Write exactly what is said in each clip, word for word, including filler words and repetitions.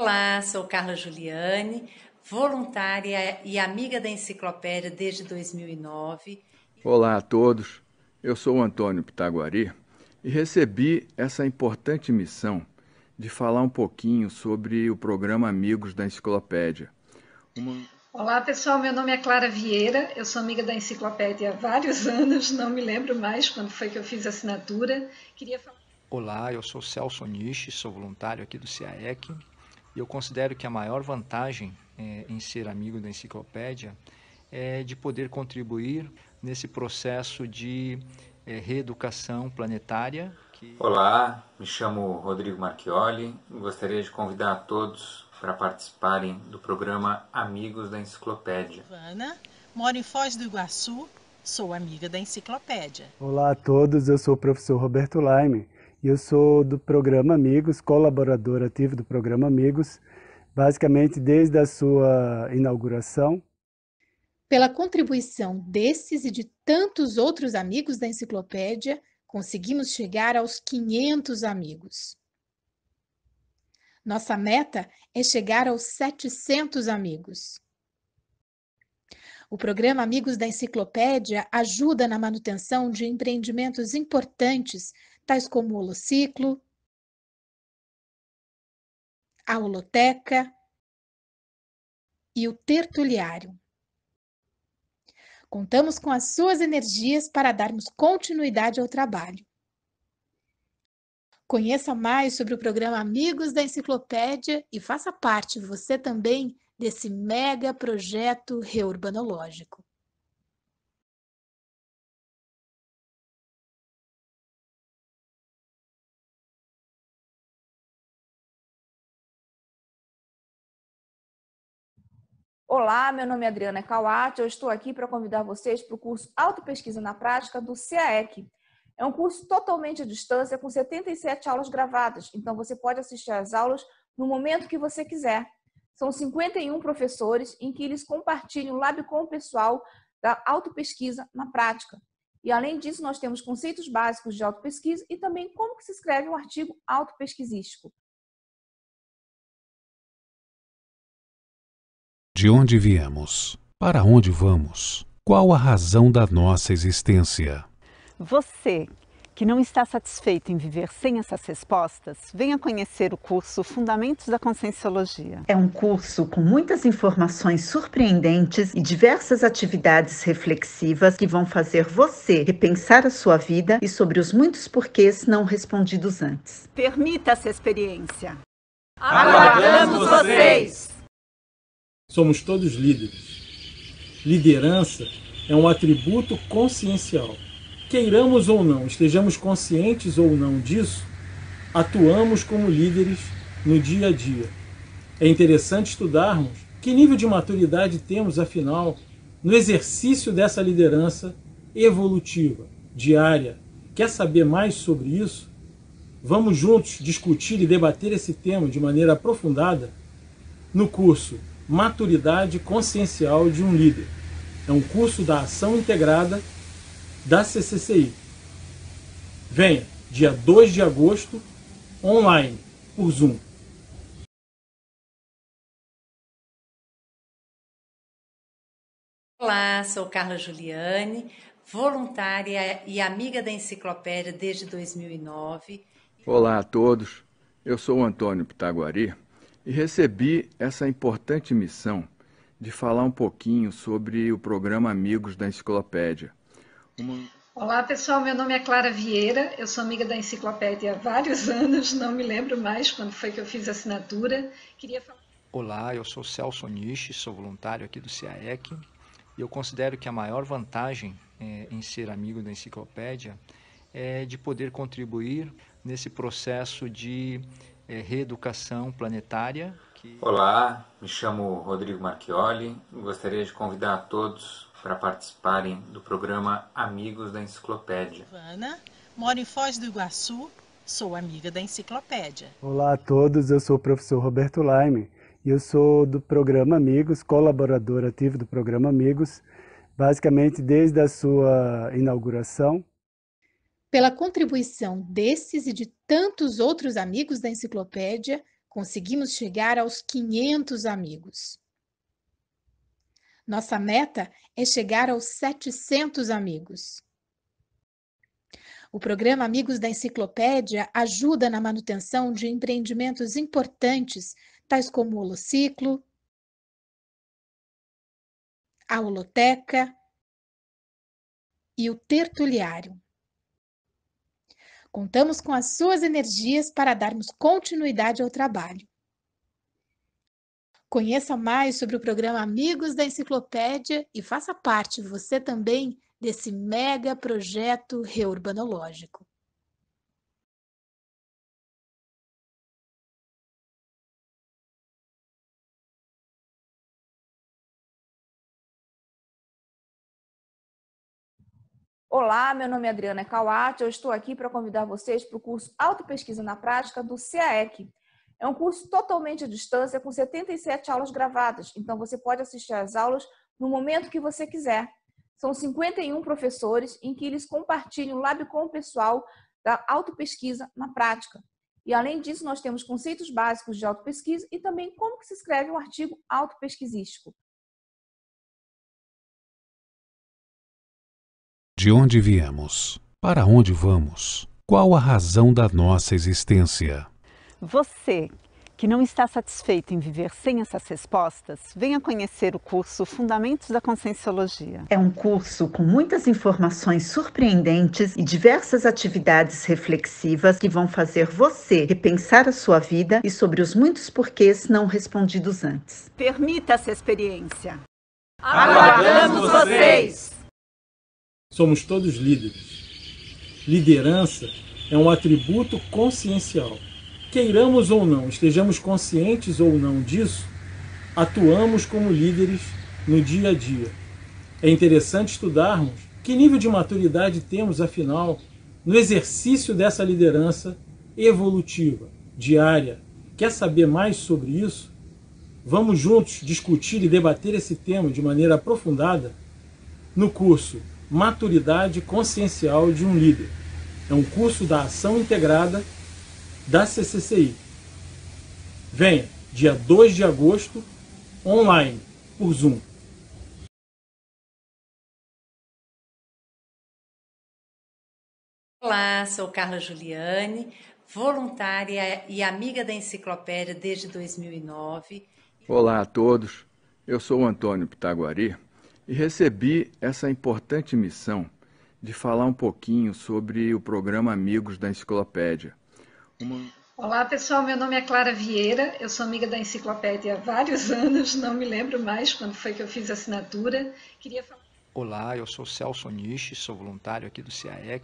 Olá, sou Carla Giuliani, voluntária e amiga da Enciclopédia desde dois mil e nove. Olá a todos, eu sou o Antônio Pitaguari e recebi essa importante missão de falar um pouquinho sobre o programa Amigos da Enciclopédia. Uma... Olá pessoal, meu nome é Clara Vieira, eu sou amiga da Enciclopédia há vários anos, não me lembro mais quando foi que eu fiz a assinatura. Queria falar... Olá, eu sou Celso Nishi, sou voluntário aqui do C A E C. E eu considero que a maior vantagem é, em ser amigo da Enciclopédia é de poder contribuir nesse processo de é, reeducação planetária. Que... Olá, me chamo Rodrigo Marchioli e gostaria de convidar a todos para participarem do programa Amigos da Enciclopédia. Ana, moro em Foz do Iguaçu, sou amiga da Enciclopédia. Olá a todos, eu sou o professor Roberto Laime. Eu sou do programa Amigos, colaborador ativo do programa Amigos, basicamente desde a sua inauguração. Pela contribuição desses e de tantos outros amigos da Enciclopédia, conseguimos chegar aos quinhentos amigos. Nossa meta é chegar aos setecentos amigos. O programa Amigos da Enciclopédia ajuda na manutenção de empreendimentos importantes, tais como o Holociclo, a Holoteca e o Tertuliário. Contamos com as suas energias para darmos continuidade ao trabalho. Conheça mais sobre o programa Amigos da Enciclopédia e faça parte, você também, desse mega projeto reurbanológico. Olá, meu nome é Adriana Cauati, eu estou aqui para convidar vocês para o curso Autopesquisa na Prática do C A E C. É um curso totalmente à distância, com setenta e sete aulas gravadas, então você pode assistir às aulas no momento que você quiser. São cinquenta e um professores em que eles compartilham o lab com o pessoal da autopesquisa na prática. E além disso, nós temos conceitos básicos de autopesquisa e também como que se escreve um artigo autopesquisístico. De onde viemos? Para onde vamos? Qual a razão da nossa existência? Você, que não está satisfeito em viver sem essas respostas, venha conhecer o curso Fundamentos da Conscienciologia. É um curso com muitas informações surpreendentes e diversas atividades reflexivas que vão fazer você repensar a sua vida e sobre os muitos porquês não respondidos antes. Permita essa experiência. Aguardamos vocês! Somos todos líderes. Liderança é um atributo consciencial. Queiramos ou não, estejamos conscientes ou não disso, atuamos como líderes no dia a dia. É interessante estudarmos que nível de maturidade temos, afinal, no exercício dessa liderança evolutiva, diária. Quer saber mais sobre isso? Vamos juntos discutir e debater esse tema de maneira aprofundada no curso Maturidade Consciencial de um Líder. É um curso da Ação Integrada da C C C I. Venha, dia dois de agosto, online, por Zoom. Olá, sou Carla Giuliani, voluntária e amiga da Enciclopédia desde dois mil e nove. Olá a todos, eu sou o Antônio Pitaguari. E recebi essa importante missão de falar um pouquinho sobre o programa Amigos da Enciclopédia. Uma... Olá pessoal, meu nome é Clara Vieira, eu sou amiga da Enciclopédia há vários anos, não me lembro mais quando foi que eu fiz a assinatura. Queria falar... Olá, eu sou Celso Nishi, sou voluntário aqui do C A E C e eu considero que a maior vantagem é, em ser amigo da Enciclopédia é de poder contribuir nesse processo de É reeducação planetária. Que... Olá, me chamo Rodrigo Marchioli e gostaria de convidar a todos para participarem do programa Amigos da Enciclopédia. Ana, moro em Foz do Iguaçu, sou amiga da Enciclopédia. Olá a todos, eu sou o professor Roberto Laime e eu sou do programa Amigos, colaborador ativo do programa Amigos, basicamente desde a sua inauguração. Pela contribuição desses e de tantos outros amigos da Enciclopédia, Conseguimos chegar aos quinhentos amigos. Nossa meta é chegar aos setecentos amigos. O programa Amigos da Enciclopédia ajuda na manutenção de empreendimentos importantes, tais como o Holociclo, a Holoteca e o Tertuliário. Contamos com as suas energias para darmos continuidade ao trabalho. Conheça mais sobre o programa Amigos da Enciclopédia e faça parte, você também, desse mega projeto reurbanológico. Olá, meu nome é Adriana Cauati, eu estou aqui para convidar vocês para o curso Autopesquisa na Prática do C A E C. É um curso totalmente à distância com setenta e sete aulas gravadas, então você pode assistir às aulas no momento que você quiser. São cinquenta e um professores em que eles compartilham o lab com o pessoal da autopesquisa na prática. E além disso, nós temos conceitos básicos de autopesquisa e também como que se escreve um artigo autopesquisístico. De onde viemos? Para onde vamos? Qual a razão da nossa existência? Você que não está satisfeito em viver sem essas respostas, venha conhecer o curso Fundamentos da Conscienciologia. É um curso com muitas informações surpreendentes e diversas atividades reflexivas que vão fazer você repensar a sua vida e sobre os muitos porquês não respondidos antes. Permita essa experiência. Aguardamos vocês! Somos todos líderes. Liderança é um atributo consciencial. Queiramos ou não, estejamos conscientes ou não disso, atuamos como líderes no dia a dia. É interessante estudarmos que nível de maturidade temos, afinal, no exercício dessa liderança evolutiva, diária. Quer saber mais sobre isso? Vamos juntos discutir e debater esse tema de maneira aprofundada no curso Maturidade Consciencial de um Líder. É um curso da Ação Integrada da C C C I. Venha, dia dois de agosto, online, por Zoom. Olá, sou Carla Giuliani, voluntária e amiga da Enciclopédia desde dois mil e nove. Olá a todos, eu sou o Antônio Pitaguari e recebi essa importante missão de falar um pouquinho sobre o programa Amigos da Enciclopédia. Olá pessoal, meu nome é Clara Vieira, eu sou amiga da Enciclopédia há vários anos, não me lembro mais quando foi que eu fiz a assinatura. Queria falar... Olá, eu sou Celso Nishi, sou voluntário aqui do C A E C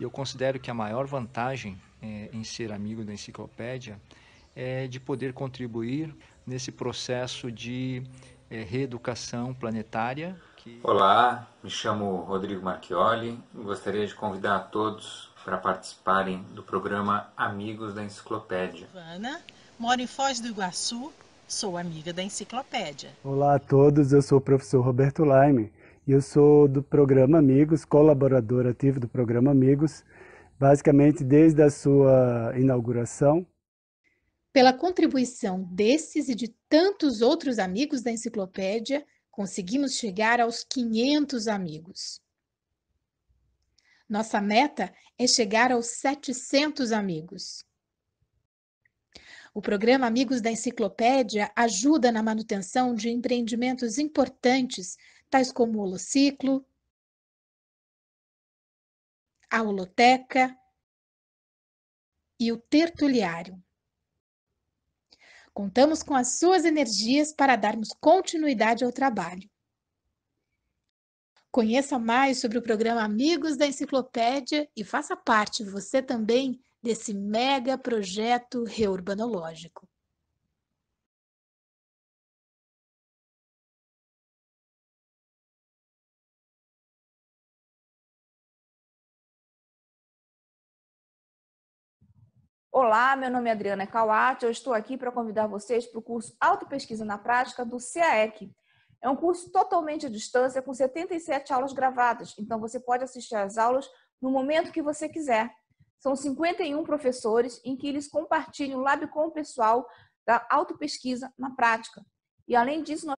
e eu considero que a maior vantagem é, em ser amigo da Enciclopédia é de poder contribuir nesse processo de é, reeducação planetária. Que... Olá, me chamo Rodrigo Marchioli e gostaria de convidar a todos para participarem do programa Amigos da Enciclopédia. Ana, moro em Foz do Iguaçu, sou amiga da Enciclopédia. Olá a todos, eu sou o professor Roberto Laime e eu sou do programa Amigos, colaborador ativo do programa Amigos, basicamente desde a sua inauguração. Pela contribuição desses e de tantos outros amigos da Enciclopédia, conseguimos chegar aos quinhentos amigos. Nossa meta é chegar aos setecentos amigos. O programa Amigos da Enciclopédia ajuda na manutenção de empreendimentos importantes, tais como o Holociclo, a Holoteca e o Tertuliário. Contamos com as suas energias para darmos continuidade ao trabalho. Conheça mais sobre o programa Amigos da Enciclopédia e faça parte, você também, desse mega projeto reurbanológico. Olá, meu nome é Adriana Cauati, eu estou aqui para convidar vocês para o curso Autopesquisa na Prática do C A E C. É um curso totalmente à distância, com setenta e sete aulas gravadas, então você pode assistir às aulas no momento que você quiser. São cinquenta e um professores em que eles compartilham o lab com o pessoal da autopesquisa na prática. E além disso, nós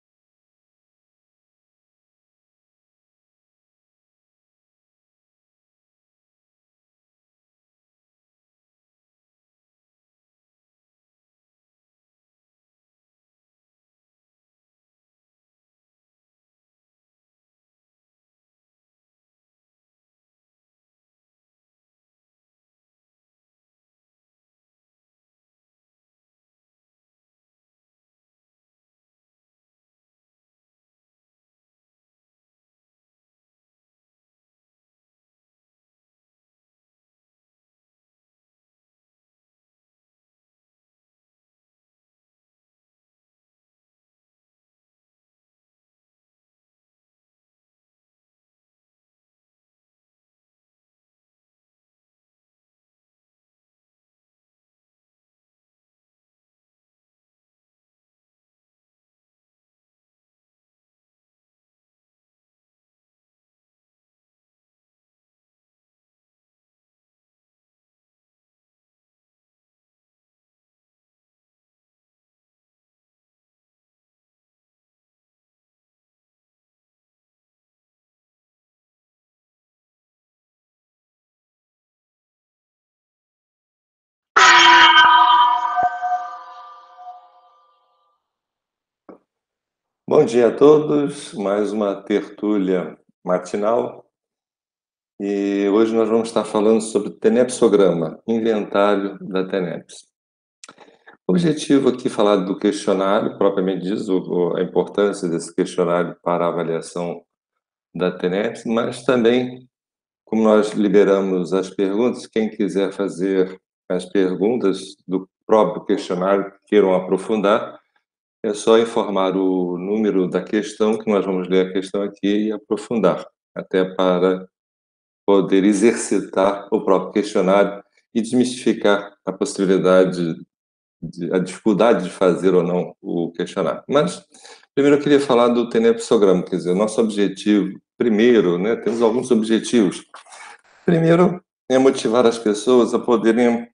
Bom dia a todos, mais uma tertúlia matinal, e hoje nós vamos estar falando sobre o tenepsograma, inventário da TENEPS. O objetivo aqui é falar do questionário, propriamente diz, a importância desse questionário para a avaliação da TENEPS, mas também, como nós liberamos as perguntas, quem quiser fazer as perguntas do próprio questionário, queiram aprofundar, é só informar o número da questão, que nós vamos ler a questão aqui e aprofundar, até para poder exercitar o próprio questionário e desmistificar a possibilidade, de, a dificuldade de fazer ou não o questionário. Mas, primeiro eu queria falar do tenepsograma, quer dizer, o nosso objetivo, primeiro, né, temos alguns objetivos. Primeiro é motivar as pessoas a poderem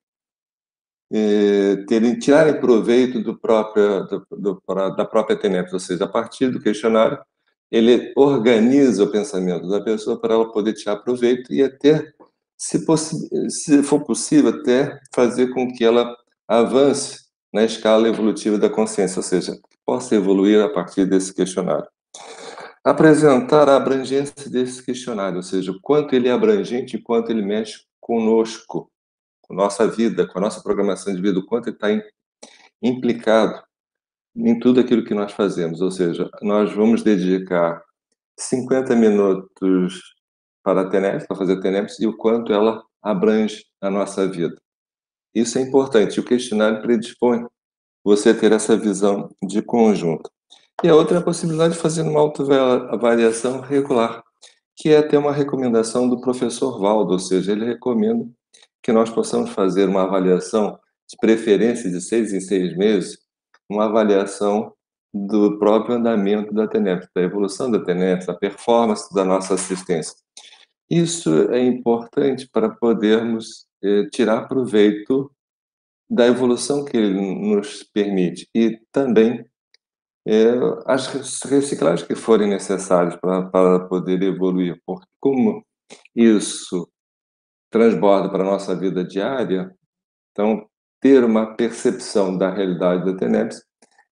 Terem, tirarem proveito do próprio, do, do, da própria TENEPS, ou seja, a partir do questionário, ele organiza o pensamento da pessoa para ela poder tirar proveito e até, se, se for possível, até fazer com que ela avance na escala evolutiva da consciência, ou seja, que possa evoluir a partir desse questionário. Apresentar a abrangência desse questionário, ou seja, o quanto ele é abrangente e quanto ele mexe conosco, com nossa vida, com a nossa programação de vida, o quanto ele está implicado em tudo aquilo que nós fazemos. Ou seja, nós vamos dedicar cinquenta minutos para a TENEPS, para fazer a TENEPS, e o quanto ela abrange a nossa vida. Isso é importante, o questionário predispõe você a ter essa visão de conjunto. E a outra é a possibilidade de fazer uma autoavaliação regular, que é até uma recomendação do professor Valdo, ou seja, ele recomenda que nós possamos fazer uma avaliação de preferência de seis em seis meses, uma avaliação do próprio andamento da TENEPS, da evolução da TENEPS, da performance da nossa assistência. Isso é importante para podermos eh, tirar proveito da evolução que ele nos permite e também eh, as reciclagens que forem necessárias para, para poder evoluir, porque como isso transborda para a nossa vida diária, então ter uma percepção da realidade da TENEPS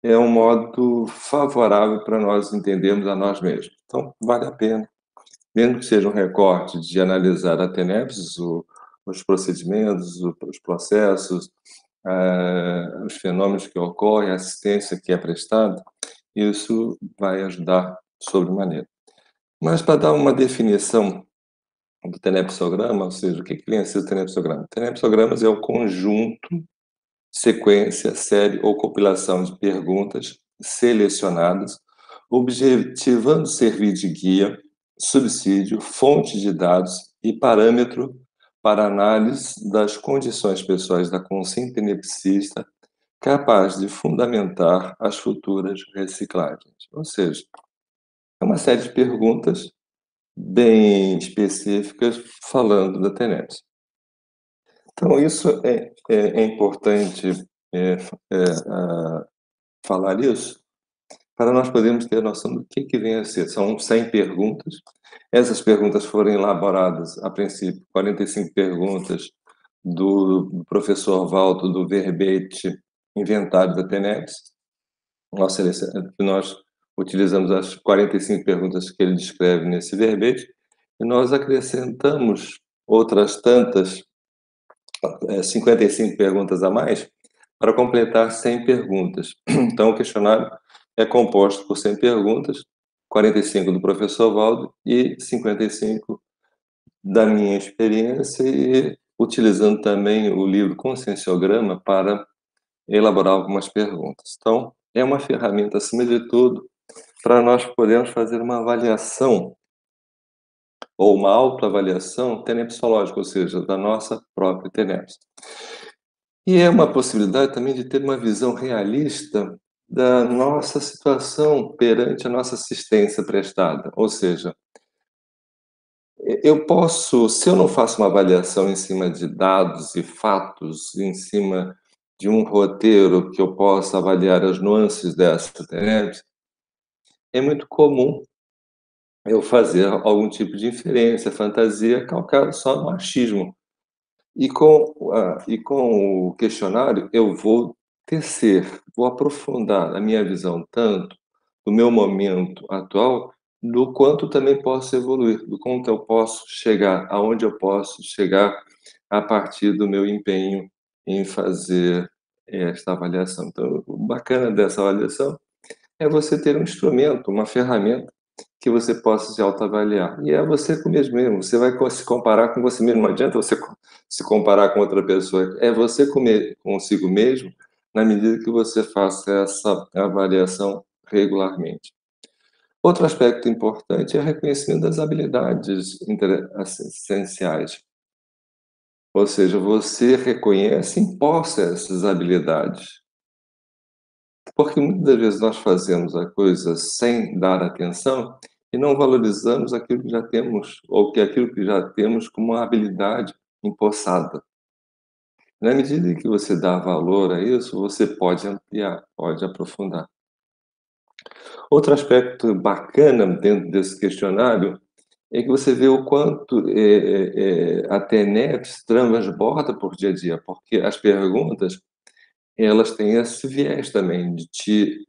é um modo favorável para nós entendermos a nós mesmos. Então, vale a pena, mesmo que seja um recorte de analisar a TENEPS, o, os procedimentos, o, os processos, a, os fenômenos que ocorrem, a assistência que é prestada, isso vai ajudar sobremaneira. Mas para dar uma definição do tenepsograma, ou seja, o que vem a ser o tenepsograma? Tenepsogramas é o conjunto, sequência, série ou compilação de perguntas selecionadas, objetivando servir de guia, subsídio, fonte de dados e parâmetro para análise das condições pessoais da consciência tenepsista, capaz de fundamentar as futuras reciclagens. Ou seja, é uma série de perguntas bem específicas, falando da TENEPS. Então, isso é, é, é importante é, é, a, falar isso, para nós podermos ter noção do que, que vem a ser. São cem perguntas. Essas perguntas foram elaboradas, a princípio, quarenta e cinco perguntas do professor Valdo, do verbete inventário da Tenex. Nós, nós utilizamos as quarenta e cinco perguntas que ele descreve nesse verbete e nós acrescentamos outras tantas, cinquenta e cinco perguntas a mais, para completar cem perguntas. Então, o questionário é composto por cem perguntas, quarenta e cinco do professor Valdo e cinquenta e cinco da minha experiência, e utilizando também o livro Conscienciograma para elaborar algumas perguntas. Então, é uma ferramenta, acima de tudo, para nós podermos fazer uma avaliação ou uma autoavaliação tenepsológica, ou seja, da nossa própria teneps. E é uma possibilidade também de ter uma visão realista da nossa situação perante a nossa assistência prestada. Ou seja, eu posso, se eu não faço uma avaliação em cima de dados e fatos, em cima de um roteiro que eu possa avaliar as nuances dessa teneps, é muito comum eu fazer algum tipo de inferência, fantasia, calcado só no achismo. E com, ah, e com o questionário eu vou tecer, vou aprofundar a minha visão tanto do meu momento atual, do quanto também posso evoluir, do quanto eu posso chegar, aonde eu posso chegar a partir do meu empenho em fazer esta avaliação. Então, o bacana dessa avaliação é você ter um instrumento, uma ferramenta, que você possa se autoavaliar. E é você comigo mesmo, você vai se comparar com você mesmo, não adianta você se comparar com outra pessoa, é você consigo mesmo, na medida que você faça essa avaliação regularmente. Outro aspecto importante é o reconhecimento das habilidades essenciais. Ou seja, você reconhece e imposta essas habilidades. Porque muitas das vezes nós fazemos a coisa sem dar atenção e não valorizamos aquilo que já temos, ou que aquilo que já temos como uma habilidade empossada. Na medida que você dá valor a isso, você pode ampliar, pode aprofundar. Outro aspecto bacana dentro desse questionário é que você vê o quanto é, é, a Teneps transborda por dia a dia, porque as perguntas elas têm esse viés também de te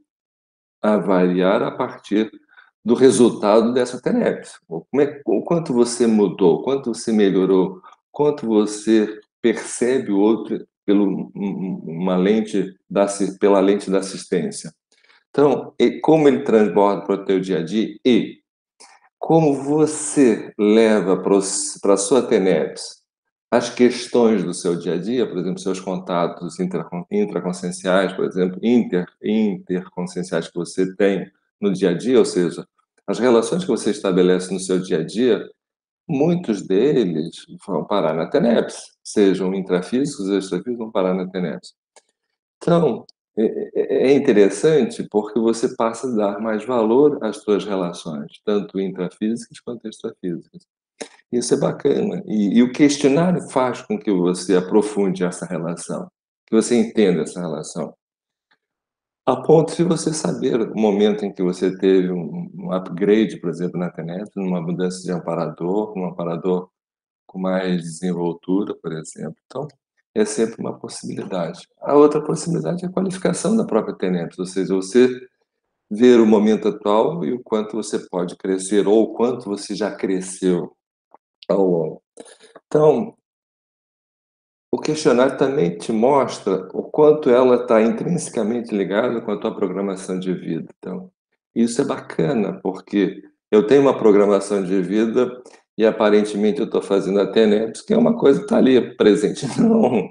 avaliar a partir do resultado dessa Teneps. Como é, o quanto você mudou, o quanto você melhorou, o quanto você percebe o outro pelo, uma lente da, pela lente da assistência. Então, e como ele transborda para o teu dia a dia e como você leva para a sua Teneps as questões do seu dia a dia, por exemplo, seus contatos intraconscienciais, por exemplo, inter, interconscienciais que você tem no dia a dia, ou seja, as relações que você estabelece no seu dia a dia, muitos deles vão parar na Teneps, sejam intrafísicos ou extrafísicos, vão parar na Teneps. Então, é interessante porque você passa a dar mais valor às suas relações, tanto intrafísicas quanto extrafísicas. Isso é bacana. E, e o questionário faz com que você aprofunde essa relação, que você entenda essa relação, a ponto de você saber o momento em que você teve um, um upgrade, por exemplo, na Teneps, numa mudança de amparador, um amparador com mais desenvoltura, por exemplo. Então, é sempre uma possibilidade. A outra possibilidade é a qualificação da própria Teneps, ou seja, você ver o momento atual e o quanto você pode crescer, ou o quanto você já cresceu. Então, o questionário também te mostra o quanto ela está intrinsecamente ligada com a tua programação de vida. Então, isso é bacana, porque eu tenho uma programação de vida e aparentemente eu estou fazendo a Teneps, que é uma coisa que está ali presente. Não.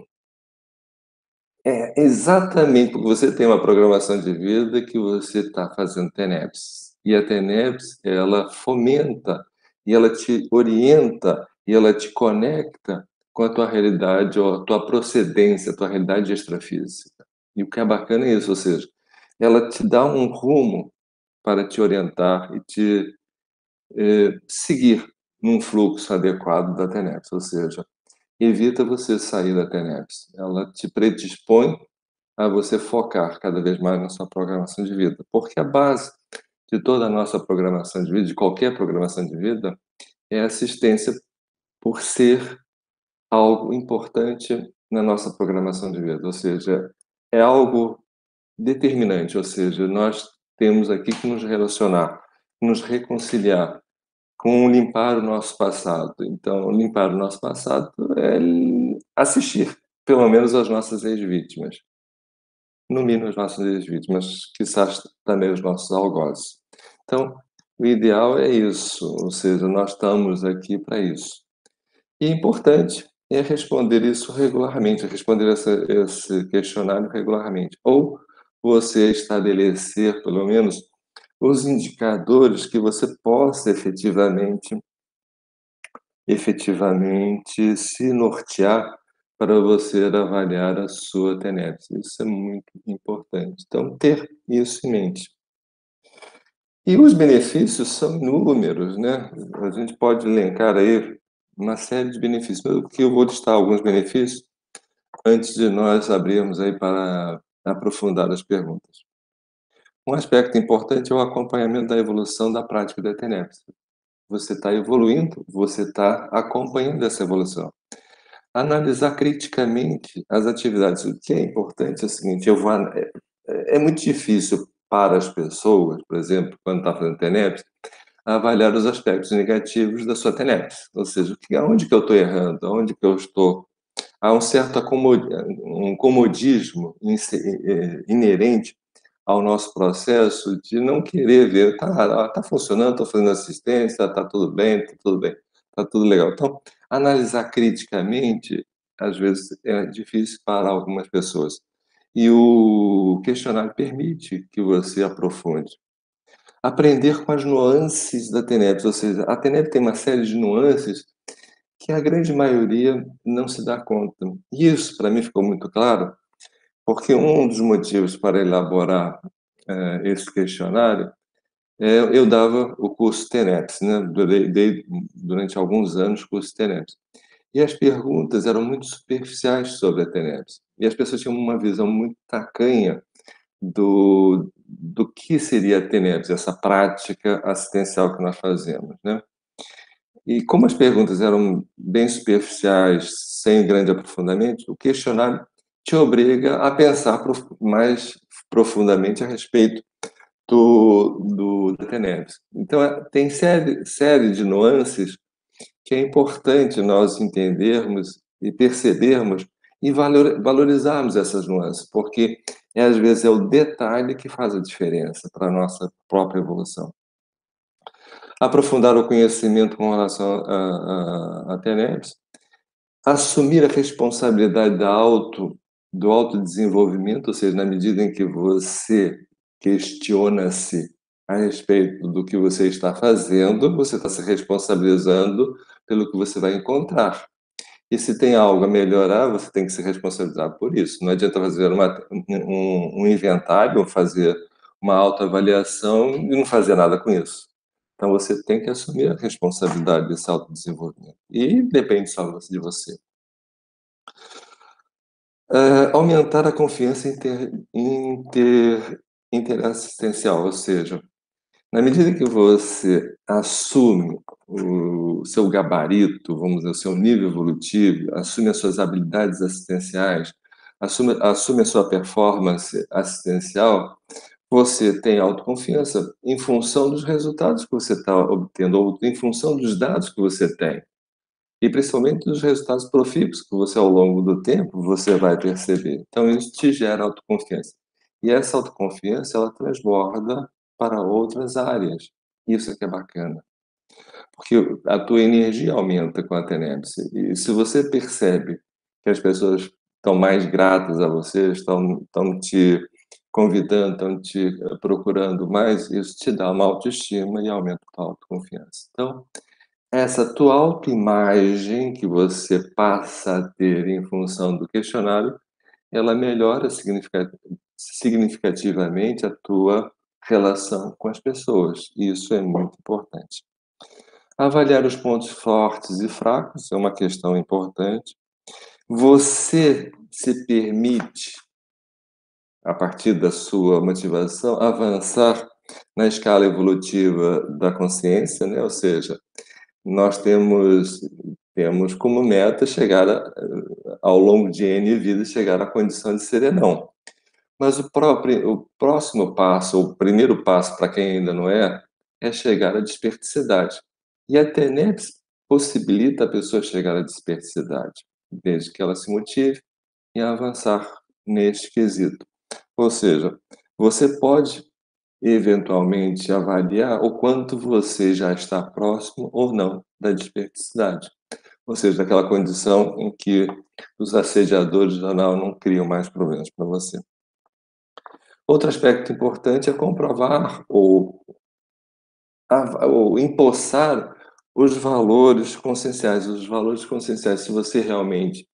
É exatamente porque você tem uma programação de vida que você está fazendo Teneps. E a Teneps, ela fomenta e ela te orienta, e ela te conecta com a tua realidade, ou a tua procedência, a tua realidade extrafísica. E o que é bacana é isso, ou seja, ela te dá um rumo para te orientar e te eh, seguir num fluxo adequado da Teneps, ou seja, evita você sair da T N F. Ela te predispõe a você focar cada vez mais na sua programação de vida. Porque a base de toda a nossa programação de vida, de qualquer programação de vida, é a assistência por ser algo importante na nossa programação de vida. Ou seja, é algo determinante. Ou seja, nós temos aqui que nos relacionar, nos reconciliar com limpar o nosso passado. Então, limpar o nosso passado é assistir, pelo menos, às nossas ex-vítimas. No mínimo, as nossas ex-vítimas, quizás também os nossos algozes. Então, o ideal é isso, ou seja, nós estamos aqui para isso. E importante é responder isso regularmente, responder essa, esse questionário regularmente, ou você estabelecer, pelo menos, os indicadores que você possa efetivamente, efetivamente se nortear para você avaliar a sua T N F. Isso é muito importante. Então, ter isso em mente. E os benefícios são inúmeros, né? A gente pode elencar aí uma série de benefícios. Aqui eu vou listar alguns benefícios antes de nós abrirmos aí para aprofundar as perguntas. Um aspecto importante é o acompanhamento da evolução da prática da T N F. Você está evoluindo, você está acompanhando essa evolução. Analisar criticamente as atividades. O que é importante é o seguinte, eu vou, é, é muito difícil para as pessoas, por exemplo, quando está fazendo T N F, avaliar os aspectos negativos da sua T N F. Ou seja, onde que eu estou errando, onde que eu estou... Há um certo um comodismo inerente ao nosso processo de não querer ver, tá, tá funcionando, estou fazendo assistência, tá tudo bem, tá tudo bem, tá tudo legal. Então, analisar criticamente, às vezes, é difícil para algumas pessoas. E o questionário permite que você aprofunde. Aprender com as nuances da T N F, ou seja, a T N F tem uma série de nuances que a grande maioria não se dá conta. E isso, para mim, ficou muito claro, porque um dos motivos para elaborar uh, esse questionário é, eu dava o curso T N F, né? Durei, dei, durante alguns anos o curso T N F. E as perguntas eram muito superficiais sobre a T N F. E as pessoas tinham uma visão muito tacanha do, do que seria a T N F, essa prática assistencial que nós fazemos, né? E como as perguntas eram bem superficiais, sem grande aprofundamento, o questionário te obriga a pensar mais profundamente a respeito do, do, da T N F. Então, tem série, série de nuances que é importante nós entendermos e percebermos e valor, valorizarmos essas nuances, porque é, às vezes é o detalhe que faz a diferença para a nossa própria evolução. Aprofundar o conhecimento com relação à T N F, assumir a responsabilidade da auto do autodesenvolvimento, ou seja, na medida em que você questiona-se a respeito do que você está fazendo, você está se responsabilizando pelo que você vai encontrar. E se tem algo a melhorar, você tem que se responsabilizar por isso. Não adianta fazer uma, um, um inventário, fazer uma autoavaliação e não fazer nada com isso. Então, você tem que assumir a responsabilidade desse autodesenvolvimento. E depende só de você. Uh, aumentar a confiança inter, inter, interassistencial, ou seja, na medida que você assume o seu gabarito, vamos dizer, o seu nível evolutivo, assume as suas habilidades assistenciais, assume, assume a sua performance assistencial, você tem autoconfiança em função dos resultados que você está obtendo, ou em função dos dados que você tem. E principalmente dos resultados profícuos que você, ao longo do tempo, você vai perceber. Então, isso te gera autoconfiança. E essa autoconfiança, ela transborda para outras áreas. Isso é que é bacana. Porque a tua energia aumenta com a T N F. E se você percebe que as pessoas estão mais gratas a você, estão, estão te convidando, estão te procurando mais, isso te dá uma autoestima e aumenta a tua autoconfiança. Então, essa tua autoimagem que você passa a ter em função do questionário, ela melhora significativamente a tua relação com as pessoas. E isso é muito importante. Avaliar os pontos fortes e fracos é uma questão importante. você se permite, a partir da sua motivação, avançar na escala evolutiva da consciência, né? Ou seja, nós temos, temos como meta chegar, a, ao longo de N vidas, chegar à condição de serenão. Mas o, próprio, o próximo passo, o primeiro passo para quem ainda não é, é chegar à desperticidade. E a T E N E P S possibilita a pessoa chegar à desperticidade, desde que ela se motive e avançar neste quesito. Ou seja, você pode eventualmente avaliar o quanto você já está próximo ou não da desperticidade. Ou seja, daquela condição em que os assediadores já não, não criam mais problemas para você. Outro aspecto importante é comprovar ou, ou empossar os valores conscienciais. Os valores conscienciais, se você realmente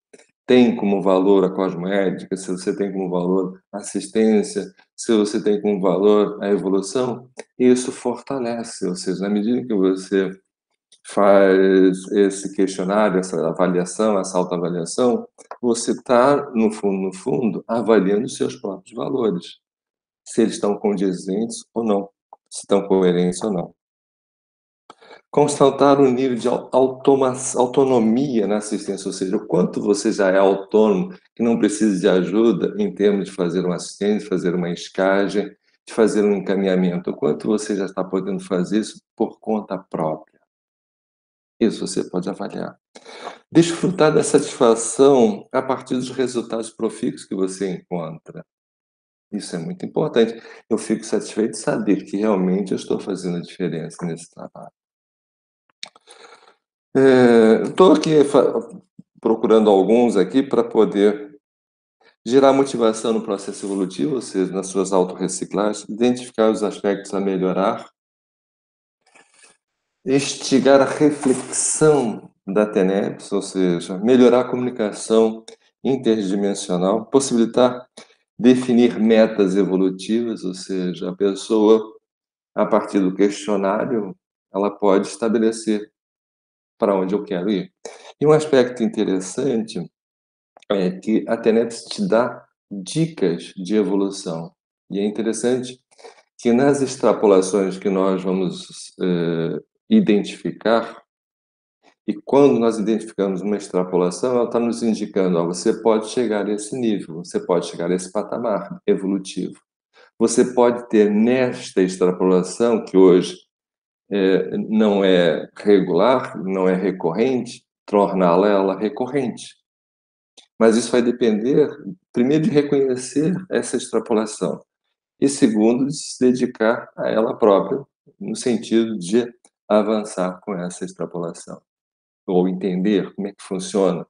tem como valor a cosmoética, se você tem como valor a assistência, se você tem como valor a evolução, isso fortalece. Ou seja, na medida que você faz esse questionário, essa avaliação, essa autoavaliação, você está, no fundo, no fundo, avaliando os seus próprios valores, se eles estão condizentes ou não, se estão coerentes ou não. Constatar o nível de automa, autonomia na assistência, ou seja, o quanto você já é autônomo, que não precisa de ajuda em termos de fazer uma assistência, de fazer uma escagem, de fazer um encaminhamento, o quanto você já está podendo fazer isso por conta própria. Isso você pode avaliar. Desfrutar da satisfação a partir dos resultados profícuos que você encontra. Isso é muito importante. Eu fico satisfeito de saber que realmente eu estou fazendo a diferença nesse trabalho. Estou aqui procurando alguns aqui para poder gerar motivação no processo evolutivo, ou seja, nas suas autorreciclagens, identificar os aspectos a melhorar, instigar a reflexão da T E N E P S, ou seja, melhorar a comunicação interdimensional, possibilitar definir metas evolutivas, ou seja, a pessoa, a partir do questionário, ela pode estabelecer para onde eu quero ir. E um aspecto interessante é que a T E N E P S te dá dicas de evolução. E é interessante que nas extrapolações que nós vamos eh, identificar, e quando nós identificamos uma extrapolação, ela está nos indicando, ó, você pode chegar a esse nível, você pode chegar a esse patamar evolutivo. Você pode ter nesta extrapolação, que hoje É, não é regular, não é recorrente, torná-la ela recorrente. Mas isso vai depender, primeiro, de reconhecer essa extrapolação e, segundo, de se dedicar a ela própria, no sentido de avançar com essa extrapolação, ou entender como é que funciona.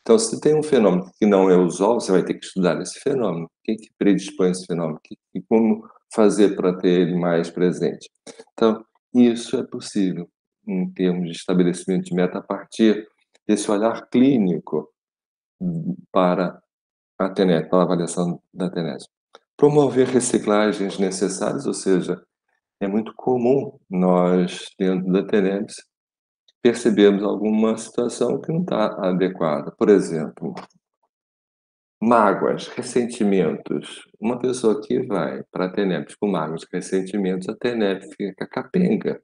Então, se tem um fenômeno que não é usual, você vai ter que estudar esse fenômeno. O que é que predispõe esse fenômeno? E como fazer para ter ele mais presente? Então, isso é possível em termos de estabelecimento de meta a partir desse olhar clínico para a T E N E P S, para a avaliação da T E N E P S. Promover reciclagens necessárias, ou seja, é muito comum nós, dentro da T E N E P S, percebermos alguma situação que não está adequada. Por exemplo, mágoas, ressentimentos. Uma pessoa que vai para a T E N E P S com mágoas, ressentimentos, a T E N E P S fica capenga.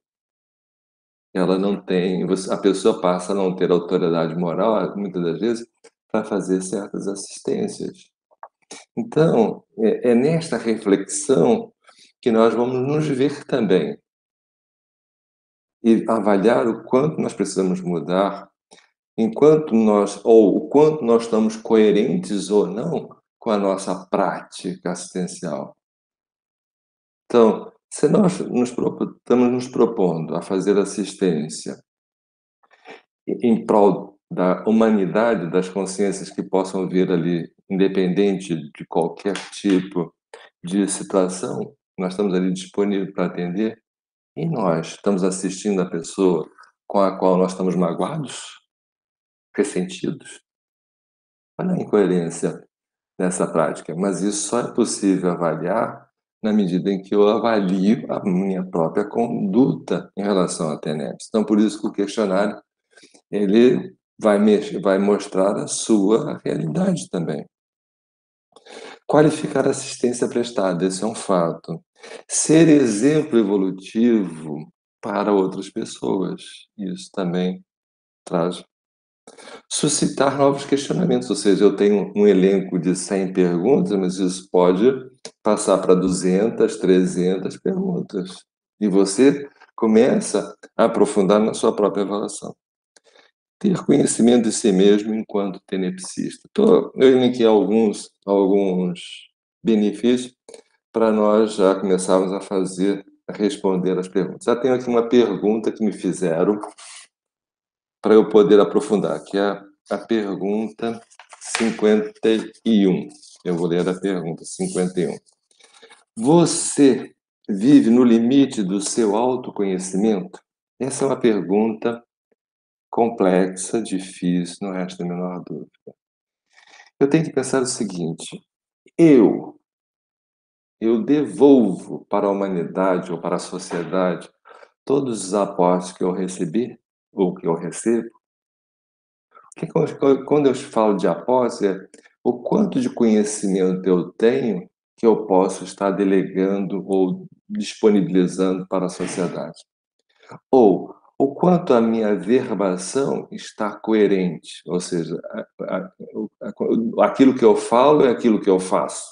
Ela não tem, a pessoa passa a não ter autoridade moral, muitas das vezes, para fazer certas assistências. Então, é, é nesta reflexão que nós vamos nos ver também e avaliar o quanto nós precisamos mudar, enquanto nós, ou o quanto nós estamos coerentes ou não com a nossa prática assistencial. Então, se nós nos, estamos nos propondo a fazer assistência em prol da humanidade, das consciências que possam vir ali, independente de qualquer tipo de situação, nós estamos ali disponíveis para atender, e nós estamos assistindo a pessoa com a qual nós estamos magoados, ressentidos. Olha a incoerência dessa prática, mas isso só é possível avaliar na medida em que eu avalio a minha própria conduta em relação à T E N E P S. Então, por isso que o questionário, ele vai, mexer, vai mostrar a sua realidade também. Qualificar a assistência prestada, esse é um fato. Ser exemplo evolutivo para outras pessoas, isso também traz. Suscitar novos questionamentos, ou seja, eu tenho um elenco de cem perguntas, mas isso pode passar para duzentas, trezentas perguntas. E você começa a aprofundar na sua própria avaliação. Ter conhecimento de si mesmo enquanto tenepsista. Então, eu elenquei alguns, alguns benefícios para nós já começarmos a fazer, a responder as perguntas. Já tenho aqui uma pergunta que me fizeram para eu poder aprofundar, que é a pergunta cinquenta e um. Eu vou ler a pergunta cinquenta e um. Você vive no limite do seu autoconhecimento? Essa é uma pergunta complexa, difícil, não resta a menor dúvida. Eu tenho que pensar o seguinte: eu, eu devolvo para a humanidade ou para a sociedade todos os aportes que eu recebi ou que eu recebo? Porque quando eu falo de aportes, é o quanto de conhecimento eu tenho que eu posso estar delegando ou disponibilizando para a sociedade. Ou o quanto a minha verbação está coerente, ou seja, a, a, a, aquilo que eu falo é aquilo que eu faço.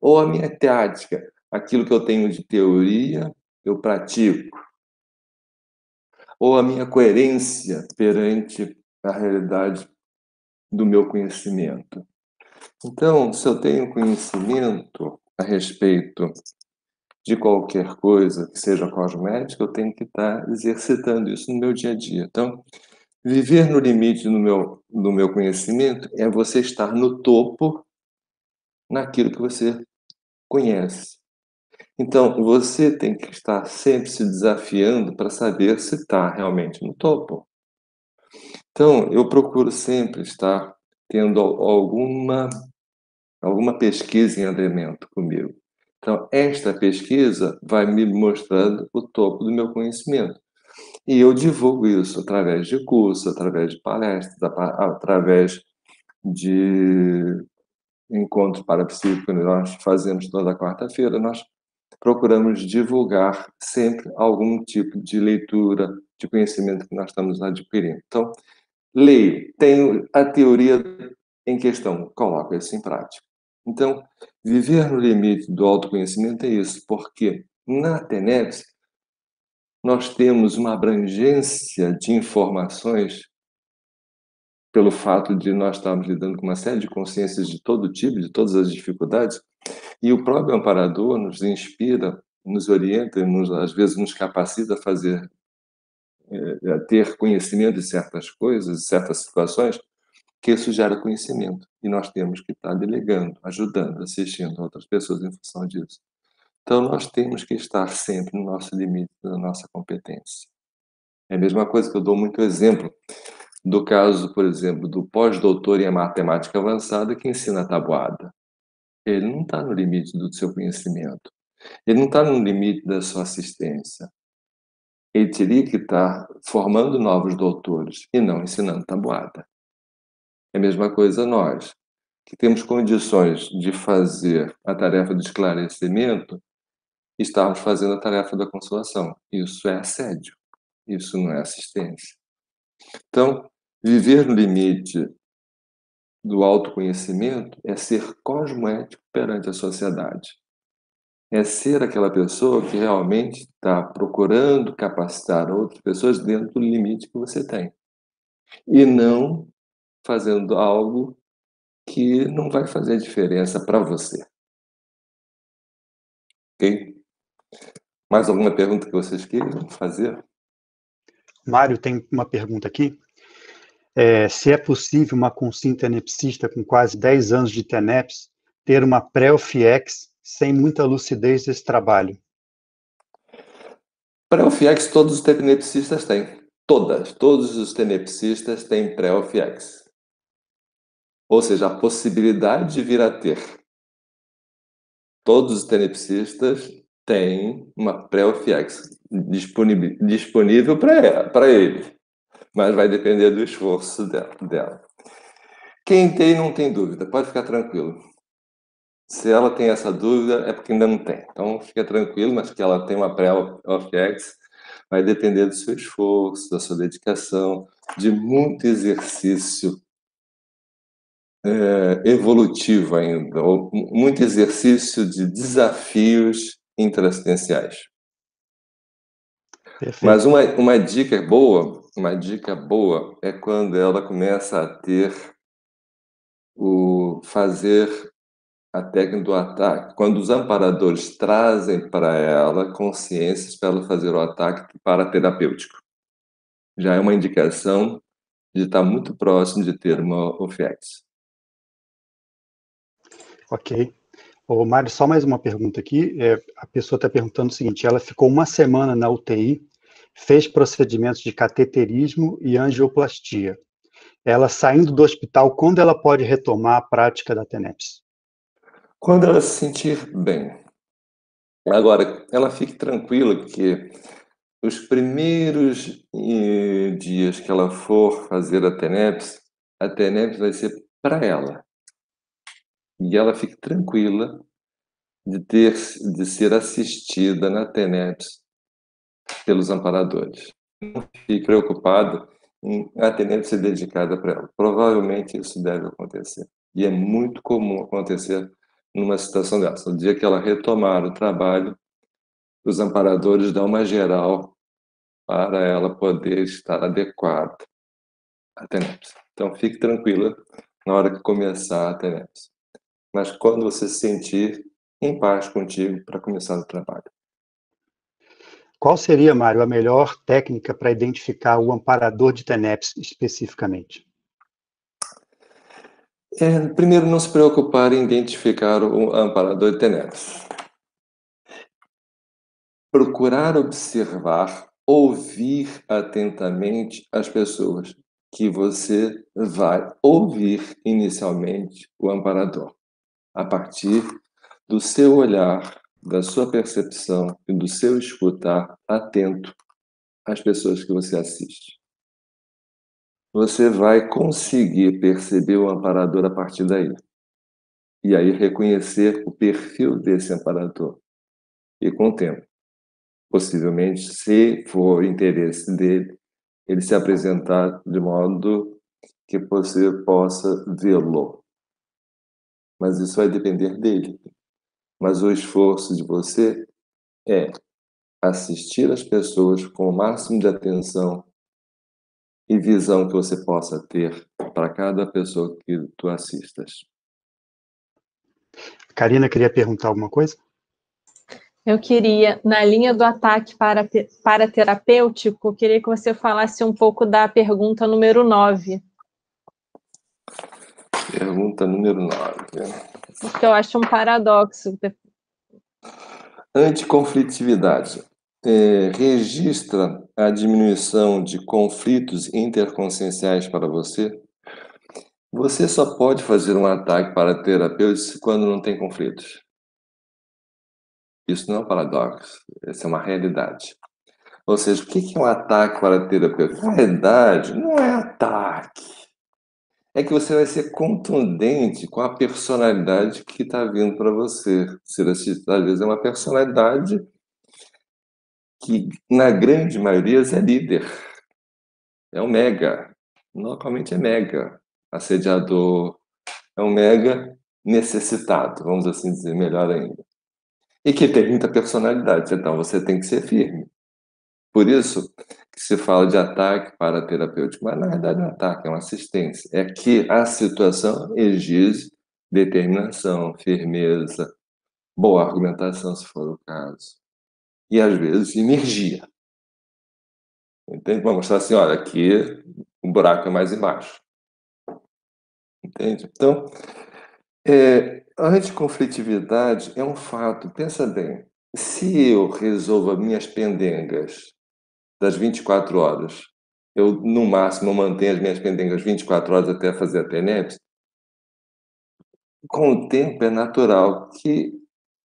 Ou a minha tática, aquilo que eu tenho de teoria, eu pratico. Ou a minha coerência perante a realidade do meu conhecimento. Então, se eu tenho conhecimento a respeito de qualquer coisa que seja cosmética, eu tenho que estar exercitando isso no meu dia a dia. Então, viver no limite do meu, do meu conhecimento é você estar no topo naquilo que você conhece. Então, você tem que estar sempre se desafiando para saber se está realmente no topo. Então, eu procuro sempre estar tendo alguma, alguma pesquisa em andamento comigo. Então, esta pesquisa vai me mostrando o topo do meu conhecimento. E eu divulgo isso através de cursos, através de palestras, através de encontros parapsíquicos que nós fazemos toda quarta-feira. Nós procuramos divulgar sempre algum tipo de leitura, de conhecimento que nós estamos adquirindo. Então, leio, tenho a teoria em questão, coloco isso em prática. Então, viver no limite do autoconhecimento é isso, porque na Tenebs nós temos uma abrangência de informações pelo fato de nós estarmos lidando com uma série de consciências de todo tipo, de todas as dificuldades, e o próprio amparador nos inspira, nos orienta, nos, às vezes nos capacita a fazer, a ter conhecimento de certas coisas, de certas situações, que isso gera conhecimento. E nós temos que estar delegando, ajudando, assistindo outras pessoas em função disso. Então, nós temos que estar sempre no nosso limite da nossa competência. É a mesma coisa que eu dou muito exemplo do caso, por exemplo, do pós-doutor em matemática avançada que ensina a tabuada. Ele não está no limite do seu conhecimento. Ele não está no limite da sua assistência. Ele teria que estar formando novos doutores e não ensinando tabuada. É a mesma coisa nós, que temos condições de fazer a tarefa do esclarecimento, estamos fazendo a tarefa da consolação. Isso é assédio, isso não é assistência. Então, viver no limite do autoconhecimento é ser cosmoético perante a sociedade. É ser aquela pessoa que realmente está procurando capacitar outras pessoas dentro do limite que você tem. E não fazendo algo que não vai fazer diferença para você. Ok? Mais alguma pergunta que vocês queiram fazer? Mário, tem uma pergunta aqui. É, se é possível uma consciência tenepsista com quase dez anos de Teneps ter uma pré-O F I E X sem muita lucidez desse trabalho? Pré-O F I E X todos os tenepsistas têm. Todas, todos os tenepsistas têm pré-O F I E X. Ou seja, a possibilidade de vir a ter. Todos os tenepsistas têm uma pré-O F I E X disponível para ele. mas vai depender do esforço dela. Quem tem não tem dúvida, pode ficar tranquilo. Se ela tem essa dúvida, é porque ainda não tem. Então, fica tranquilo, mas que ela tem uma pré-OFEX, vai depender do seu esforço, da sua dedicação, de muito exercício é, evolutivo ainda, ou muito exercício de desafios interassistenciais. Perfeito. Mas uma, uma dica boa, uma dica boa é quando ela começa a ter o fazer a técnica do ataque, quando os amparadores trazem para ela consciências para ela fazer o ataque paraterapêutico. Já é uma indicação de estar muito próximo de ter uma O F E X. Ok. Ô, Mário, só mais uma pergunta aqui. É, a pessoa está perguntando o seguinte, ela ficou uma semana na U T I, fez procedimentos de cateterismo e angioplastia. Ela saindo do hospital, quando ela pode retomar a prática da TENEPS? Quando ela se sentir bem. Agora, ela fique tranquila que os primeiros eh, dias que ela for fazer a TENEPS, a TENEPS vai ser para ela. E ela fique tranquila de, ter, de ser assistida na TENEPS pelos amparadores. Não fique preocupada em a TENEPS ser dedicada para ela. Provavelmente isso deve acontecer. E é muito comum acontecer numa situação dessa. No dia que ela retomar o trabalho, os amparadores dão uma geral para ela poder estar adequada à TENEPS. Então, fique tranquila na hora que começar a TENEPS. Mas quando você se sentir em paz contigo para começar o trabalho. Qual seria, Mário, a melhor técnica para identificar o amparador de TENEPS especificamente? É, primeiro, não se preocupar em identificar o amparador de TENEPS. Procurar observar, ouvir atentamente as pessoas que você vai ouvir inicialmente o amparador, a partir do seu olhar, da sua percepção e do seu escutar atento às pessoas que você assiste. Você vai conseguir perceber o amparador a partir daí. E aí reconhecer o perfil desse amparador. E com o tempo, possivelmente, se for interesse dele, ele se apresentar de modo que você possa vê-lo. Mas isso vai depender dele. Mas o esforço de você é assistir as pessoas com o máximo de atenção e visão que você possa ter para cada pessoa que tu assistas. Karina, queria perguntar alguma coisa? Eu queria, na linha do ataque paraterapêutico, queria que você falasse um pouco da pergunta número nove. Pergunta número nove. Isso que eu acho um paradoxo. Anticonflitividade. É, registra a diminuição de conflitos interconscienciais para você? Você só pode fazer um ataque para terapeuta quando não tem conflitos. Isso não é um paradoxo, essa é uma realidade. Ou seja, o que é um ataque para terapeuta? Na verdade, não é ataque. É que você vai ser contundente com a personalidade que está vindo para você. Ser assistido, às vezes, é uma personalidade que, na grande maioria, é líder. É um mega. Normalmente é mega. Assediador. É um mega necessitado, vamos assim dizer, melhor ainda. E que tem muita personalidade, então você tem que ser firme. Por isso que se fala de ataque paraterapêutico, mas na verdade é um ataque, é uma assistência. É que a situação exige determinação, firmeza, boa argumentação, se for o caso. E, às vezes, energia. Entende? Vamos mostrar assim, olha, aqui o buraco é mais embaixo. Entende? Então, é, a anticonflitividade é um fato. Pensa bem, se eu resolvo as minhas pendengas das vinte e quatro horas, eu, no máximo, mantenho as minhas pendengas vinte e quatro horas até fazer a TENEPS, com o tempo é natural que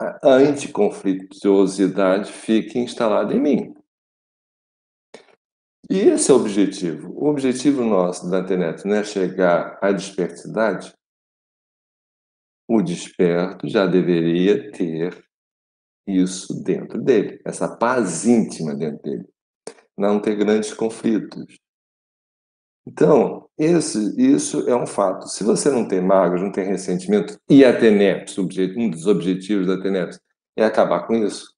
a anticonflituosidade fica instalada em mim. E esse é o objetivo. O objetivo nosso da internet não é chegar à dispersidade. O desperto já deveria ter isso dentro dele, essa paz íntima dentro dele. Não ter grandes conflitos. Então, esse, isso é um fato. Se você não tem mágoas, não tem ressentimento, e a T N E P S, um dos objetivos da T N E P S, é acabar com isso,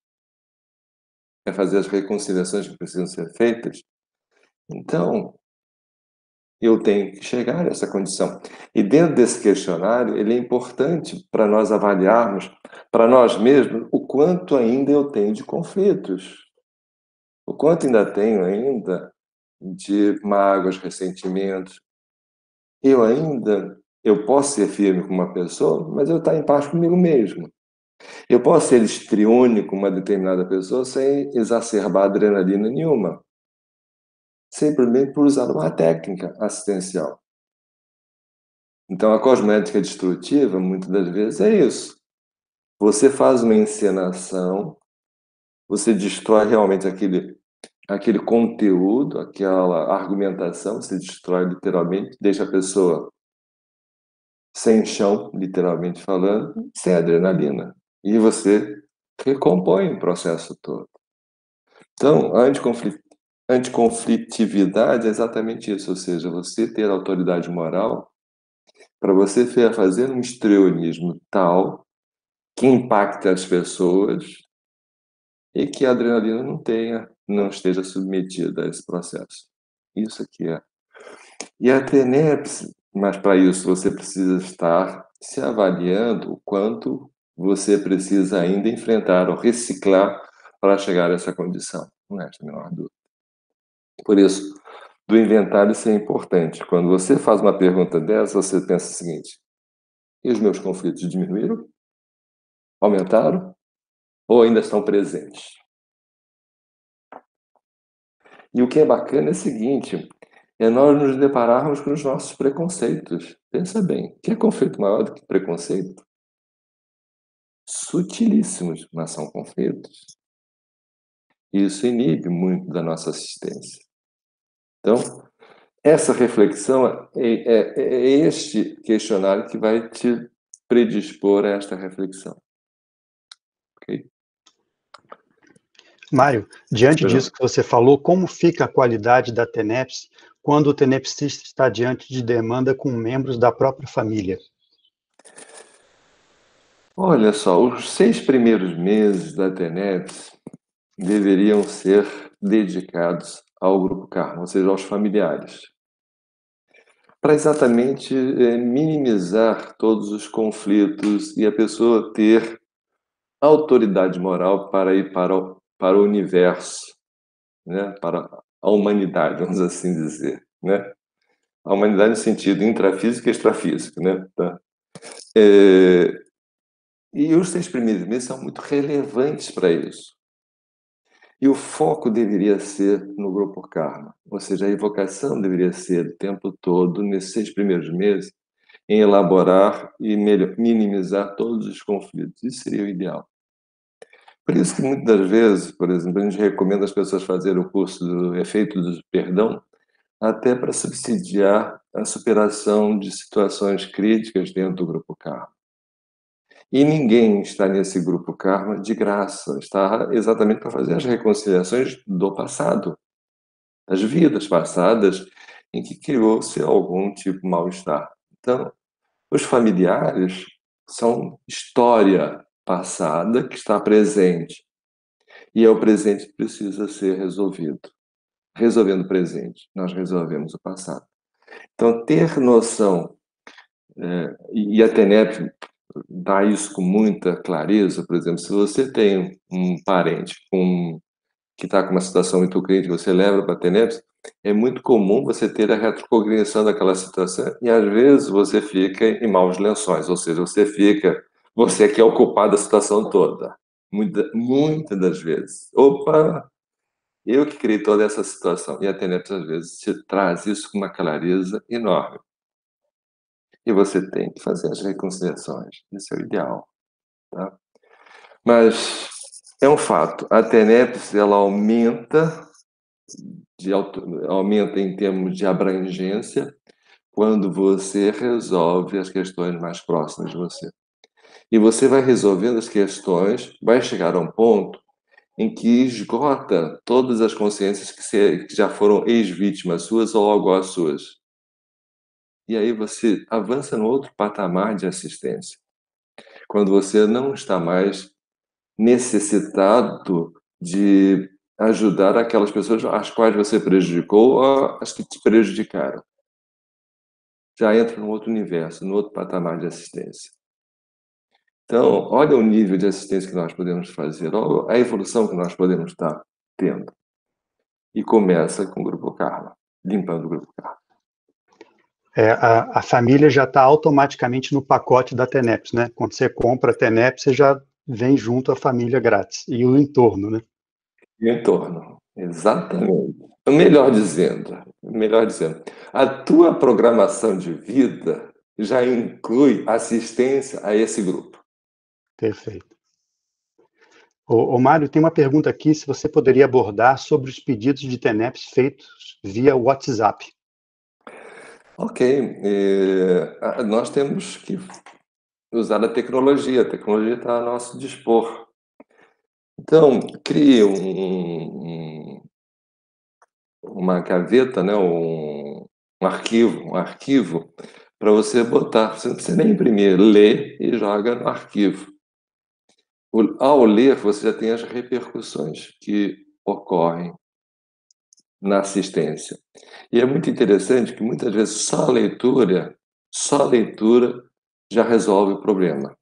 é fazer as reconciliações que precisam ser feitas, então eu tenho que chegar a essa condição. E dentro desse questionário, ele é importante para nós avaliarmos, para nós mesmos, o quanto ainda eu tenho de conflitos, o quanto ainda tenho ainda de mágoas, ressentimentos. Eu ainda, eu posso ser firme com uma pessoa, mas eu estou em paz comigo mesmo. Eu posso ser histriônico com uma determinada pessoa sem exacerbar adrenalina nenhuma. Simplesmente por usar uma técnica assistencial. Então, a cosmética destrutiva, muitas das vezes, é isso. Você faz uma encenação, você destrói realmente aquele, aquele conteúdo, aquela argumentação, você destrói literalmente, deixa a pessoa sem chão, literalmente falando, sem adrenalina. E você recompõe o processo todo. Então, a anticonflitividade é exatamente isso, ou seja, você ter autoridade moral para você fazer um histrionismo tal que impacte as pessoas e que a adrenalina não tenha, não esteja submetida a esse processo. Isso aqui é. E a T N E P S, mas para isso você precisa estar se avaliando o quanto você precisa ainda enfrentar ou reciclar para chegar a essa condição. Não é a menor dúvida. Por isso, do inventário isso é importante. Quando você faz uma pergunta dessa, você pensa o seguinte: e os meus conflitos diminuíram? Aumentaram? Ou ainda estão presentes? E o que é bacana é o seguinte, é nós nos depararmos com os nossos preconceitos. Pensa bem, que é conflito maior do que preconceito? Sutilíssimos, mas são conflitos. Isso inibe muito da nossa assistência. Então, essa reflexão, é, é, é este questionário que vai te predispor a esta reflexão. Ok? Mário, diante Espera. disso que você falou, como fica a qualidade da T N E P S quando o tenepsista está diante de demanda com membros da própria família? Olha só, os seis primeiros meses da T N E P S deveriam ser dedicados ao grupo karma, ou seja, aos familiares, para exatamente é, minimizar todos os conflitos e a pessoa ter autoridade moral para ir para o, para o universo, né? Para a humanidade, vamos assim dizer, né? A humanidade no sentido intrafísico e extrafísico, né? Tá. É, e os seis primeiros meses são muito relevantes para isso. E o foco deveria ser no grupo karma, ou seja, a evocação deveria ser o tempo todo, nesses seis primeiros meses, em elaborar e minimizar todos os conflitos. Isso seria o ideal. Por isso que muitas das vezes, por exemplo, a gente recomenda as pessoas fazerem o curso do efeito do perdão, até para subsidiar a superação de situações críticas dentro do grupo karma. E ninguém está nesse grupo karma de graça, está exatamente para fazer as reconciliações do passado, das vidas passadas em que criou-se algum tipo de mal-estar. Então, os familiares são história passada que está presente, e é o presente que precisa ser resolvido. Resolvendo o presente, nós resolvemos o passado. Então, ter noção, eh, e a T N E P S dá isso com muita clareza. Por exemplo, se você tem um parente com, que está com uma situação muito crítica, você leva para a T N E P S, é muito comum você ter a retrocognição daquela situação e, às vezes, você fica em maus lençóis, ou seja, você fica, você que é o culpado da situação toda, muitas muita das vezes. Opa, eu que criei toda essa situação. E a T N E P S, às vezes, te traz isso com uma clareza enorme. E você tem que fazer as reconciliações. Esse é o ideal. Tá? Mas é um fato. A T N E P S, ela aumenta de auto, aumenta em termos de abrangência quando você resolve as questões mais próximas de você. E você vai resolvendo as questões, vai chegar a um ponto em que esgota todas as consciências que, se, que já foram ex-vítimas suas ou algoz suas. E aí você avança no outro patamar de assistência. Quando você não está mais necessitado de ajudar aquelas pessoas às quais você prejudicou ou as que te prejudicaram. Já entra num outro universo, num outro patamar de assistência. Então, olha o nível de assistência que nós podemos fazer, olha a evolução que nós podemos estar tendo. E começa com o Grupo Karma, limpando o Grupo Karma. É, a, a família já está automaticamente no pacote da T E N E P S, né? Quando você compra a T E N E P S, você já vem junto a família grátis e o entorno, né? E o entorno, exatamente. Melhor dizendo, melhor dizendo, a tua programação de vida já inclui assistência a esse grupo. Perfeito. Ô, ô Mário, tem uma pergunta aqui, se você poderia abordar sobre os pedidos de T E N E P S feitos via WhatsApp. Ok, eh, nós temos que usar a tecnologia, a tecnologia está a nosso dispor. Então, crie um, um, uma gaveta, né, um, um arquivo, um arquivo para você botar, você não precisa nem imprimir, lê e joga no arquivo. O, ao ler, você já tem as repercussões que ocorrem na assistência. E é muito interessante que muitas vezes só a leitura, só a leitura já resolve o problema.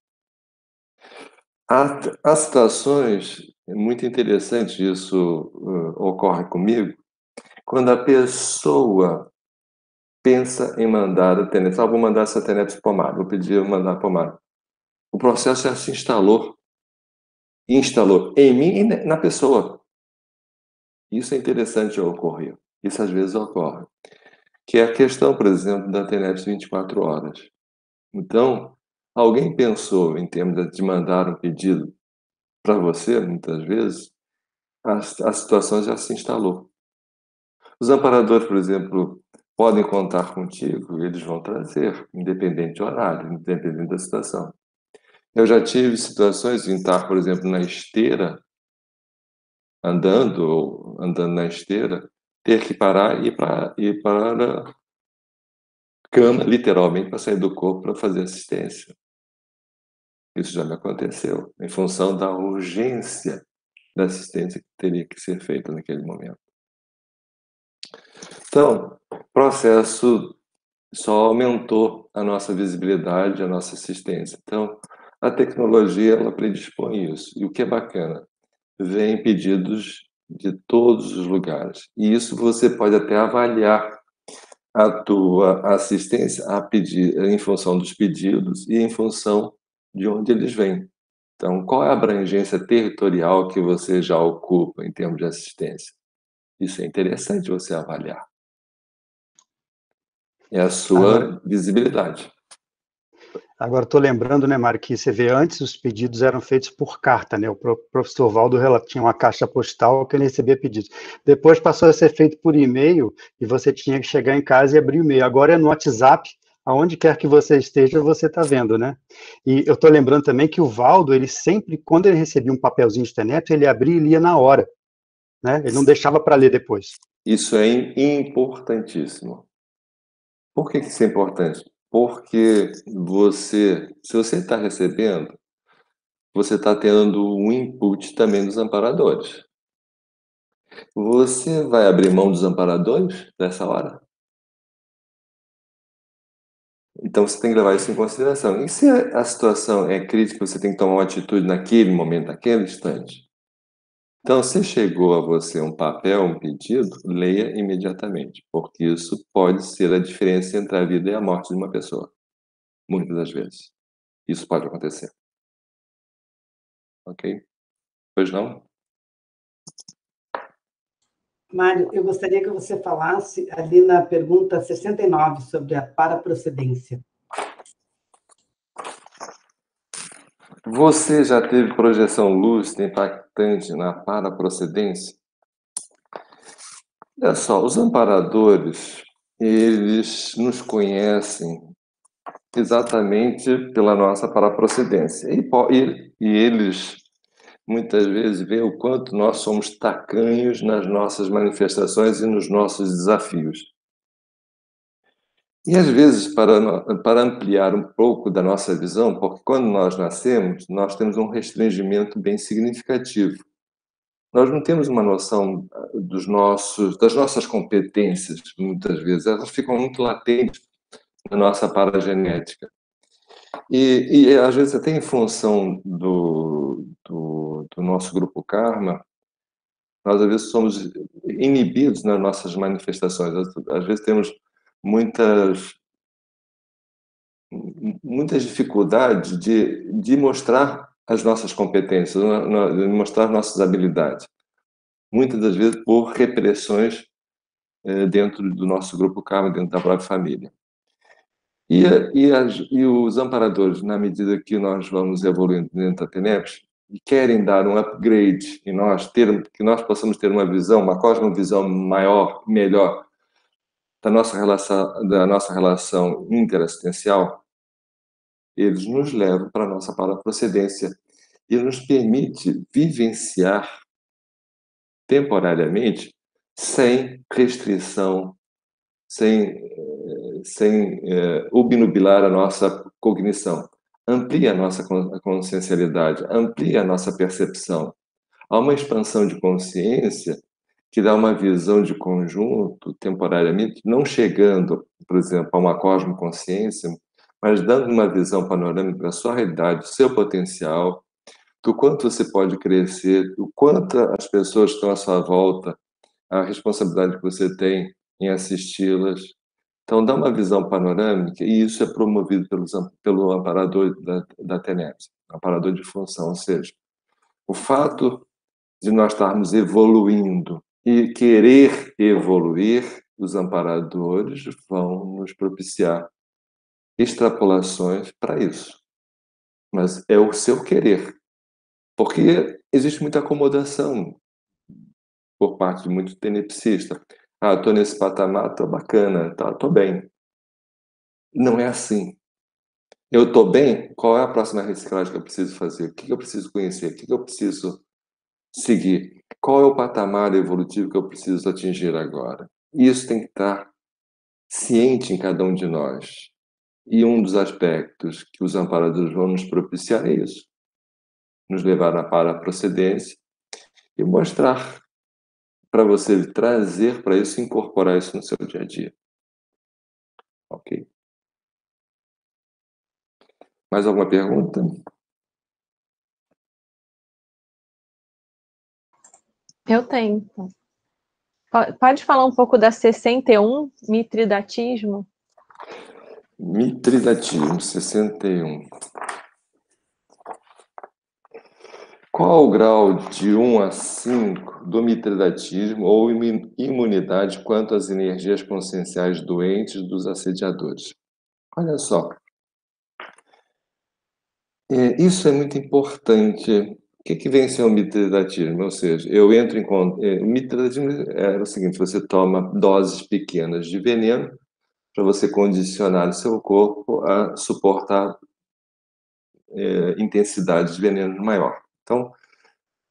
Há, há situações, é muito interessante isso uh, ocorre comigo, quando a pessoa pensa em mandar a T E N E P S, ah, vou mandar essa T E N E P S pomada, vou pedir mandar pomada. O processo já se instalou, instalou em mim e na pessoa. Isso é interessante ocorrer, isso às vezes ocorre, que é a questão, por exemplo, da T E N E P S vinte e quatro horas. Então, alguém pensou em termos de mandar um pedido para você, muitas vezes, a, a situação já se instalou. Os amparadores, por exemplo, podem contar contigo, eles vão trazer, independente do horário, independente da situação. Eu já tive situações em estar, por exemplo, na esteira, andando ou andando na esteira, ter que parar e ir para, ir para a cama, literalmente, para sair do corpo para fazer assistência. Isso já me aconteceu, em função da urgência da assistência que teria que ser feita naquele momento. Então, o processo só aumentou a nossa visibilidade, a nossa assistência. Então, a tecnologia, ela predispõe isso. E o que é bacana? Vem pedidos de todos os lugares. E isso você pode até avaliar a tua assistência a pedir, em função dos pedidos e em função de onde eles vêm. Então, qual é a abrangência territorial que você já ocupa em termos de assistência? Isso é interessante você avaliar. É a sua agora, visibilidade. Agora, estou lembrando, né, Mário, que você vê, antes os pedidos eram feitos por carta, né? O professor Valdo tinha uma caixa postal que ele recebia pedidos. Depois passou a ser feito por e-mail e você tinha que chegar em casa e abrir o e-mail. Agora é no WhatsApp, aonde quer que você esteja, você está vendo, né? E eu estou lembrando também que o Valdo, ele sempre, quando ele recebia um papelzinho de T E N E P S, ele abria e lia na hora. Né? Ele não deixava para ler depois. Isso é importantíssimo. Por que isso é importante? Porque você, se você está recebendo, você está tendo um input também dos amparadores. Você vai abrir mão dos amparadores nessa hora? Então você tem que levar isso em consideração. E se a situação é crítica, você tem que tomar uma atitude naquele momento, naquele instante. Então, se chegou a você um papel, um pedido, leia imediatamente, porque isso pode ser a diferença entre a vida e a morte de uma pessoa. Muitas das vezes. Isso pode acontecer. Ok? Pois não? Mário, eu gostaria que você falasse ali na pergunta sessenta e nove sobre a paraprocedência. Você já teve projeção lúcida impactante na paraprocedência? Olha só, os amparadores, eles nos conhecem exatamente pela nossa paraprocedência. E, po- e- e eles, muitas vezes, veem o quanto nós somos tacanhos nas nossas manifestações e nos nossos desafios. E às vezes, para, no- para ampliar um pouco da nossa visão, porque quando nós nascemos, nós temos um restringimento bem significativo. Nós não temos uma noção ah, dos nossos, das nossas competências, muitas vezes. Elas ficam muito latentes na nossa paragenética. E, e às vezes, até em função do, do, do nosso grupo karma, nós às vezes somos inibidos nas nossas manifestações. Às às vezes temos muitas, mu- muitas dificuldades de, de mostrar as nossas competências, na- na- de mostrar nossas habilidades. Muitas das vezes por repressões eh, dentro do nosso grupo karma, dentro da própria família. E, a- e, as, e os amparadores, na medida que nós vamos evoluindo dentro da TENEPS, e querem dar um upgrade e nós ter, que nós possamos ter uma visão, uma cosmovisão maior, melhor da nossa relação, da nossa relação interassistencial, eles nos levam para a nossa paraprocedência e nos permite vivenciar temporariamente sem restrição, sem sem eh, obnubilar a nossa cognição. Amplia a nossa con- a consciencialidade, amplia a nossa percepção. Há uma expansão de consciência que dá uma visão de conjunto temporariamente, não chegando, por exemplo, a uma cosmoconsciência, mas dando uma visão panorâmica da sua realidade, do seu potencial, do quanto você pode crescer, do quanto as pessoas que estão à sua volta, a responsabilidade que você tem em assisti-las. Então, dá uma visão panorâmica, e isso é promovido pelos, am- pelo amparador da, da TENEPS, amparador de função. Ou seja, o fato de nós estarmos evoluindo e querer evoluir, os amparadores vão nos propiciar extrapolações para isso. Mas é o seu querer, porque existe muita acomodação por parte de muito tenepsista. Ah, estou nesse patamar, tô bacana, tá, tô bem. Não é assim. Eu estou bem? Qual é a próxima reciclagem que eu preciso fazer? O que que eu preciso conhecer? O que que eu preciso seguir? Qual é o patamar evolutivo que eu preciso atingir agora? E isso tem que estar ciente em cada um de nós. E um dos aspectos que os amparadores vão nos propiciar é isso: nos levar na para a procedência e mostrar para você, trazer para isso, incorporar isso no seu dia a dia. Ok? Mais alguma pergunta? Eu tenho. Po- Pode falar um pouco da sessenta e um, mitridatismo? Mitridatismo sessenta e um. Qual o grau de um a cinco do mitridatismo ou imu- imunidade quanto às energias conscienciais doentes dos assediadores? Olha só, é, isso é muito importante. O que, que vem ser o mitridatismo? Ou seja, eu entro em conta. É, o mitridatismo é o seguinte: você toma doses pequenas de veneno para você condicionar o seu corpo a suportar é, intensidades de veneno maior. Então,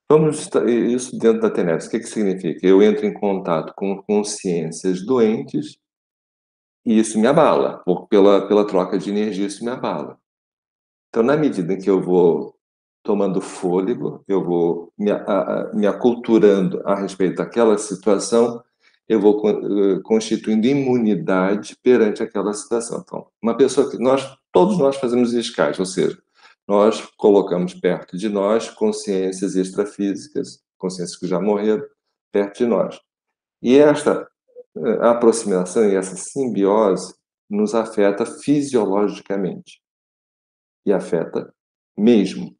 vamos, estar- isso dentro da TENEPS, o que que significa? Eu entro em contato com consciências doentes e isso me abala, por, pela, pela troca de energia, isso me abala. Então, na medida em que eu vou tomando fôlego, eu vou me, a- a- a- me aculturando a respeito daquela situação, eu vou con- eh, constituindo imunidade perante aquela situação. Então, uma pessoa que nós, todos nós fazemos escais, ou seja, nós colocamos perto de nós consciências extrafísicas, consciências que já morreram, perto de nós. E esta eh, aproximação e essa simbiose nos afeta fisiologicamente e afeta mesmo,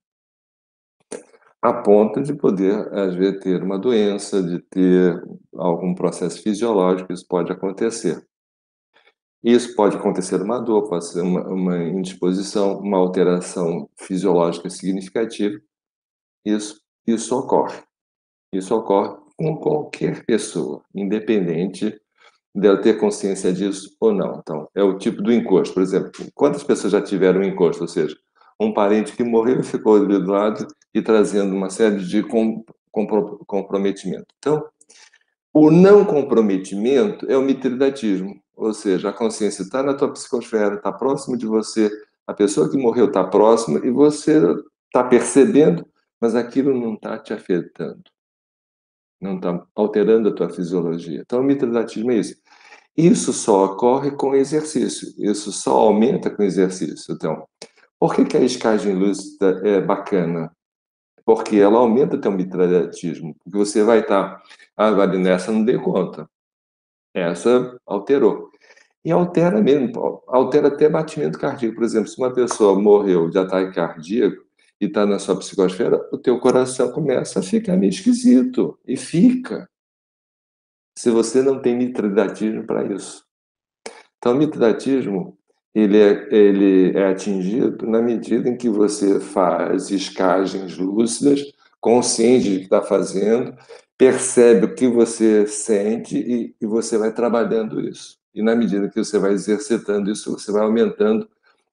a ponto de poder, às vezes, ter uma doença, de ter algum processo fisiológico, isso pode acontecer. Isso pode acontecer uma dor, pode ser uma, uma indisposição, uma alteração fisiológica significativa, isso, isso ocorre. Isso ocorre com qualquer pessoa, independente dela ter consciência disso ou não. Então, é o tipo do encosto, por exemplo. Quantas pessoas já tiveram um encosto? Ou seja, um parente que morreu e ficou ali do lado e trazendo uma série de com, com, comprometimento. Então, o não comprometimento é o mitridatismo, ou seja, a consciência está na tua psicosfera, está próximo de você, a pessoa que morreu está próxima e você está percebendo, mas aquilo não está te afetando, não está alterando a tua fisiologia. Então, o mitridatismo é isso. Isso só ocorre com exercício, isso só aumenta com exercício. Então, por que que a escagem lúcida é bacana? Porque ela aumenta o teu mitridatismo, porque você vai estar, ah, vale, nessa não dei conta, essa alterou. E altera mesmo, altera até batimento cardíaco. Por exemplo, se uma pessoa morreu de ataque cardíaco e está na sua psicosfera, o teu coração começa a ficar meio esquisito, e fica, se você não tem mitridatismo para isso. Então, o mitridatismo, ele é, ele é atingido na medida em que você faz escagens lúcidas, consciente do que está fazendo, percebe o que você sente e, e você vai trabalhando isso. E na medida que você vai exercitando isso, você vai aumentando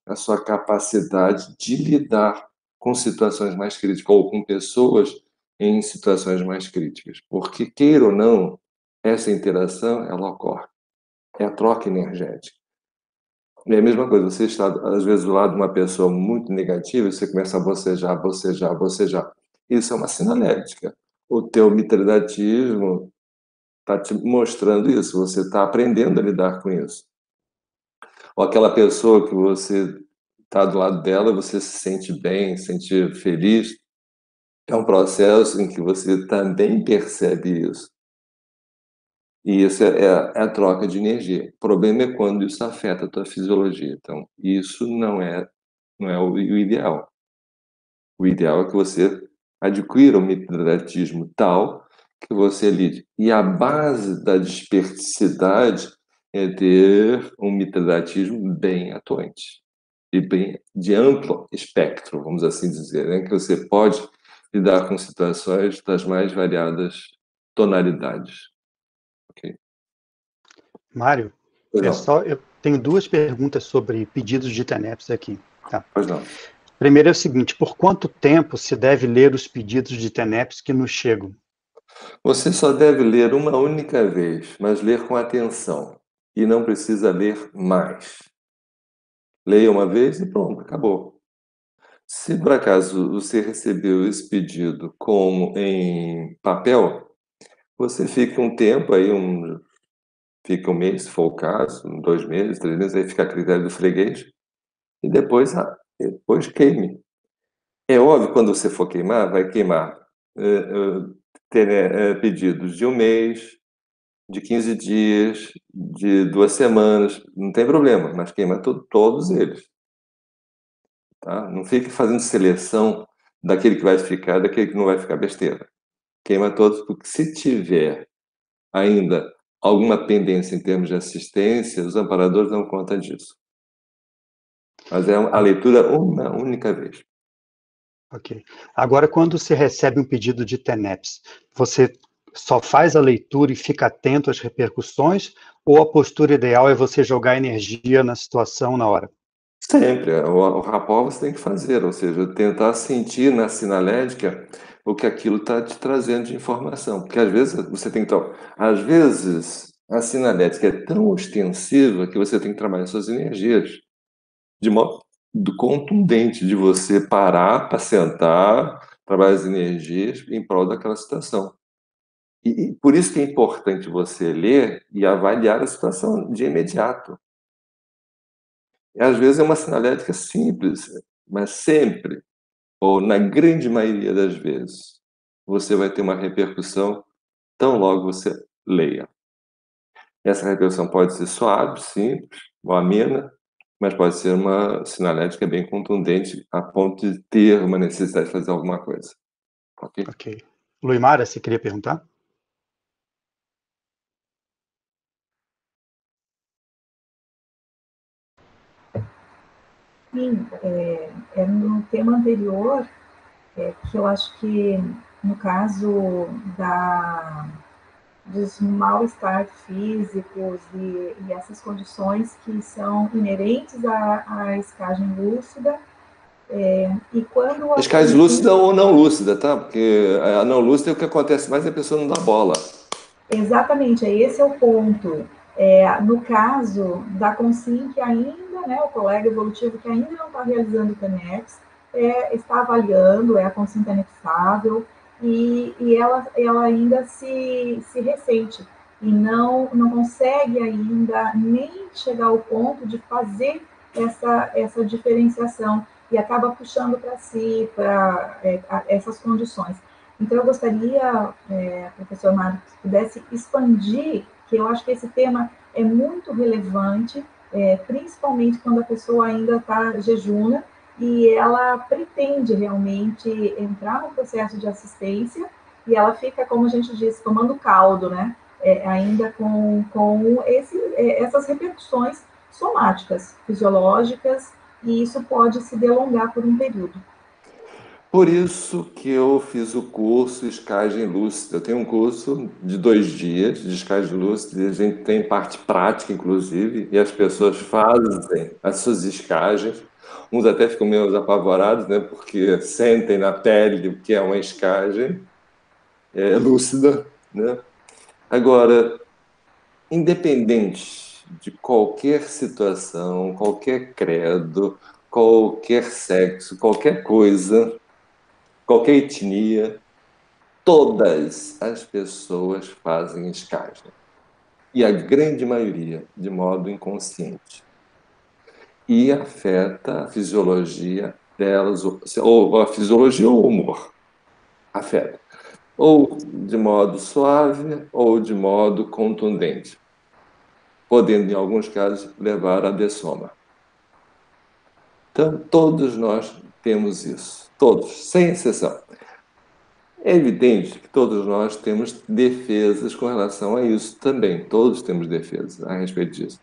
a sua capacidade de lidar com situações mais críticas ou com pessoas em situações mais críticas. Porque, queira ou não, essa interação, ela ocorre. É a troca energética. É a mesma coisa, você está, às vezes, do lado de uma pessoa muito negativa, você começa a bocejar, bocejar, bocejar. Isso é uma sinalética. O teu mitridatismo está te mostrando isso, você está aprendendo a lidar com isso. Ou aquela pessoa que você está do lado dela, você se sente bem, se sente feliz. É um processo em que você também percebe isso. E isso é a troca de energia. O problema é quando isso afeta a tua fisiologia. Então, isso não é, não é o ideal. O ideal é que você adquira um mitridatismo tal que você lide. E a base da desperticidade é ter um mitridatismo bem atuante. E bem de amplo espectro, vamos assim dizer, né? Que você pode lidar com situações das mais variadas tonalidades. Okay. Mário, é só, eu tenho duas perguntas sobre pedidos de TENEPS aqui. Tá. Pois não. Primeiro é o seguinte, por quanto tempo se deve ler os pedidos de TENEPS que nos chegam? Você só deve ler uma única vez, mas ler com atenção. E não precisa ler mais. Leia uma vez e pronto, acabou. Se por acaso você recebeu esse pedido como em papel, você fica um tempo aí, um, fica um mês, se for o caso, dois meses, três meses, aí fica a critério do freguês, e depois, depois queime. É óbvio, quando você for queimar, vai queimar uh, uh, ter, uh, pedidos de um mês, de quinze dias, de duas semanas, não tem problema, mas queima to, todos eles. Tá? Não fique fazendo seleção daquele que vai ficar, daquele que não vai ficar, besteira. Queima todos, porque se tiver ainda alguma pendência em termos de assistência, os amparadores dão conta disso. Mas é a leitura uma única vez. Ok. Agora, quando se recebe um pedido de TENEPS, você só faz a leitura e fica atento às repercussões, ou a postura ideal é você jogar energia na situação na hora? Sempre. O, o rapport você tem que fazer, ou seja, tentar sentir na sinalética o que aquilo está te trazendo de informação. Porque às vezes você tem que... Então, às vezes a sinalética é tão ostensiva que você tem que trabalhar suas energias de modo contundente, de você parar para sentar, trabalhar as energias em prol daquela situação. E, e por isso que é importante você ler e avaliar a situação de imediato. E às vezes é uma sinalética simples, mas sempre, ou na grande maioria das vezes, você vai ter uma repercussão tão logo você leia. Essa repercussão pode ser suave, simples, ou amena, mas pode ser uma sinalética bem contundente, a ponto de ter uma necessidade de fazer alguma coisa. Ok? Ok. Luimara, você queria perguntar? Sim, é, é no tema anterior é, que eu acho que no caso da, dos mal-estar físicos e, e essas condições que são inerentes à, à escagem lúcida. É, e quando a escagem lúcida ou não lúcida, tá? Porque a não lúcida é o que acontece mais, a pessoa não dá bola. Exatamente, esse é o ponto. É, no caso da Consim, que ainda, né, o colega evolutivo que ainda não está realizando o T N E X, é, está avaliando, é a Consim T N E Xável, e, e ela, ela ainda se, se ressente, e não, não consegue ainda nem chegar ao ponto de fazer essa, essa diferenciação, e acaba puxando para si, para é, essas condições. Então, eu gostaria, é, professor Mário, que pudesse expandir, que eu acho que esse tema é muito relevante, é, principalmente quando a pessoa ainda está jejuna e ela pretende realmente entrar no processo de assistência e ela fica, como a gente disse, tomando caldo, né? É, ainda com, com esse, é, essas repercussões somáticas, fisiológicas, e isso pode se delongar por um período. Por isso que eu fiz o curso Escagem Lúcida. Eu tenho um curso de dois dias de Escagem Lúcida, a gente tem parte prática, inclusive, e as pessoas fazem as suas escagens. Uns até ficam meio apavorados, né, porque sentem na pele o que é uma escagem é, lúcida, né? Agora, independente de qualquer situação, qualquer credo, qualquer sexo, qualquer coisa, qualquer etnia, todas as pessoas fazem escagem. E a grande maioria, de modo inconsciente. E afeta a fisiologia delas, ou a fisiologia ou o humor. Afeta. Ou de modo suave, ou de modo contundente. Podendo, em alguns casos, levar a dessoma. Então, todos nós temos isso, todos, sem exceção. É evidente que todos nós temos defesas com relação a isso também, todos temos defesas a respeito disso.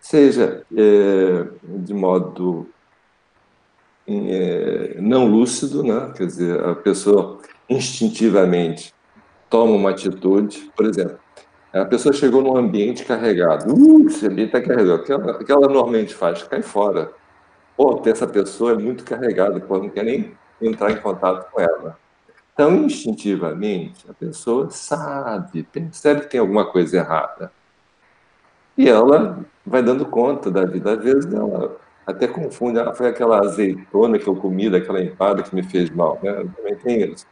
Seja é, de modo é, não lúcido, né? Quer dizer, a pessoa instintivamente toma uma atitude, por exemplo, a pessoa chegou num ambiente carregado, uh, esse ambiente está carregado, o que ela, o que ela normalmente faz? Cai fora. Ou até essa pessoa é muito carregada, porque não quer nem entrar em contato com ela. Então, instintivamente, a pessoa sabe, percebe que tem alguma coisa errada. E ela vai dando conta da vida. Às vezes, ela até confunde. Ah, foi aquela azeitona que eu comi, daquela empada que me fez mal. Né? Também tem isso.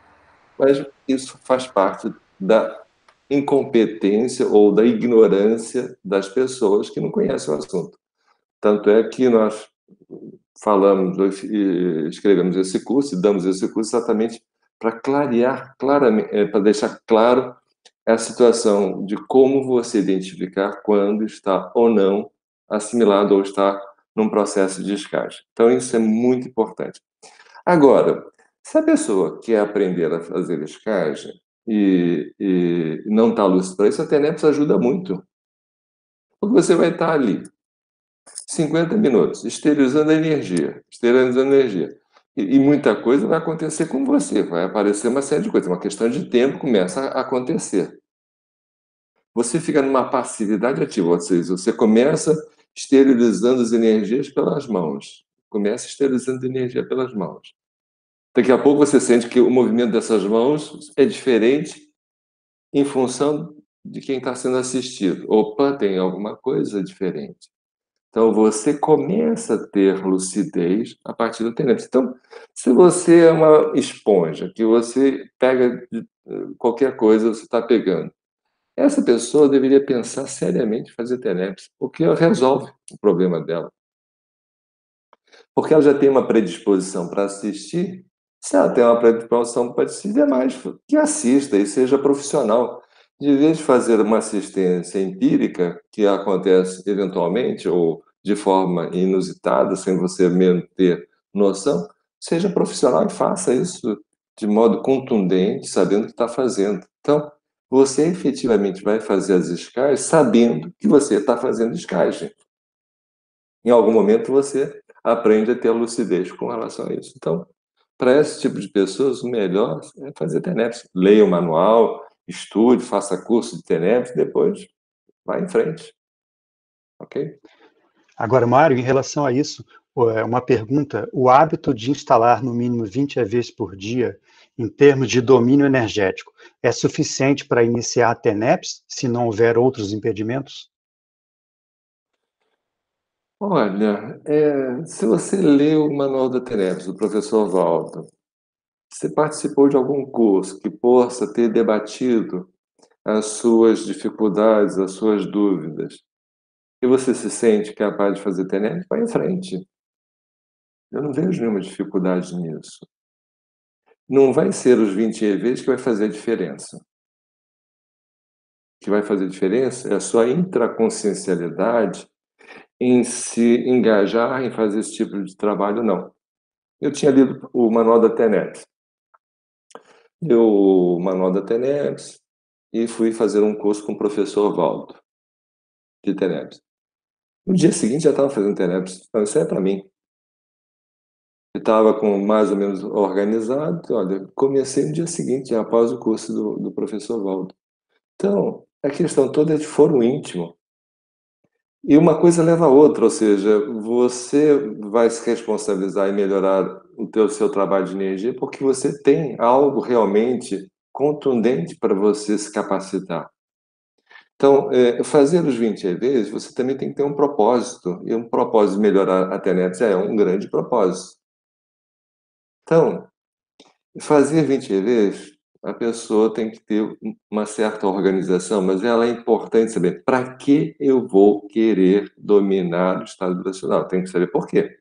Mas isso faz parte da incompetência ou da ignorância das pessoas que não conhecem o assunto. Tanto é que nós falamos, escrevemos esse curso e damos esse curso exatamente para clarear, claramente, para deixar claro a situação de como você identificar quando está ou não assimilado ou está num processo de escagem. Então, isso é muito importante. Agora, se a pessoa quer aprender a fazer escagem e, e não está lúcido para isso, a T N E P S ajuda muito. Porque você vai estar ali cinquenta minutos, esterilizando energia, esterilizando energia. E, e muita coisa vai acontecer com você, vai aparecer uma série de coisas, uma questão de tempo começa a acontecer. Você fica numa passividade ativa, ou seja, você começa esterilizando as energias pelas mãos, começa esterilizando energia pelas mãos. Daqui a pouco você sente que o movimento dessas mãos é diferente em função de quem está sendo assistido. Opa, tem alguma coisa diferente. Então, você começa a ter lucidez a partir do T N E P S. Então, se você é uma esponja, que você pega qualquer coisa, você está pegando, essa pessoa deveria pensar seriamente em fazer T N E P S, porque resolve o problema dela. Porque ela já tem uma predisposição para assistir, se ela tem uma predisposição para assistir, é mais que assista e seja profissional. De vez de fazer uma assistência empírica, que acontece eventualmente ou de forma inusitada, sem você mesmo ter noção, seja profissional e faça isso de modo contundente, sabendo o que está fazendo. Então, você efetivamente vai fazer as escagens sabendo que você está fazendo escagem. Em algum momento você aprende a ter lucidez com relação a isso. Então, para esse tipo de pessoas, o melhor é fazer T N E Ps. Leia o manual, estude, faça curso de T N E Ps, depois vai em frente. Ok? Agora, Mário, em relação a isso, uma pergunta. O hábito de instalar no mínimo vinte vezes por dia, em termos de domínio energético, é suficiente para iniciar a T N E Ps, se não houver outros impedimentos? Olha, é, se você leu o Manual da T N E Ps, do professor Valdo, se participou de algum curso que possa ter debatido as suas dificuldades, as suas dúvidas, e você se sente capaz de fazer T N E P, vai em frente. Eu não vejo nenhuma dificuldade nisso. Não vai ser os vinte E Vs que vai fazer a diferença. O que vai fazer a diferença é a sua intraconsciencialidade em se engajar em fazer esse tipo de trabalho, não. Eu tinha lido o Manual da T N E P S. Eu, o Manual da T N E P S, e fui fazer um curso com o professor Valdo, de T N E P S. No dia seguinte já estava fazendo T N E P S, então isso é para mim. Eu estava com mais ou menos organizado, olha, comecei no dia seguinte, já após o curso do, do professor Valdo. Então, a questão toda é de foro íntimo. E uma coisa leva a outra, ou seja, você vai se responsabilizar e melhorar o teu, seu trabalho de energia porque você tem algo realmente contundente para você se capacitar. Então, é, fazer os vinte E Vs, você também tem que ter um propósito, e um propósito de melhorar a T N E P S é um grande propósito. Então, fazer vinte E Vs, a pessoa tem que ter uma certa organização, mas ela é importante saber para que eu vou querer dominar o estado vibracional. Tem que saber por quê.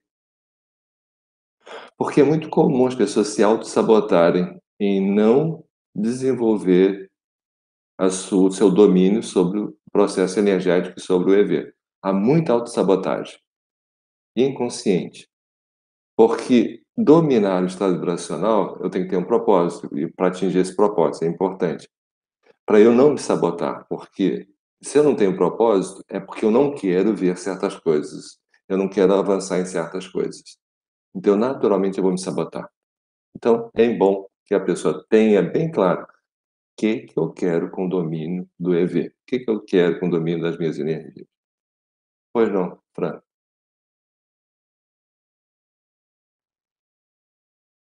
Porque é muito comum as pessoas se autossabotarem em não desenvolver a sua, o seu domínio sobre o processo energético e sobre o E V. Há muita autossabotagem inconsciente. Porque dominar o estado vibracional, eu tenho que ter um propósito, e para atingir esse propósito é importante. Para eu não me sabotar, porque se eu não tenho propósito, é porque eu não quero ver certas coisas, eu não quero avançar em certas coisas. Então, naturalmente, eu vou me sabotar. Então, é bom que a pessoa tenha bem claro o que, que eu quero com o domínio do E V, o que, que eu quero com o domínio das minhas energias. Pois não, Fran?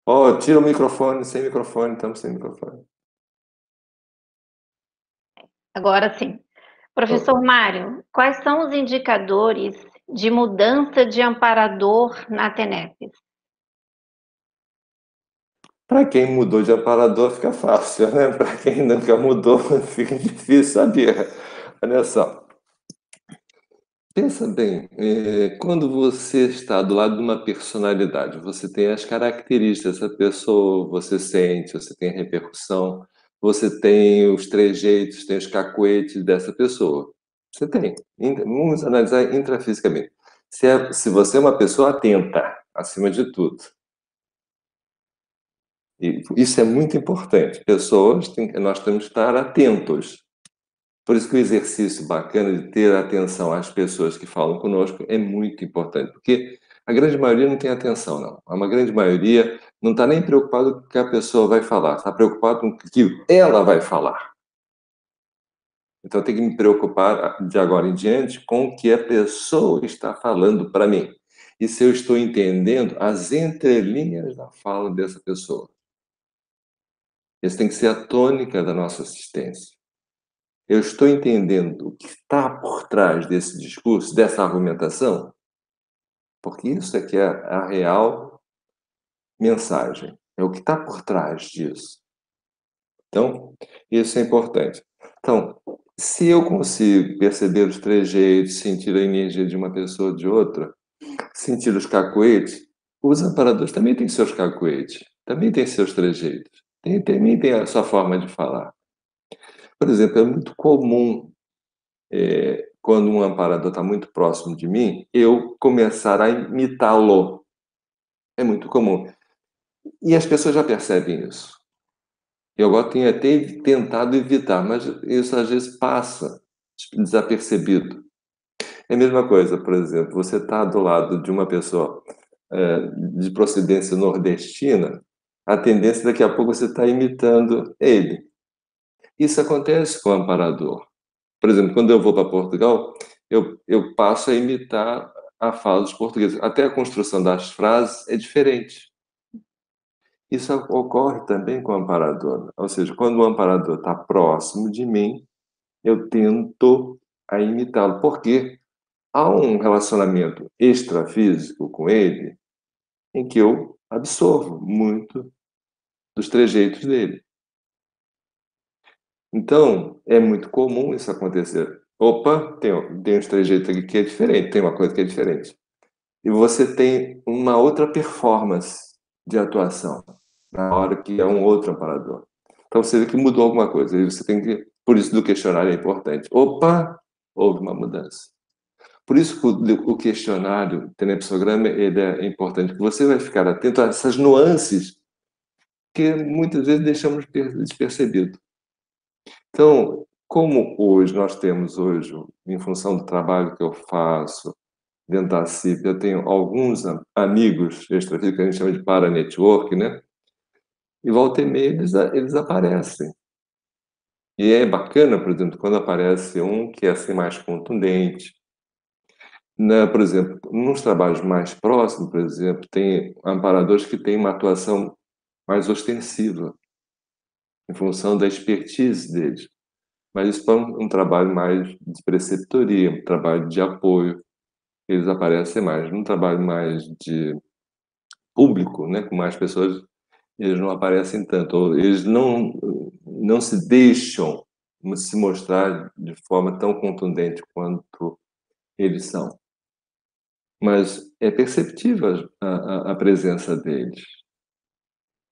Oh, tira o microfone, sem microfone, estamos sem microfone. Agora sim. Professor Mário, quais são os indicadores de mudança de amparador na T N E P S? Para quem mudou de amparador fica fácil, né? Para quem nunca mudou fica difícil saber. Olha só. Pensa bem, é, quando você está do lado de uma personalidade, você tem as características dessa pessoa, você sente, você tem repercussão, você tem os trejeitos, tem os cacoetes dessa pessoa. Você tem. Vamos analisar intrafisicamente. Se, é, se você é uma pessoa atenta, acima de tudo. E isso é muito importante. Pessoas, tem, nós temos que estar atentos. Por isso que o exercício bacana de ter atenção às pessoas que falam conosco é muito importante, porque a grande maioria não tem atenção, não. Uma grande maioria não está nem preocupada com o que a pessoa vai falar, está preocupada com o que ela vai falar. Então, eu tenho que me preocupar de agora em diante com o que a pessoa está falando para mim. E se eu estou entendendo as entrelinhas da fala dessa pessoa. Isso tem que ser a tônica da nossa assistência. Eu estou entendendo o que está por trás desse discurso, dessa argumentação? Porque isso é que é a real mensagem. É o que está por trás disso. Então, isso é importante. Então, se eu consigo perceber os trejeitos, sentir a energia de uma pessoa ou de outra, sentir os cacoetes, os amparadores também têm seus cacoetes, também têm seus trejeitos, tem, também têm a sua forma de falar. Por exemplo, é muito comum, é, quando um amparador está muito próximo de mim, eu começar a imitá-lo. É muito comum. E as pessoas já percebem isso. Eu agora tenho até tentado evitar, mas isso às vezes passa desapercebido. É a mesma coisa, por exemplo, você está do lado de uma pessoa é, de procedência nordestina, a tendência daqui a pouco você está imitando ele. Isso acontece com o amparador. Por exemplo, quando eu vou para Portugal, eu, eu passo a imitar a fala dos portugueses. Até a construção das frases é diferente. Isso ocorre também com o amparador. Ou seja, quando o amparador está próximo de mim, eu tento a imitá-lo. Por quê? Há um relacionamento extrafísico com ele em que eu absorvo muito dos trejeitos dele. Então, é muito comum isso acontecer. Opa, tem, tem uns trejeitos aqui que é diferente, tem uma coisa que é diferente. E você tem uma outra performance de atuação na hora que é um outro amparador. Então, você vê que mudou alguma coisa. E você tem que, por isso, do questionário é importante. Opa, houve uma mudança. Por isso que o questionário, o tenepsograma, ele é importante, que você vai ficar atento a essas nuances que muitas vezes deixamos despercebido. Então, como hoje nós temos hoje, em função do trabalho que eu faço dentro da C I P, eu tenho alguns amigos extrafísicos, que a gente chama de para-network, né? E volta e meia eles, eles aparecem. E é bacana, por exemplo, quando aparece um que é assim mais contundente. Na, por exemplo, nos trabalhos mais próximos, por exemplo, tem amparadores que têm uma atuação mais ostensiva, em função da expertise deles. Mas isso é um, um trabalho mais de preceptoria, um trabalho de apoio, eles aparecem mais. Num trabalho mais de público, né, com mais pessoas, eles não aparecem tanto, ou eles não, não se deixam se mostrar de forma tão contundente quanto eles são. Mas é perceptível a, a, a presença deles,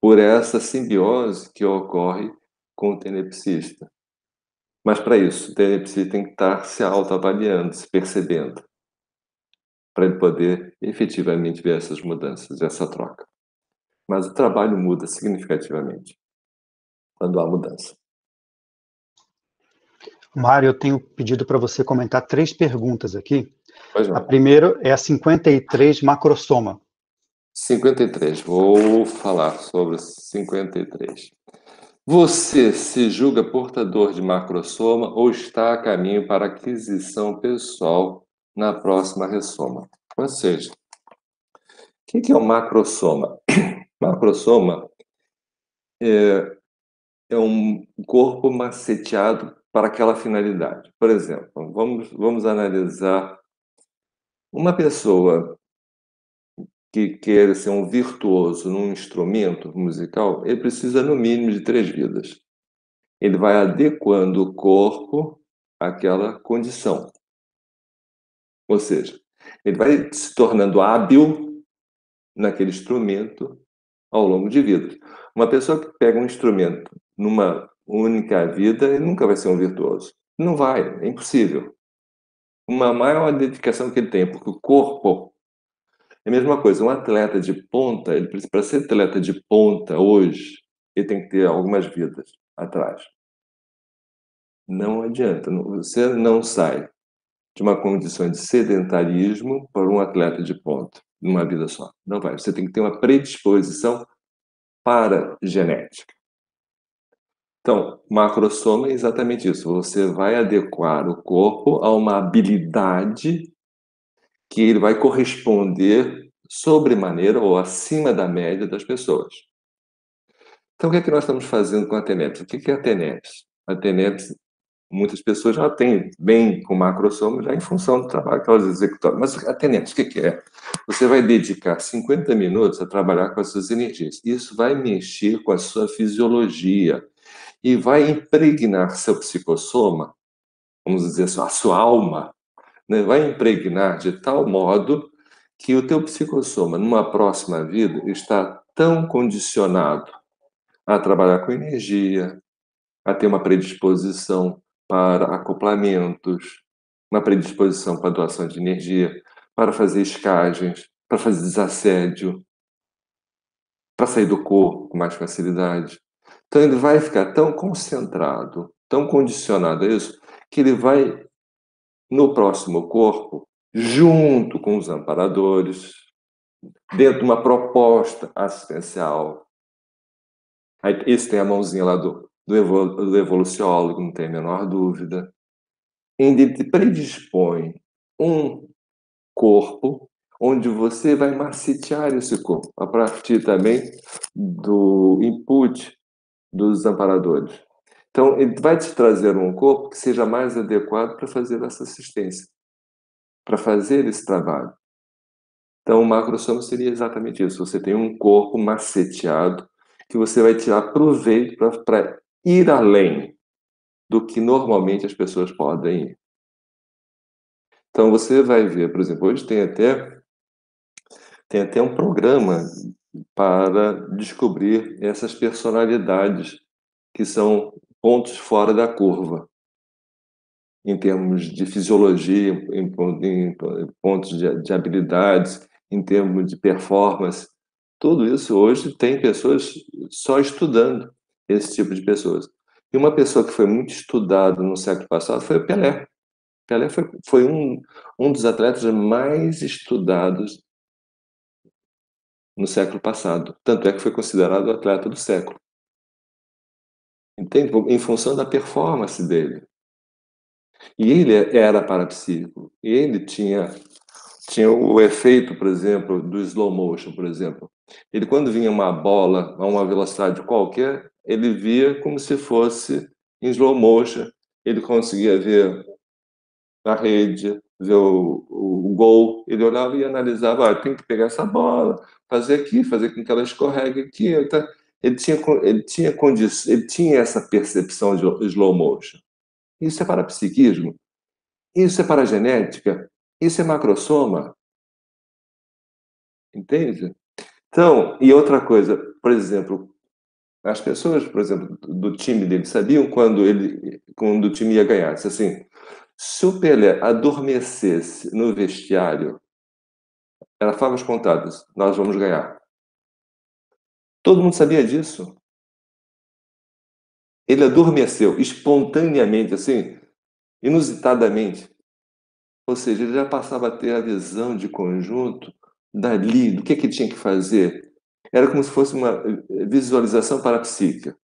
por essa simbiose que ocorre com o tenepsista. Mas para isso, o tenepsista tem que estar se autoavaliando, se percebendo, para ele poder efetivamente ver essas mudanças, essa troca. Mas o trabalho muda significativamente quando há mudança. Mário, eu tenho pedido para você comentar três perguntas aqui. Pois não. A primeira é a cinquenta e três macrossoma. cinquenta e três, vou falar sobre cinquenta e três. Você se julga portador de macrossoma ou está a caminho para aquisição pessoal na próxima ressoma? Ou seja, o que é um macrossoma? Macrossoma é, é um corpo maceteado para aquela finalidade. Por exemplo, vamos, vamos analisar uma pessoa que quer ser um virtuoso num instrumento musical, ele precisa, no mínimo, de três vidas. Ele vai adequando o corpo àquela condição. Ou seja, ele vai se tornando hábil naquele instrumento ao longo de vidas. Uma pessoa que pega um instrumento numa única vida, ele nunca vai ser um virtuoso. Não vai, é impossível. Uma maior dedicação que ele tem, porque o corpo é a mesma coisa. Um atleta de ponta, ele precisa, para ser atleta de ponta hoje, ele tem que ter algumas vidas atrás. Não adianta, você não sai de uma condição de sedentarismo para um atleta de ponta, numa vida só. Não vai, você tem que ter uma predisposição para genética. Então, macrossoma é exatamente isso. Você vai adequar o corpo a uma habilidade que ele vai corresponder sobremaneira ou acima da média das pessoas. Então, o que é que nós estamos fazendo com a tenepes? O que é a tenepes? A tenepes, muitas pessoas já têm bem com macrossoma, já em função do trabalho que elas executam. Mas a tenepes, o que é? Você vai dedicar cinquenta minutos a trabalhar com as suas energias. Isso vai mexer com a sua fisiologia e vai impregnar seu psicossoma, vamos dizer, a sua alma, né? Vai impregnar de tal modo que o teu psicossoma, numa próxima vida, está tão condicionado a trabalhar com energia, a ter uma predisposição para acoplamentos, uma predisposição para doação de energia, para fazer escagens, para fazer desassédio, para sair do corpo com mais facilidade. Então ele vai ficar tão concentrado, tão condicionado a isso, que ele vai, no próximo corpo, junto com os amparadores, dentro de uma proposta assistencial, Aí, esse tem a mãozinha lá do, do, evol, do evoluciólogo, não tem a menor dúvida. Ele te predispõe um corpo onde você vai macetear esse corpo, a partir também do input dos desamparadores. Então, ele vai te trazer um corpo que seja mais adequado para fazer essa assistência, para fazer esse trabalho. Então, o macrosoma seria exatamente isso. Você tem um corpo maceteado que você vai tirar proveito para ir além do que normalmente as pessoas podem ir. Então, você vai ver, por exemplo, hoje tem até, tem até um programa para descobrir essas personalidades que são pontos fora da curva, em termos de fisiologia, em, em pontos de, de habilidades, em termos de performance. Tudo isso hoje tem pessoas só estudando esse tipo de pessoas. E uma pessoa que foi muito estudada no século passado foi o Pelé. Pelé foi, foi um, um dos atletas mais estudados no século passado. Tanto é que foi considerado o atleta do século. Entende? Em função da performance dele. E ele era parapsíquico. Ele tinha, tinha o efeito, por exemplo, do slow motion, por exemplo. Ele, quando vinha uma bola a uma velocidade qualquer, ele via como se fosse em slow motion. Ele conseguia ver a rede, ver o, o, o gol. Ele olhava e analisava, ah, tem que pegar essa bola, fazer aqui, fazer com que ela escorregue aqui. Tá? Ele, tinha, ele, tinha ele tinha essa percepção de slow motion. Isso é parapsiquismo, isso é paragenética, isso é macrosoma. Entende? Então, e outra coisa, por exemplo, as pessoas, por exemplo, do time dele, sabiam quando, ele, quando o time ia ganhar. Assim, se o Pelé adormecesse no vestiário, era favas contadas, nós vamos ganhar. Todo mundo sabia disso. Ele adormeceu espontaneamente, assim, inusitadamente. Ou seja, ele já passava a ter a visão de conjunto dali, do que, que tinha que fazer. Era como se fosse uma visualização parapsíquica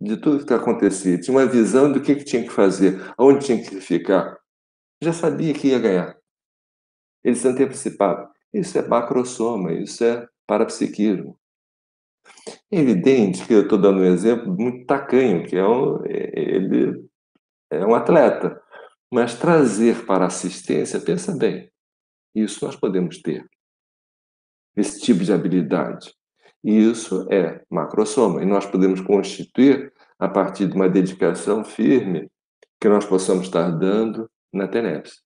de tudo que acontecia. Tinha uma visão do que, que tinha que fazer, aonde tinha que ficar. Já sabia que ia ganhar. Ele se antecipava. Isso é macrosoma, isso é parapsiquismo. É evidente que eu estou dando um exemplo muito tacanho, que é um, ele é um atleta, mas trazer para assistência, pensa bem, isso nós podemos ter, esse tipo de habilidade, e isso é macrosoma, e nós podemos constituir a partir de uma dedicação firme que nós possamos estar dando na T N E P S.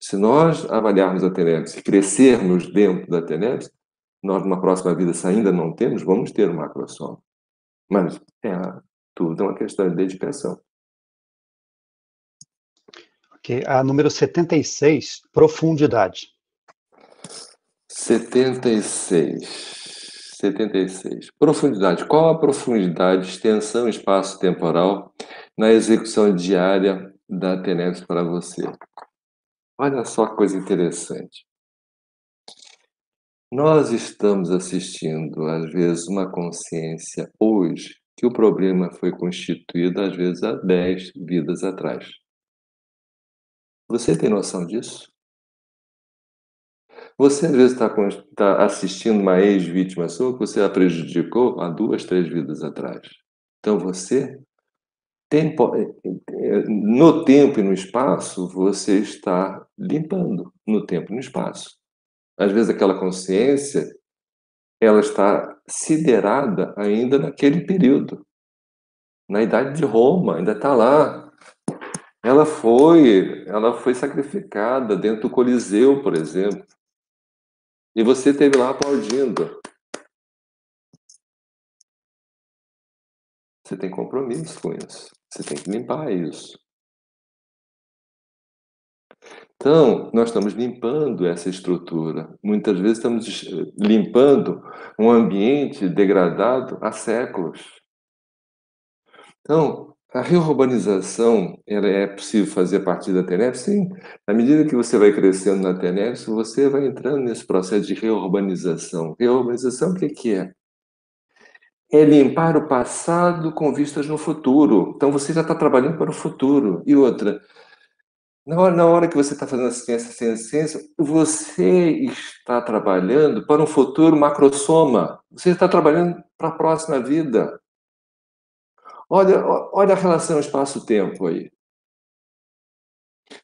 Se nós avaliarmos a T N E P S e crescermos dentro da T N E P S, nós, numa próxima vida, se ainda não temos, vamos ter um macrosoma. Mas é tudo é uma questão de dedicação. Ok. A número setenta e seis, profundidade. setenta e seis. setenta e seis. Profundidade. Qual a profundidade, extensão, espaço temporal na execução diária da T N E P S para você? Olha só que coisa interessante. Nós estamos assistindo, às vezes, uma consciência hoje que o problema foi constituído, às vezes, há dez vidas atrás. Você tem noção disso? Você, às vezes, está tá assistindo uma ex-vítima sua que você a prejudicou há duas, três vidas atrás. Então, você, tempo, no tempo e no espaço, você está limpando no tempo e no espaço. Às vezes aquela consciência, ela está siderada ainda naquele período. Na idade de Roma, ainda está lá. Ela foi, ela foi sacrificada dentro do Coliseu, por exemplo. E você esteve lá aplaudindo. Você tem compromisso com isso. Você tem que limpar isso. Então, nós estamos limpando essa estrutura. Muitas vezes estamos limpando um ambiente degradado há séculos. Então, a reurbanização, ela é possível fazer a partir da T N E P S? Sim. À medida que você vai crescendo na T N E P S, você vai entrando nesse processo de reurbanização. Reurbanização, o que que é? é limpar o passado com vistas no futuro. Então você já está trabalhando para o futuro. E outra, na hora, na hora que você está fazendo a ciência, ciência, ciência, você está trabalhando para um futuro macrossoma. Você está trabalhando para a próxima vida. Olha, olha a relação espaço-tempo aí.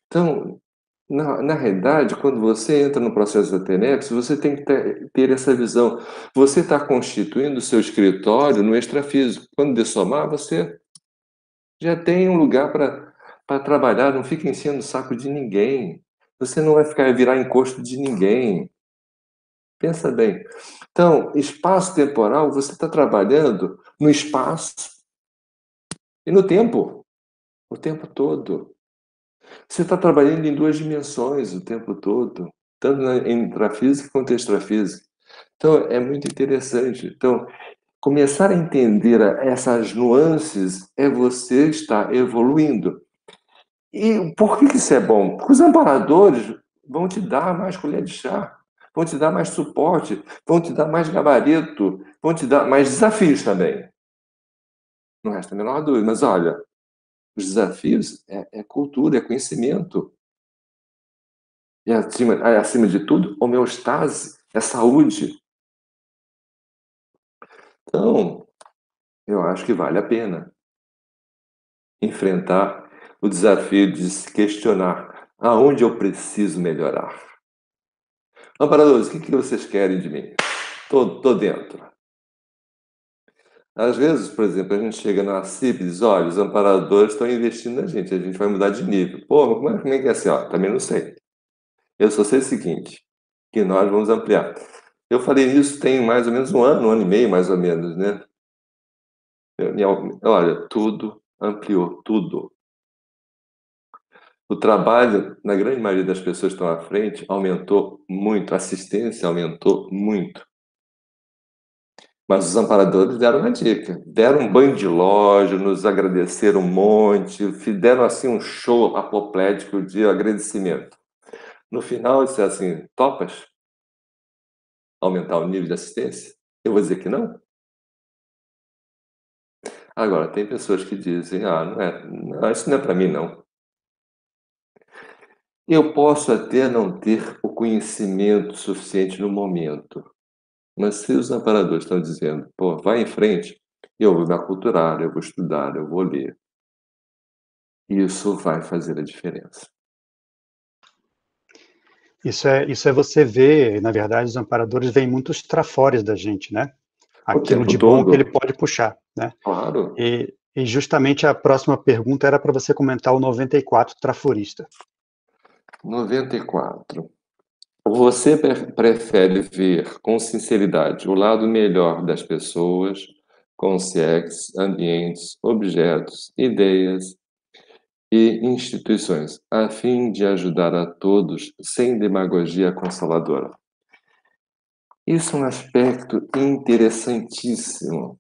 Então, na, na realidade, quando você entra no processo da Tenex, você tem que ter, ter essa visão. Você está constituindo o seu escritório no extrafísico. Quando dessomar, você já tem um lugar para trabalhar, não fica enchendo o saco de ninguém. Você não vai ficar virar encosto de ninguém. Pensa bem. Então, espaço temporal, você está trabalhando no espaço e no tempo, o tempo todo. Você está trabalhando em duas dimensões o tempo todo, tanto na intrafísica quanto extrafísica. Então, é muito interessante. Então, começar a entender essas nuances é você estar evoluindo. E por que isso é bom? Porque os amparadores vão te dar mais colher de chá, vão te dar mais suporte, vão te dar mais gabarito, vão te dar mais desafios também. Não resta a menor dúvida, mas olha... Os desafios é, é cultura, é conhecimento. E acima, acima de tudo, homeostase, é saúde. Então, eu acho que vale a pena enfrentar o desafio de se questionar aonde eu preciso melhorar. Amparadores, o que, que vocês querem de mim? Tô, tô dentro. Às vezes, por exemplo, a gente chega na C I P e diz, olha, os amparadores estão investindo na gente, a gente vai mudar de nível. Pô, mas como é, como é que é assim? Ó, também não sei. Eu só sei o seguinte, que nós vamos ampliar. Eu falei nisso tem mais ou menos um ano, um ano e meio, mais ou menos, né? Eu, minha, olha, tudo ampliou, tudo. O trabalho, na grande maioria das pessoas que estão à frente, aumentou muito, a assistência aumentou muito. Mas os amparadores deram uma dica, deram um banho de loja, nos agradeceram um monte, deram assim um show apoplético de agradecimento. No final, disseram assim, topas? Aumentar o nível de assistência? Eu vou dizer que não? Agora, tem pessoas que dizem, ah, não é, não, isso não é para mim, não. Eu posso até não ter o conhecimento suficiente no momento. Mas se os amparadores estão dizendo, pô, vai em frente, eu vou me aculturar, eu vou estudar, eu vou ler. Isso vai fazer a diferença. Isso é, isso é você ver, na verdade, os amparadores veem muitos trafores da gente, né? Aquilo de bom que ele pode puxar, né? Claro. E, e justamente a próxima pergunta era para você comentar o noventa e quatro traforista. noventa e quatro. Você prefere ver com sinceridade o lado melhor das pessoas, conceitos, ambientes, objetos, ideias e instituições, a fim de ajudar a todos sem demagogia consoladora. Isso é um aspecto interessantíssimo,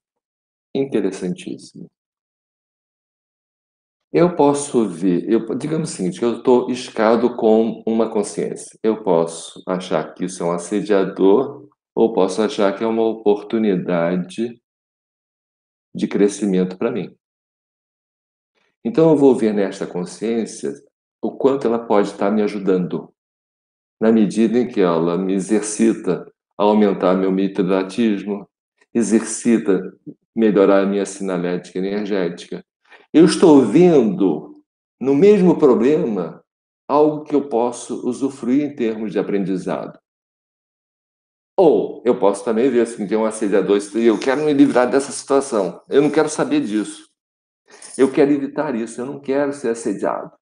interessantíssimo. Eu posso ver, eu, digamos o seguinte, eu estou iscado com uma consciência. Eu posso achar que isso é um assediador ou posso achar que é uma oportunidade de crescimento para mim. Então eu vou ver nesta consciência o quanto ela pode estar me ajudando na medida em que ela me exercita a aumentar meu mitridatismo, exercita melhorar a minha sinalética energética. Eu estou vendo no mesmo problema algo que eu posso usufruir em termos de aprendizado. Ou eu posso também ver assim, tem um assediador e eu quero me livrar dessa situação, eu não quero saber disso, eu quero evitar isso, eu não quero ser assediado.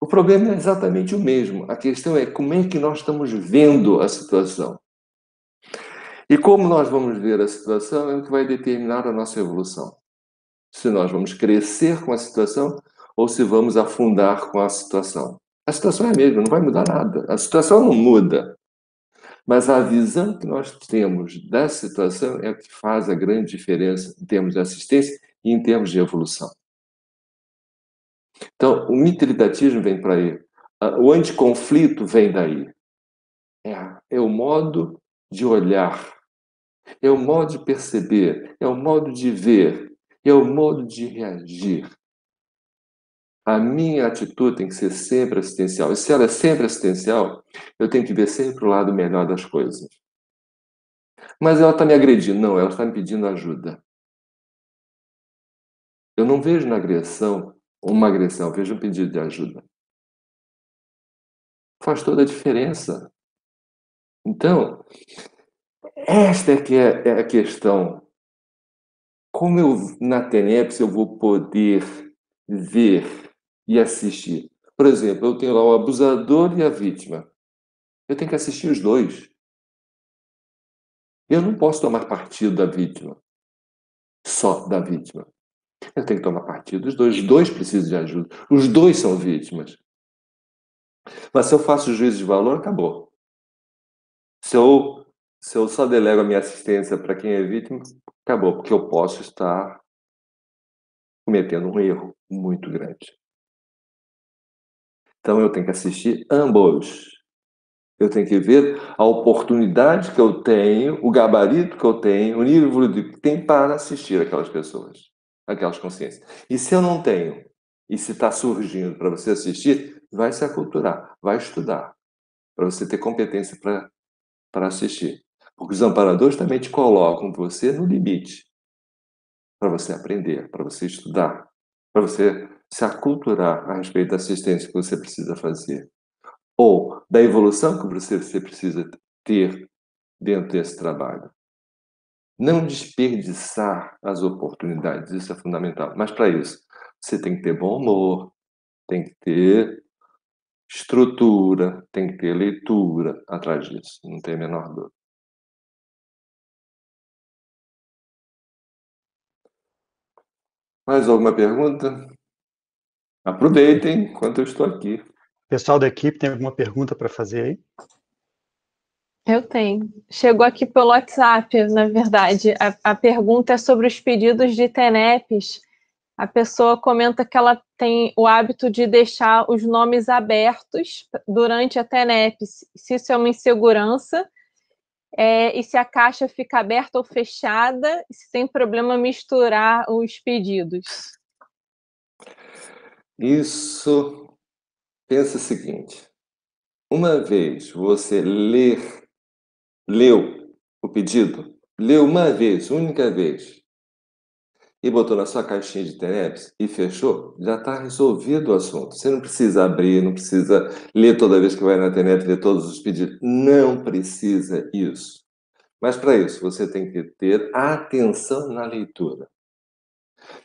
O problema é exatamente o mesmo, a questão é como é que nós estamos vendo a situação. E como nós vamos ver a situação é o que vai determinar a nossa evolução. Se nós vamos crescer com a situação ou se vamos afundar com a situação. A situação é a mesma, não vai mudar nada. A situação não muda. Mas a visão que nós temos da situação é o que faz a grande diferença em termos de assistência e em termos de evolução. Então, o mitridatismo vem para aí. O anticonflito vem daí. É, é o modo de olhar É o modo de perceber, é o modo de ver, é o modo de reagir. A minha atitude tem que ser sempre assistencial. E se ela é sempre assistencial, eu tenho que ver sempre o lado melhor das coisas. Mas ela está me agredindo. Não, ela está me pedindo ajuda. Eu não vejo na agressão uma agressão, eu vejo um pedido de ajuda. Faz toda a diferença. Então, esta é que é a questão. Como eu, na Tenepes, eu vou poder ver e assistir? Por exemplo, eu tenho lá o abusador e a vítima. Eu tenho que assistir os dois. Eu não posso tomar partido da vítima. Só da vítima. Eu tenho que tomar partido dos dois. Os dois precisam de ajuda. Os dois são vítimas. Mas se eu faço juízo de valor, acabou. Se eu, se eu só delego a minha assistência para quem é vítima, acabou. Porque eu posso estar cometendo um erro muito grande. Então eu tenho que assistir ambos. Eu tenho que ver a oportunidade que eu tenho, o gabarito que eu tenho, o nível que tem para assistir aquelas pessoas, aquelas consciências. E se eu não tenho, e se está surgindo para você assistir, vai se aculturar, vai estudar, para você ter competência para assistir. Porque os amparadores também te colocam você no limite, para você aprender, para você estudar, para você se aculturar a respeito da assistência que você precisa fazer, ou da evolução que você precisa ter dentro desse trabalho. Não desperdiçar as oportunidades, isso é fundamental. Mas para isso, você tem que ter bom humor, tem que ter estrutura, tem que ter leitura atrás disso, não tem a menor dúvida. Mais alguma pergunta? Aproveitem enquanto eu estou aqui. Pessoal da equipe, tem alguma pergunta para fazer aí? Eu tenho. Chegou aqui pelo WhatsApp, na verdade. A, a pergunta é sobre os pedidos de Tenepes. A pessoa comenta que ela tem o hábito de deixar os nomes abertos durante a Tenepes. Se isso é uma insegurança, é, e se a caixa fica aberta ou fechada, e se tem problema misturar os pedidos. Isso. Pensa o seguinte. Uma vez você ler, leu o pedido, leu uma vez, única vez, e botou na sua caixinha de Tenepes e fechou, já está resolvido o assunto. Você não precisa abrir, não precisa ler toda vez que vai na Tenepes, ler todos os pedidos. Não precisa isso. Mas para isso, você tem que ter atenção na leitura.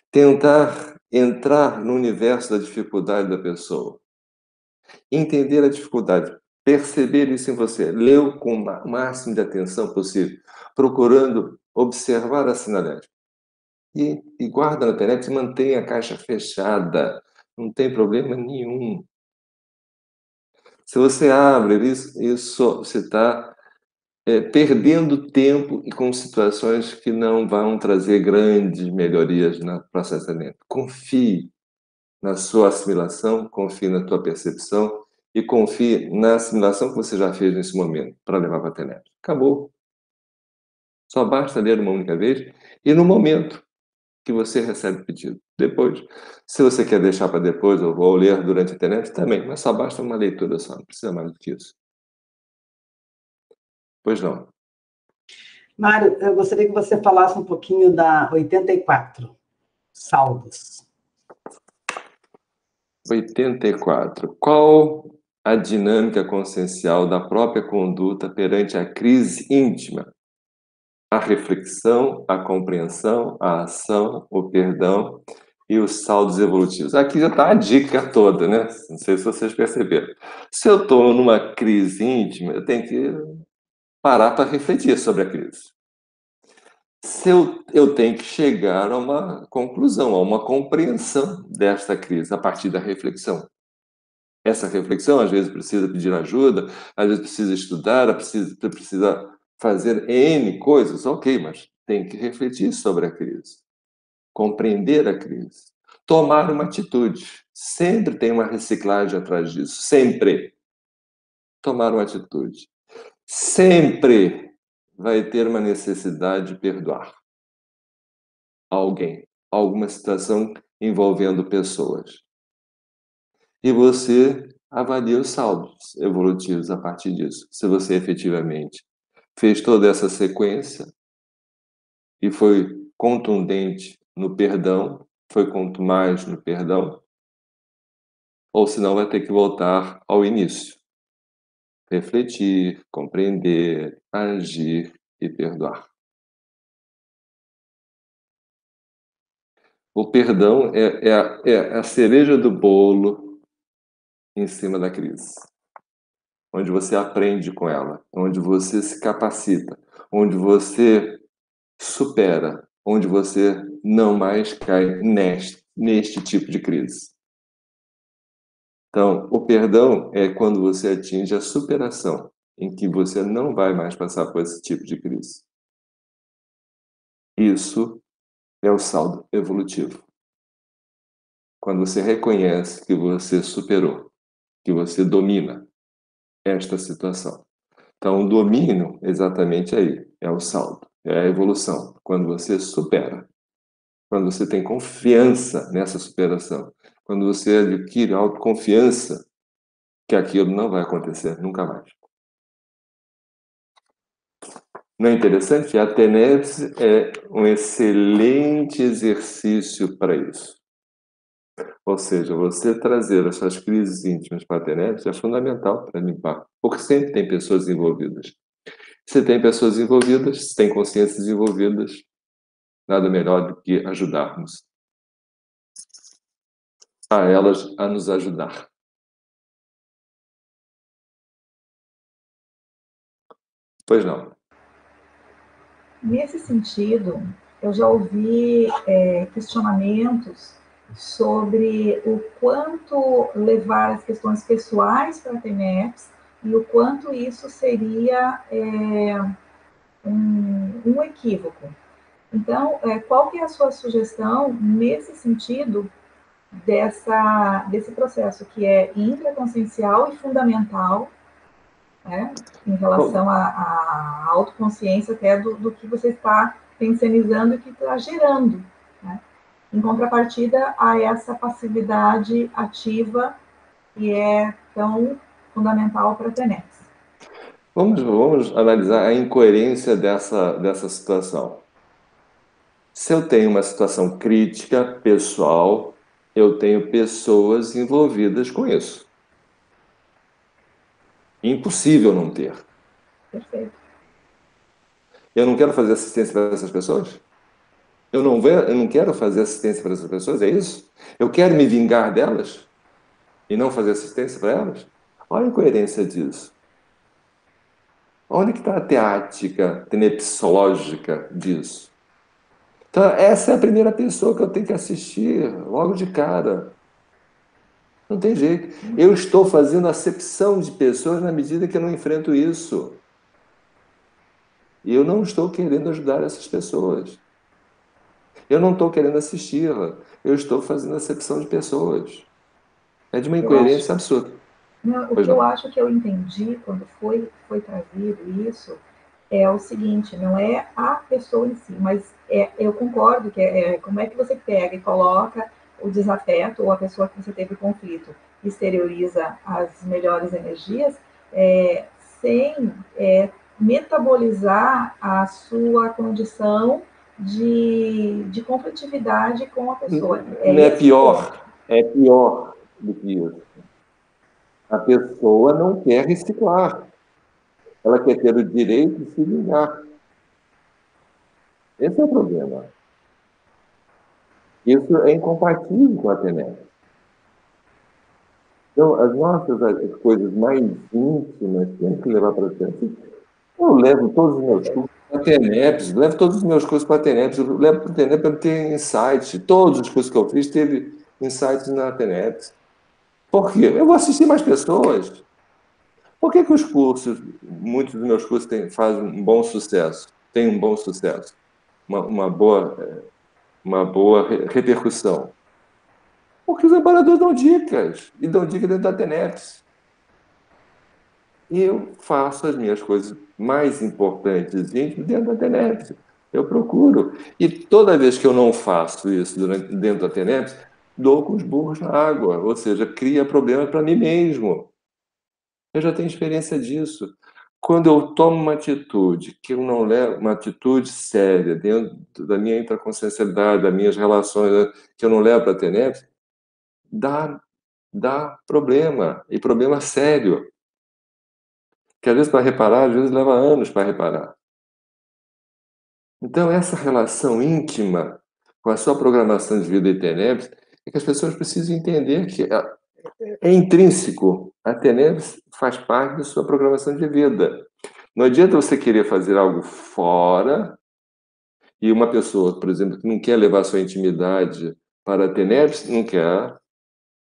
Tentar entrar no universo da dificuldade da pessoa. Entender a dificuldade, perceber isso em você, leu com o máximo de atenção possível, procurando observar a sinalética. E, e guarda na Tenepes, mantenha a caixa fechada, não tem problema nenhum. Se você abre isso, isso você está é, perdendo tempo e com situações que não vão trazer grandes melhorias no processo de dentro. Confie na sua assimilação, confie na tua percepção e confie na assimilação que você já fez nesse momento, para levar para a Tenepes. Acabou. Só basta ler uma única vez e no momento que você recebe o pedido. Depois, se você quer deixar para depois ou vou ler durante a Tenepes, também, mas só basta uma leitura só, não precisa mais do que isso. Pois não. Mário, eu gostaria que você falasse um pouquinho da oitenta e quatro, saldos. oitenta e quatro. Qual a dinâmica consciencial da própria conduta perante a crise íntima? A reflexão, a compreensão, a ação, o perdão e os saldos evolutivos. Aqui já está a dica toda, né? Não sei se vocês perceberam. Se eu estou numa crise íntima, eu tenho que parar para refletir sobre a crise. Se eu, eu tenho que chegar a uma conclusão, a uma compreensão desta crise, a partir da reflexão. Essa reflexão, às vezes, precisa pedir ajuda, às vezes precisa estudar, precisa, precisa fazer N coisas, ok, mas tem que refletir sobre a crise, compreender a crise, tomar uma atitude. Sempre tem uma reciclagem atrás disso, sempre. Tomar uma atitude. Sempre vai ter uma necessidade de perdoar alguém, alguma situação envolvendo pessoas. E você avalia os saldos evolutivos a partir disso. Se você efetivamente fez toda essa sequência e foi contundente no perdão, foi quanto mais no perdão, ou senão vai ter que voltar ao início. Refletir, compreender, agir e perdoar. O perdão é, é, a, é a cereja do bolo em cima da crise, onde você aprende com ela, onde você se capacita, onde você supera, onde você não mais cai neste, neste tipo de crise. Então, o perdão é quando você atinge a superação, em que você não vai mais passar por esse tipo de crise. Isso é o saldo evolutivo. Quando você reconhece que você superou, que você domina esta situação. Então, o domínio, exatamente aí, é o saldo, é a evolução. Quando você supera, quando você tem confiança nessa superação, quando você adquire a autoconfiança que aquilo não vai acontecer, nunca mais. Não é interessante? A Tenebs é um excelente exercício para isso. Ou seja, você trazer as suas crises íntimas para a Tenebs é fundamental para limpar, porque sempre tem pessoas envolvidas. Se tem pessoas envolvidas, se tem consciências envolvidas, nada melhor do que ajudarmos a elas a nos ajudar. Pois não. Nesse sentido, eu já ouvi é, questionamentos sobre o quanto levar as questões pessoais para a T N E P S e o quanto isso seria é, um, um equívoco. Então, é, qual que é a sua sugestão nesse sentido? Dessa, desse processo que é intraconsciencial e fundamental, né, em relação à autoconsciência até do, do que você está pensionizando e que está gerando, né, em contrapartida a essa passividade ativa que é tão fundamental para a T N E P S. Vamos, vamos analisar a incoerência dessa, dessa situação. Se eu tenho uma situação crítica, pessoal, eu tenho pessoas envolvidas com isso. Impossível não ter. Perfeito. Eu não quero fazer assistência para essas pessoas? Eu não, vou, eu não quero fazer assistência para essas pessoas? É isso? Eu quero me vingar delas? E não fazer assistência para elas? Olha a incoerência disso. Onde que está a teática, tenepsológica disso? Então, essa é a primeira pessoa que eu tenho que assistir, logo de cara. Não tem jeito. Eu estou fazendo acepção de pessoas na medida que eu não enfrento isso. E eu não estou querendo ajudar essas pessoas. Eu não estou querendo assisti-la. Eu estou fazendo acepção de pessoas. É de uma incoerência eu acho... absurda. Não, o pois que não. Eu acho que eu entendi quando foi, foi trazido isso... é o seguinte, não é a pessoa em si, mas é, eu concordo que é, é como é que você pega e coloca o desafeto ou a pessoa que você teve conflito, exterioriza as melhores energias, é, sem é, metabolizar a sua condição de, de conflitividade com a pessoa. É, não é pior, é pior do que isso. A pessoa não quer reciclar. Ela quer ter o direito de se vingar. Esse é o problema. Isso é incompatível com a T N E P S. Então, as nossas as coisas mais íntimas que temos que levar para a T N E P S. Eu levo todos os meus cursos para a T N E P S, levo todos os meus cursos para a T N E P S, eu levo para a T N E P S para ter insights. Todos os cursos que eu fiz teve insights na T N E P S. Por quê? Eu vou assistir mais pessoas. Por que que os cursos, muitos dos meus cursos têm, fazem um bom sucesso, têm um bom sucesso, uma, uma, boa, uma boa repercussão? Porque os laboradores dão dicas, e dão dicas dentro da T N E P S. e eu faço as minhas coisas mais importantes íntimas dentro da Tenebris. Eu procuro. E toda vez que eu não faço isso durante, dentro da Tenebris, dou com os burros na água, ou seja, cria problemas para mim mesmo. Eu já tenho experiência disso. Quando eu tomo uma atitude que eu não levo, uma atitude séria dentro da minha intraconsciencialidade, das minhas relações, que eu não levo para a Tenebris, dá, dá problema, e problema sério. Que às vezes para reparar, às vezes leva anos para reparar. Então essa relação íntima com a sua programação de vida e Tenebris é que as pessoas precisam entender que é intrínseco. A Tenebris faz parte da sua programação de vida. Não adianta você querer fazer algo fora e uma pessoa, por exemplo, que não quer levar sua intimidade para a Tenebris, não quer,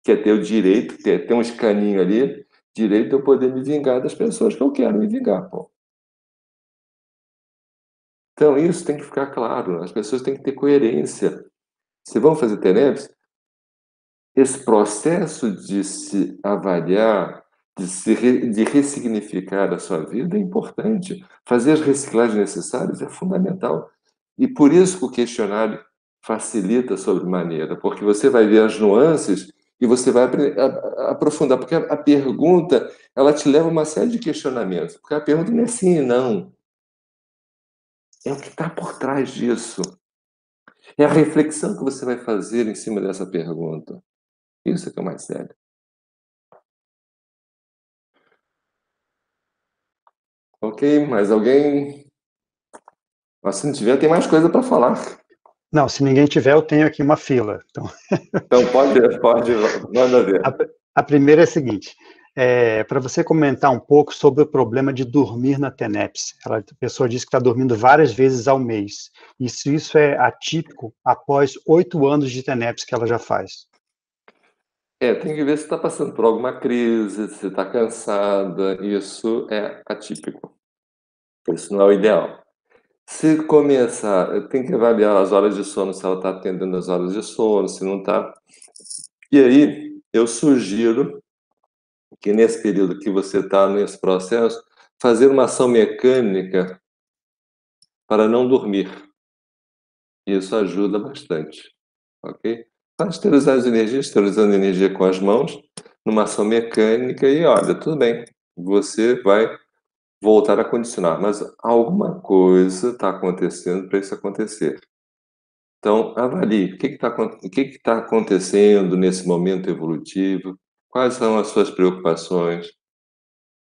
quer ter o direito, quer ter um escaninho ali, direito de eu poder me vingar das pessoas que eu quero me vingar, pô. Então isso tem que ficar claro, as pessoas têm que ter coerência. Se vão fazer Tenebris, esse processo de se avaliar, de, se re, de ressignificar a sua vida é importante. Fazer as reciclagens necessárias é fundamental. E por isso que o questionário facilita sobremaneira, porque você vai ver as nuances e você vai aprofundar, porque a pergunta, ela te leva a uma série de questionamentos, porque a pergunta não é sim e não. É o que está por trás disso. É a reflexão que você vai fazer em cima dessa pergunta. Isso é que é o mais sério. Ok, mais alguém? Mas se não tiver, tem mais coisa para falar. Não, se ninguém tiver, eu tenho aqui uma fila. Então, então pode, pode, manda ver. A, a primeira é a seguinte, é, para você comentar um pouco sobre o problema de dormir na Tenebris. Ela, a pessoa diz que está dormindo várias vezes ao mês. E se isso é atípico após oito anos de Tenebris que ela já faz? É, tem que ver se está passando por alguma crise, se está cansada, isso é atípico. Isso não é o ideal. Se começar, tem que avaliar as horas de sono, se ela está atendendo as horas de sono, se não está. E aí, eu sugiro que nesse período que você está nesse processo, fazer uma ação mecânica para não dormir. Isso ajuda bastante, ok? Faz esterilizar as energias, esterilizando energia com as mãos, numa ação mecânica, e olha, tudo bem, você vai voltar a condicionar, mas alguma coisa está acontecendo para isso acontecer. Então, avalie o que está que que tá acontecendo nesse momento evolutivo, quais são as suas preocupações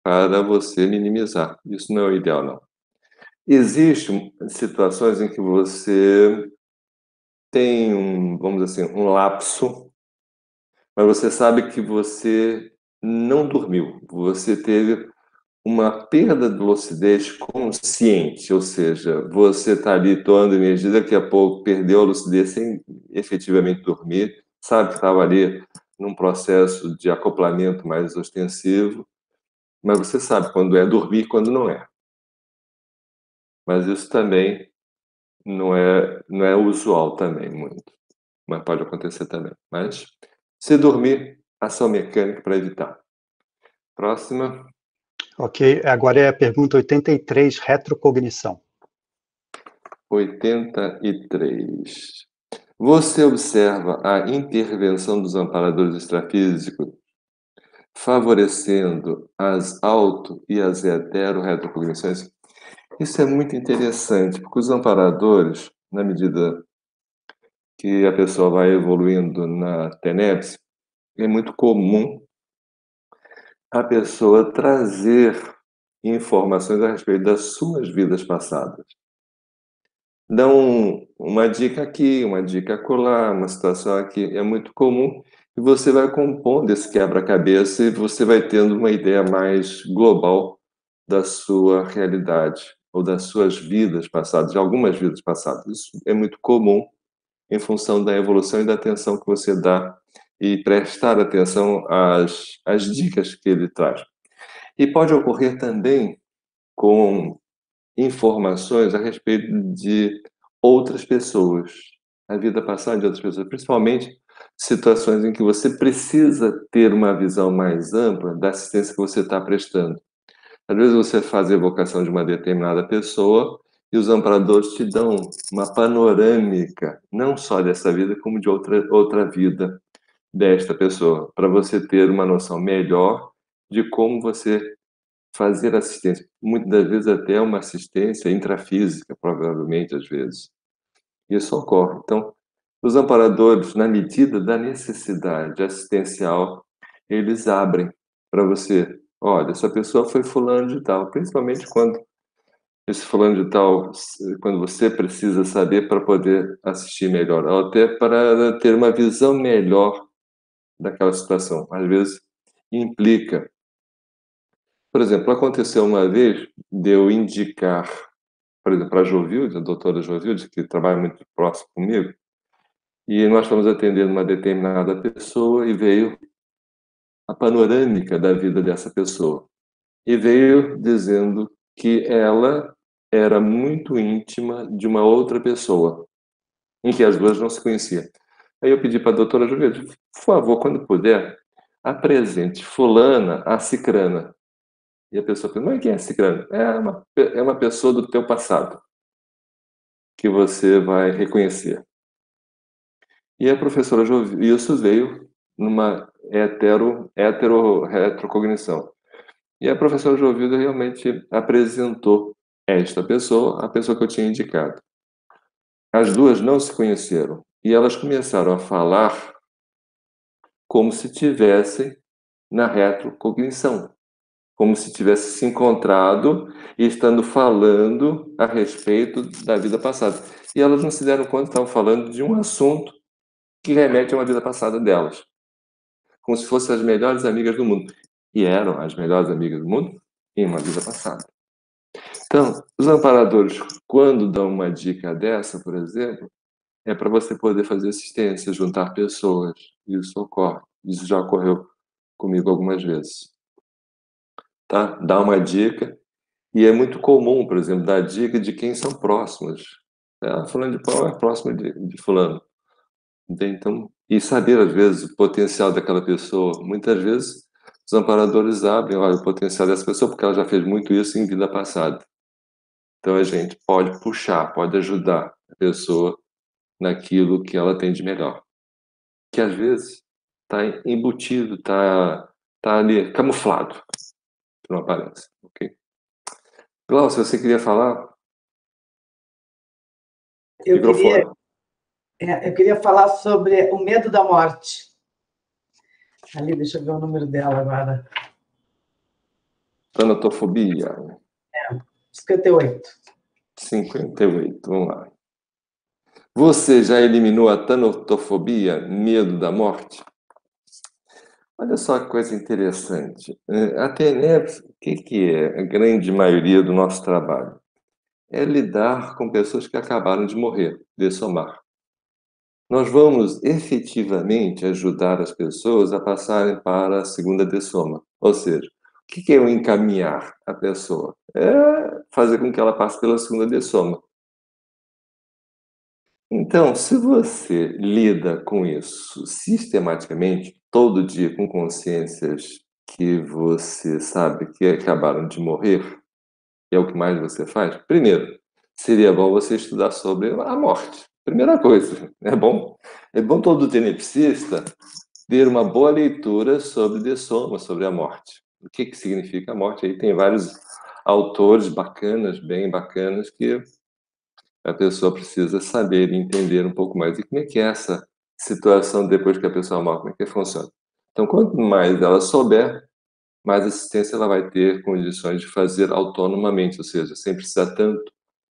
para você minimizar. Isso não é o ideal, não. Existem situações em que você tem um, vamos dizer assim, um lapso, mas você sabe que você não dormiu, você teve uma perda de lucidez consciente, ou seja, você está ali tomando energia, daqui a pouco perdeu a lucidez sem efetivamente dormir, sabe que estava ali num processo de acoplamento mais ostensivo, mas você sabe quando é dormir e quando não é. Mas isso também não é, não é usual também muito, mas pode acontecer também. Mas, se dormir, ação mecânica para evitar. Próxima. Ok, agora é a pergunta oitenta e três, retrocognição. oitenta e três. Você observa a intervenção dos amparadores extrafísicos favorecendo as auto e as hetero-retrocognições? Isso é muito interessante, porque os amparadores, na medida que a pessoa vai evoluindo na Tenebris, é muito comum a pessoa trazer informações a respeito das suas vidas passadas. Dão uma dica aqui, uma dica acolá, uma situação aqui, é muito comum, e você vai compondo esse quebra-cabeça e você vai tendo uma ideia mais global da sua realidade, ou das suas vidas passadas, de algumas vidas passadas. Isso é muito comum em função da evolução e da atenção que você dá e prestar atenção às, às dicas que ele traz. E pode ocorrer também com informações a respeito de outras pessoas, a vida passada de outras pessoas, principalmente situações em que você precisa ter uma visão mais ampla da assistência que você está prestando. Às vezes você faz a evocação de uma determinada pessoa e os amparadores te dão uma panorâmica, não só dessa vida, como de outra, outra vida desta pessoa, para você ter uma noção melhor de como você fazer assistência. Muitas das vezes até uma assistência intrafísica, provavelmente, às vezes. Isso ocorre. Então, os amparadores, na medida da necessidade assistencial, eles abrem para você. Olha, essa pessoa foi fulano de tal, principalmente quando esse fulano de tal, quando você precisa saber para poder assistir melhor, ou até para ter uma visão melhor daquela situação. Às vezes, implica. Por exemplo, aconteceu uma vez de eu indicar, por exemplo, para a Jovilde, a doutora Jovilde, que trabalha muito próximo comigo, e nós estamos atendendo uma determinada pessoa e veio a panorâmica da vida dessa pessoa. E veio dizendo que ela era muito íntima de uma outra pessoa, em que as duas não se conheciam. Aí eu pedi para a doutora Juliette, por favor, quando puder, apresente fulana a cicrana. E a pessoa falou, mas quem é cicrana? É uma, é uma pessoa do teu passado, que você vai reconhecer. E a professora Jovi, isso veio numa hetero, hetero, retrocognição. E a professora Jovilda realmente apresentou esta pessoa, a pessoa que eu tinha indicado. As duas não se conheceram e elas começaram a falar como se tivessem na retrocognição, como se tivessem se encontrado e estando falando a respeito da vida passada. E elas não se deram conta que estavam falando de um assunto que remete a uma vida passada delas, como se fossem as melhores amigas do mundo. E eram as melhores amigas do mundo em uma vida passada. Então, os amparadores, quando dão uma dica dessa, por exemplo, é para você poder fazer assistência, juntar pessoas. Isso ocorre. Isso já ocorreu comigo algumas vezes. Tá? Dá uma dica. E é muito comum, por exemplo, dar dica de quem são próximos. Ah, fulano de pau é próximo de, de fulano. Então, e saber, às vezes, o potencial daquela pessoa. Muitas vezes, os amparadores abrem, olha, o potencial dessa pessoa, porque ela já fez muito isso em vida passada. Então a gente pode puxar, pode ajudar a pessoa naquilo que ela tem de melhor. Que às vezes está embutido, está tá ali camuflado, que não aparece. Ok? Glaucia, você queria falar? Eu queria, eu queria falar sobre o medo da morte. Ali, deixa eu ver o número dela agora. Tanatofobia. É, cinquenta e oito. cinquenta e oito, vamos lá. Você já eliminou a tanatofobia, medo da morte? Olha só que coisa interessante. A T N F, o que, que é a grande maioria do nosso trabalho? É lidar com pessoas que acabaram de morrer, de somar. Nós vamos efetivamente ajudar as pessoas a passarem para a segunda dessoma. Ou seja, o que é o encaminhar a pessoa? É fazer com que ela passe pela segunda dessoma. Então, se você lida com isso sistematicamente, todo dia com consciências que você sabe que acabaram de morrer, que é o que mais você faz, primeiro, seria bom você estudar sobre a morte. Primeira coisa, é bom, é bom todo tenepsista ter uma boa leitura sobre dessoma, sobre a morte. O que, que significa a morte? Aí tem vários autores bacanas, bem bacanas, que a pessoa precisa saber e entender um pouco mais. E como é que é essa situação depois que a pessoa morre, como é que funciona? Então, quanto mais ela souber, mais assistência ela vai ter condições de fazer autonomamente, ou seja, sem precisar tanto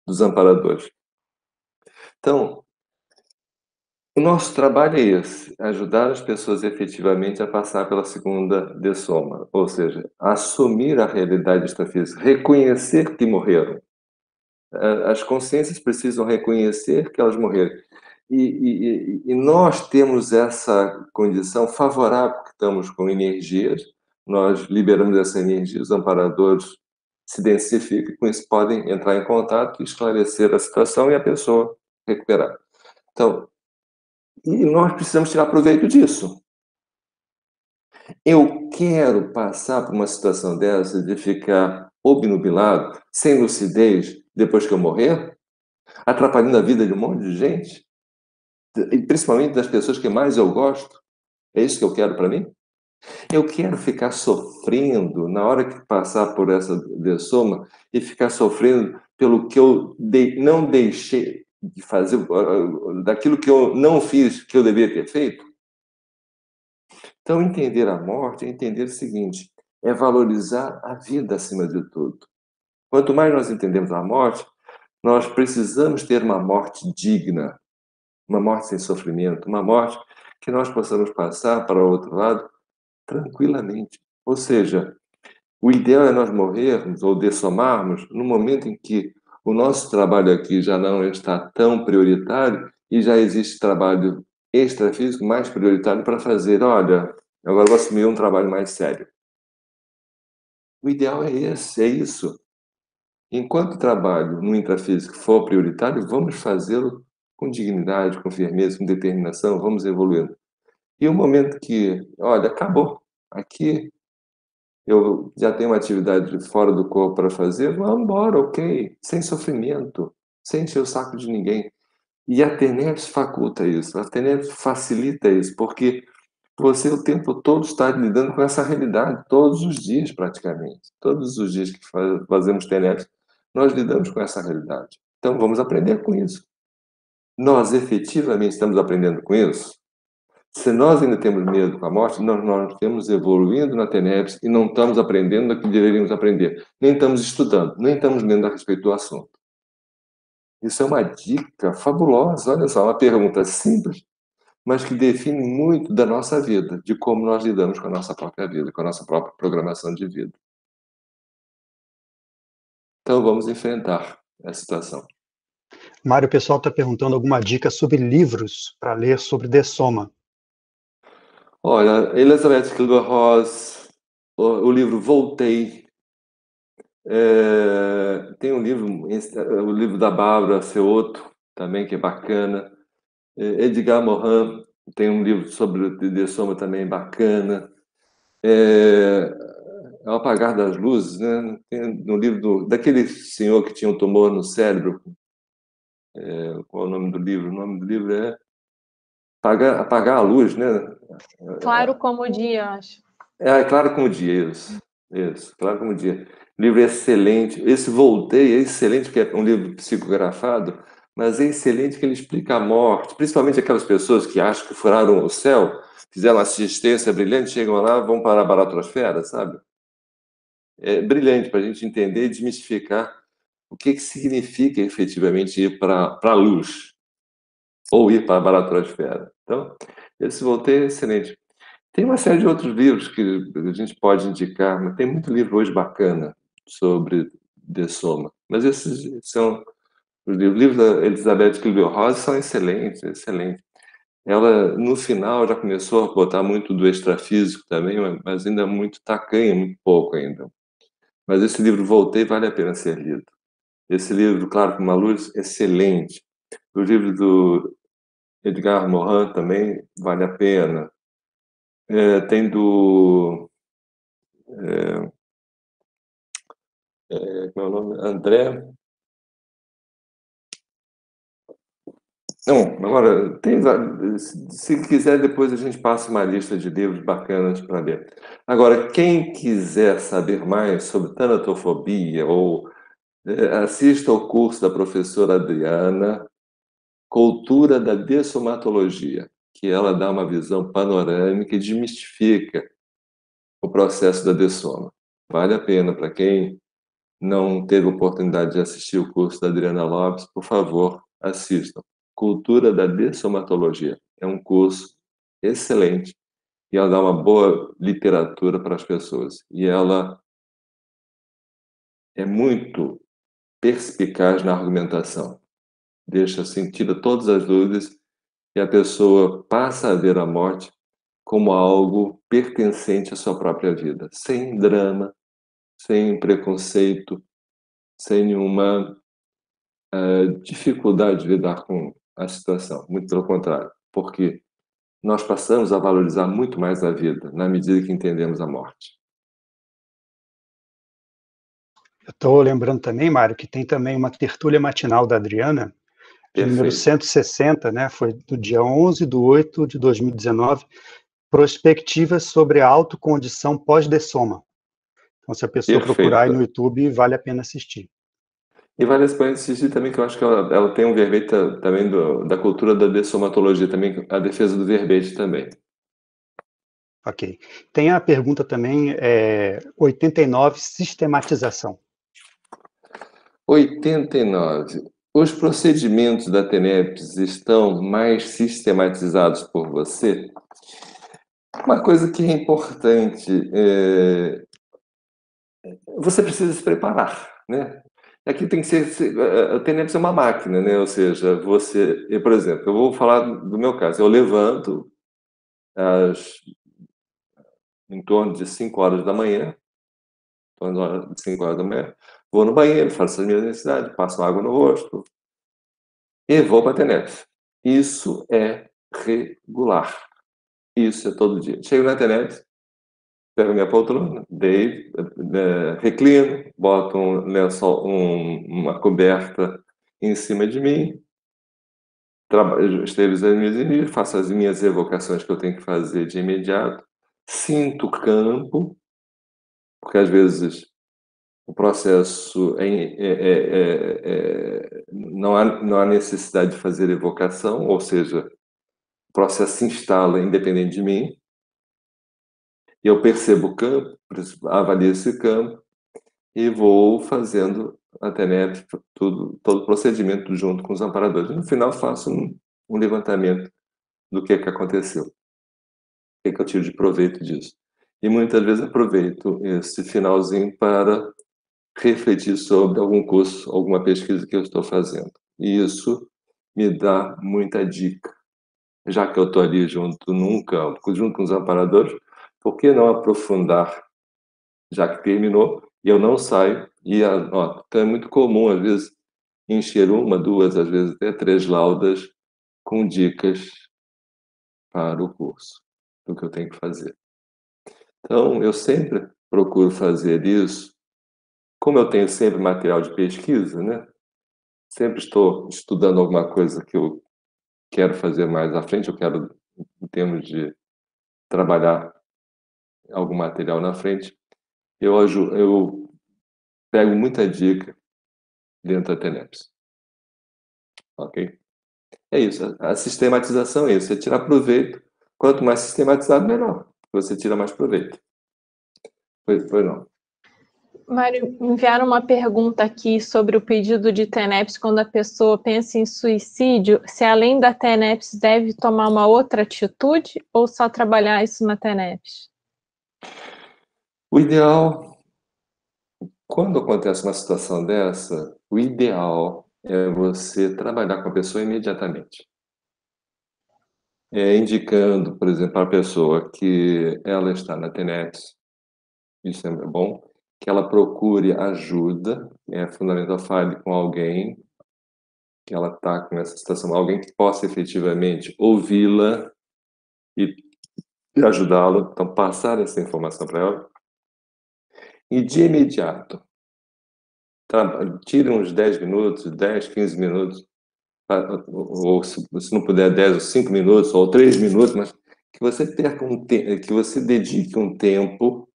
dos amparadores. Então, o nosso trabalho é esse, ajudar as pessoas efetivamente a passar pela segunda dessoma, ou seja, assumir a realidade extrafísica, reconhecer que morreram. As consciências precisam reconhecer que elas morreram. E, e, e nós temos essa condição favorável, porque estamos com energias, nós liberamos essa energia, os amparadores se densificam, com isso podem entrar em contato, esclarecer a situação e a pessoa recuperar. Então, e nós precisamos tirar proveito disso. Eu quero passar por uma situação dessa de ficar obnubilado, sem lucidez, depois que eu morrer? Atrapalhando a vida de um monte de gente? E principalmente das pessoas que mais eu gosto? É isso que eu quero para mim? Eu quero ficar sofrendo na hora que passar por essa dessoma e ficar sofrendo pelo que eu de, não deixei de fazer, daquilo que eu não fiz, que eu deveria ter feito? Então, entender a morte é entender o seguinte, é valorizar a vida acima de tudo. Quanto mais nós entendemos a morte, nós precisamos ter uma morte digna, uma morte sem sofrimento, uma morte que nós possamos passar para o outro lado tranquilamente. Ou seja, o ideal é nós morrermos ou dessomarmos no momento em que o nosso trabalho aqui já não está tão prioritário e já existe trabalho extrafísico mais prioritário para fazer. Olha, agora vou assumir um trabalho mais sério. O ideal é esse, é isso. Enquanto o trabalho no intrafísico for prioritário, vamos fazê-lo com dignidade, com firmeza, com determinação, vamos evoluindo. E o momento que, olha, acabou, aqui eu já tenho uma atividade fora do corpo para fazer, vamos embora, ok, sem sofrimento, sem encher o saco de ninguém. E a T N E P S faculta isso, a T N E P S facilita isso, porque você o tempo todo está lidando com essa realidade, todos os dias praticamente, todos os dias que fazemos T N E P S, nós lidamos com essa realidade. Então vamos aprender com isso. Nós efetivamente estamos aprendendo com isso? Se nós ainda temos medo com a morte, nós, nós estamos evoluindo na T N E P S e não estamos aprendendo o que deveríamos aprender. Nem estamos estudando, nem estamos lendo a respeito do assunto. Isso é uma dica fabulosa, olha só, uma pergunta simples, mas que define muito da nossa vida, de como nós lidamos com a nossa própria vida, com a nossa própria programação de vida. Então vamos enfrentar essa situação. Mário, o pessoal está perguntando alguma dica sobre livros para ler sobre Dessoma. Olha, Elizabeth Kubler-Ross, o, o livro Voltei, é, tem um livro, o livro da Bárbara Seoto, também que é bacana, é, Edgar Morin tem um livro sobre Dessoma também bacana, é, Ao Apagar das Luzes, né? Tem, no livro do, daquele senhor que tinha um tumor no cérebro, é, qual é o nome do livro? O nome do livro é Apagar, apagar a luz, né? Claro como o dia, acho. É, Claro como o dia, isso. Isso, Claro como o dia. Livro excelente. Esse Voltei é excelente, porque é um livro psicografado, mas é excelente que ele explica a morte, principalmente aquelas pessoas que acham que furaram o céu, fizeram assistência brilhante, chegam lá, vão para a baratrosfera, sabe? É brilhante para a gente entender e desmistificar o que, que significa efetivamente ir para a luz ou ir para a baratrosfera. Então, esse Voltei é excelente. Tem uma série de outros livros que a gente pode indicar, mas tem muito livro hoje bacana sobre Dessoma. Mas esses são os livros. Os livros da Elizabeth Kubler-Ross são excelentes, excelentes. Ela, no final, já começou a botar muito do extrafísico também, mas ainda muito tacanha, muito pouco ainda. Mas esse livro Voltei vale a pena ser lido. Esse livro, Claro como a Luz, excelente. O livro do Edgar Morin também vale a pena. É, tem do... É, é, meu nome André... Não, agora, tem, se quiser, depois a gente passa uma lista de livros bacanas para ler. Agora, quem quiser saber mais sobre tanatofobia, ou é, assista ao curso da professora Adriana, Cultura da Dessomatologia, que ela dá uma visão panorâmica e desmistifica o processo da dessoma. Vale a pena, para quem não teve oportunidade de assistir o curso da Adriana Lopes, por favor, assistam. Cultura da Dessomatologia. É um curso excelente e ela dá uma boa literatura para as pessoas. E ela é muito perspicaz na argumentação. Deixa assim, tira todas as dúvidas e a pessoa passa a ver a morte como algo pertencente à sua própria vida, sem drama, sem preconceito, sem nenhuma uh, dificuldade de lidar com a situação, muito pelo contrário, porque nós passamos a valorizar muito mais a vida na medida que entendemos a morte. Eu estou lembrando também, Mário, que tem também uma tertúlia matinal da Adriana, de Perfeito. número cento e sessenta, né, foi do dia onze de oito de dois mil e dezenove, prospectivas sobre a autocondição pós-dessoma. Então, se a pessoa Perfeito. procurar aí no YouTube, vale a pena assistir. E vale a pena assistir também, que eu acho que ela, ela tem um verbete também do, da cultura da dessomatologia, também a defesa do verbete também. Ok. Tem a pergunta também, é, oitenta e nove, sistematização. oitenta e nove. Os procedimentos da T N E P S estão mais sistematizados por você? Uma coisa que é importante, é, você precisa se preparar, né? Aqui tem que ser, a T N E P S é uma máquina, né? Ou seja, você, eu, por exemplo, eu vou falar do meu caso, eu levanto às, em torno de cinco horas da manhã, em torno de cinco horas da manhã, vou no banheiro, faço as minhas necessidades, passo água no rosto e vou para a T N E P S. Isso é regular, isso é todo dia. Chego na T N E P S, pego minha poltrona, dei, é, reclino, boto um lençol, um, uma coberta em cima de mim, esterilizo as minhas energias, faço as minhas evocações que eu tenho que fazer de imediato, sinto o campo, porque às vezes o processo é, é, é, é, não, há, não há necessidade de fazer evocação, ou seja, o processo se instala independente de mim. Eu percebo o campo, avalio esse campo e vou fazendo a T N E P S, tudo, todo o procedimento junto com os amparadores. No final, faço um, um levantamento do que é que aconteceu, o que é que eu tiro de proveito disso. E muitas vezes aproveito esse finalzinho para refletir sobre algum curso, alguma pesquisa que eu estou fazendo. E isso me dá muita dica. Já que eu estou ali junto num campo, junto com os amparadores, por que não aprofundar, já que terminou, e eu não saio e anoto? Então é muito comum, às vezes, encher uma, duas, às vezes até três laudas com dicas para o curso, do que eu tenho que fazer. Então, eu sempre procuro fazer isso, como eu tenho sempre material de pesquisa, né? Sempre estou estudando alguma coisa que eu quero fazer mais à frente, eu quero, em termos de trabalhar algum material na frente, eu, ajudo, eu pego muita dica dentro da T N E P S. Ok? É isso, a sistematização é isso, você tira proveito, quanto mais sistematizado, melhor, você tira mais proveito. Pois, pois não. Mário, enviaram uma pergunta aqui sobre o pedido de T N E P S quando a pessoa pensa em suicídio, se além da T N E P S deve tomar uma outra atitude ou só trabalhar isso na T N E P S? O ideal, quando acontece uma situação dessa, o ideal é você trabalhar com a pessoa imediatamente. É, indicando, por exemplo, a pessoa que ela está na T N E P S, isso é bom, que ela procure ajuda, é fundamental, fale com alguém, que ela está com essa situação, alguém que possa efetivamente ouvi-la e e ajudá-la, então passar essa informação para ela. E de imediato, tire uns dez minutos, dez, quinze minutos, ou se, se não puder dez ou cinco minutos, ou três minutos, mas que você perca um te- que você dedique um tempo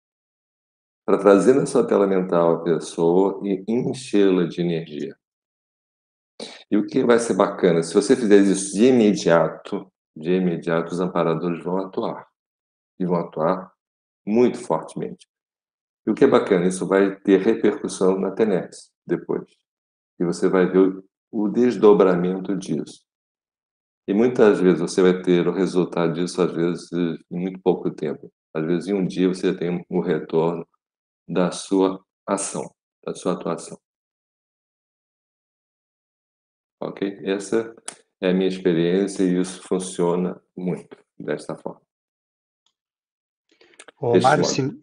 para trazer na sua tela mental a pessoa e enchê-la de energia. E o que vai ser bacana, se você fizer isso de imediato, de imediato os amparadores vão atuar. E vão atuar muito fortemente. E o que é bacana, isso vai ter repercussão na T N E P S depois. E você vai ver o desdobramento disso. E muitas vezes você vai ter o resultado disso, às vezes, em muito pouco tempo. Às vezes, em um dia, você tem o retorno da sua ação, da sua atuação. Ok? Essa é a minha experiência e isso funciona muito desta forma. Ô, Mário, se,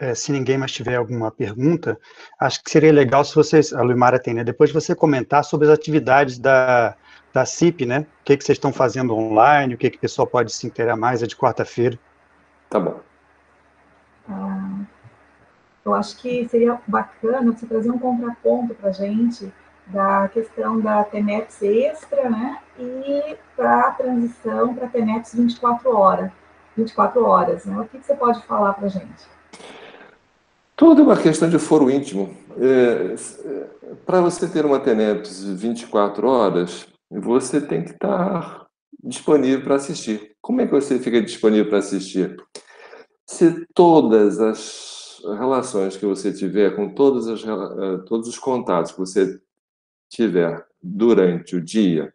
é, se ninguém mais tiver alguma pergunta, acho que seria legal se vocês, a Luimara tem, né, depois você comentar sobre as atividades da, da C I P, né, o que, que vocês estão fazendo online, o que, que o pessoal pode se inteirar mais, é de quarta-feira. Tá bom. Eu acho que seria bacana você trazer um contraponto para a gente da questão da T N E P S extra, né? E para a transição para a T N E P S vinte e quatro horas, vinte e quatro horas, né? O que você pode falar para a gente? Toda uma questão de foro íntimo. É, para você ter uma T N E P S vinte e quatro horas, você tem que estar disponível para assistir. Como é que você fica disponível para assistir? Se todas as relações que você tiver, com todas as, todos os contatos que você tiver durante o dia,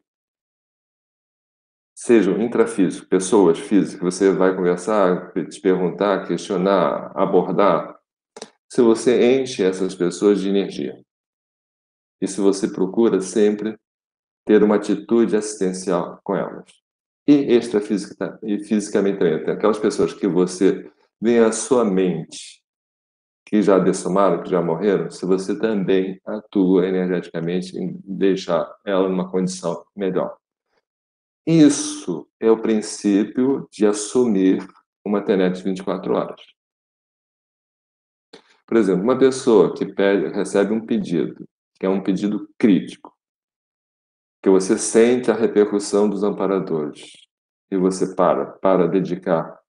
sejam intrafísicos, pessoas físicas, você vai conversar, te perguntar, questionar, abordar, se você enche essas pessoas de energia. E se você procura sempre ter uma atitude assistencial com elas. E extrafísica, e fisicamente também. Tem aquelas pessoas que você vê a sua mente, que já dessomaram, que já morreram, se você também atua energeticamente em deixar ela numa condição melhor. Isso é o princípio de assumir uma T N E P S vinte e quatro horas. Por exemplo, uma pessoa que pede, recebe um pedido, que é um pedido crítico, que você sente a repercussão dos amparadores, e você para, para dedicar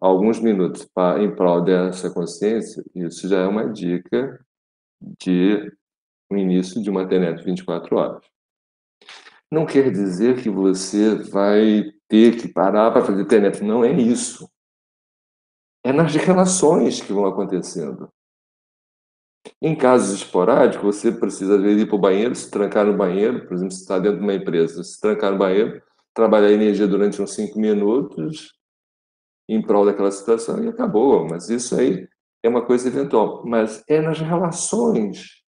alguns minutos para, em prol dessa consciência, isso já é uma dica de um início de uma T N E P S vinte e quatro horas. Não quer dizer que você vai ter que parar para fazer T N E P S, não é isso. É nas relações que vão acontecendo. Em casos esporádicos, você precisa ir para o banheiro, se trancar no banheiro, por exemplo, se está dentro de uma empresa, se trancar no banheiro, trabalhar a energia durante uns cinco minutos em prol daquela situação e acabou. Mas isso aí é uma coisa eventual. Mas é nas relações,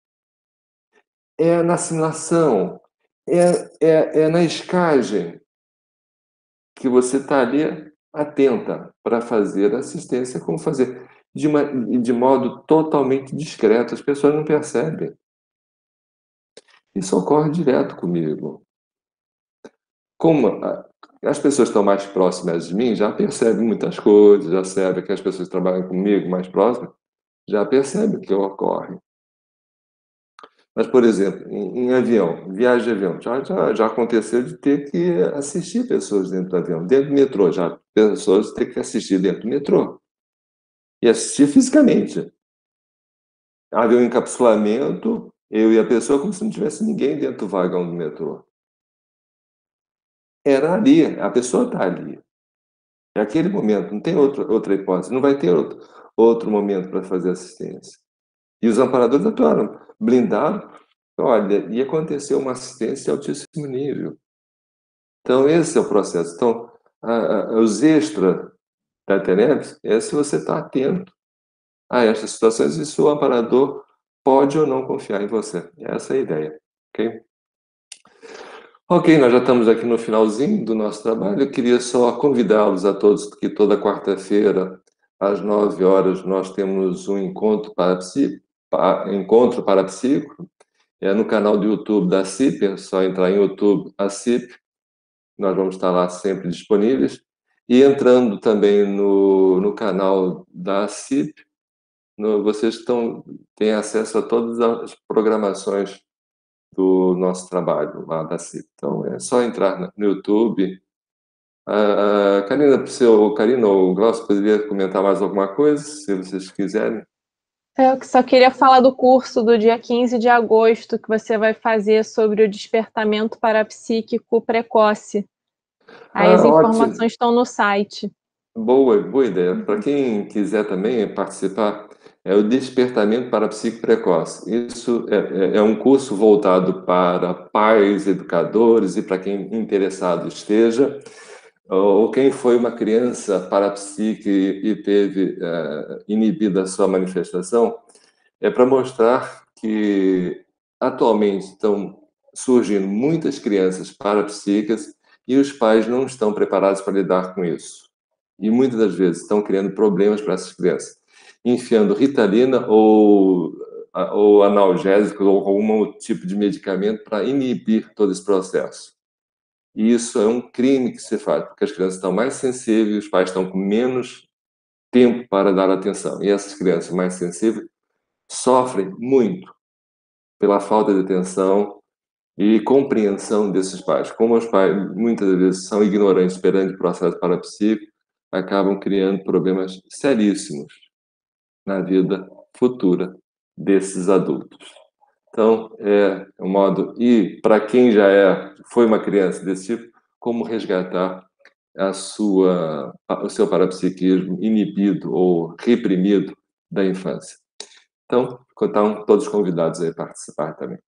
é na assimilação, é, é, é na escagem que você está ali atenta para fazer assistência, como fazer... De, uma, de modo totalmente discreto, as pessoas não percebem. Isso ocorre direto comigo. Como as pessoas estão mais próximas de mim, já percebem muitas coisas, já sabem que as pessoas que trabalham comigo mais próximas, já percebem que ocorre. Mas, por exemplo, em, em avião, viagem de avião, já, já, já aconteceu de ter que assistir pessoas dentro do avião, dentro do metrô, já pessoas têm que assistir dentro do metrô. E assistir fisicamente. Havia um encapsulamento, eu e a pessoa, como se não tivesse ninguém dentro do vagão do metrô. Era ali, a pessoa está ali. É aquele momento, não tem outro, outra hipótese, não vai ter outro, outro momento para fazer assistência. E os amparadores atuaram, blindaram, olha, e aconteceu uma assistência de altíssimo nível. Então, esse é o processo. Então, a, a, os extras da T N E P S é se você está atento a essas situações e se o amparador pode ou não confiar em você. Essa é a ideia, ok? Ok, nós já estamos aqui no finalzinho do nosso trabalho. Eu queria só convidá-los a todos que toda quarta-feira, às nove horas, nós temos um encontro parapsíquico, encontro parapsíquico, é no canal do YouTube da C I P, é só entrar em YouTube, a C I P, nós vamos estar lá sempre disponíveis. E entrando também no, no canal da C I P, no, vocês estão, têm acesso a todas as programações do nosso trabalho lá da C I P. Então, é só entrar no YouTube. A, a Karina, seu, Karina ou o Glaucio, poderia comentar mais alguma coisa, se vocês quiserem? Eu só queria falar do curso do dia quinze de agosto, que você vai fazer sobre o despertamento parapsíquico precoce. Aí as ah, informações ótimo. Estão no site. Boa, boa ideia. Para quem quiser também participar, é o Despertamento Parapsíquico Precoce. Isso é, é um curso voltado para pais, educadores e para quem interessado esteja, ou quem foi uma criança parapsíquica e teve uh, inibida a sua manifestação, é para mostrar que atualmente estão surgindo muitas crianças parapsíquicas e os pais não estão preparados para lidar com isso. E muitas das vezes estão criando problemas para essas crianças, enfiando ritalina ou, ou analgésicos ou algum tipo de medicamento para inibir todo esse processo. E isso é um crime que se faz, porque as crianças estão mais sensíveis, os pais estão com menos tempo para dar atenção. E essas crianças mais sensíveis sofrem muito pela falta de atenção e compreensão desses pais. Como os pais, muitas vezes, são ignorantes perante o processo parapsíquico, acabam criando problemas seríssimos na vida futura desses adultos. Então, é um modo... E, para quem já é, foi uma criança desse tipo, como resgatar a sua, o seu parapsiquismo inibido ou reprimido da infância. Então, estão todos convidados a participar também.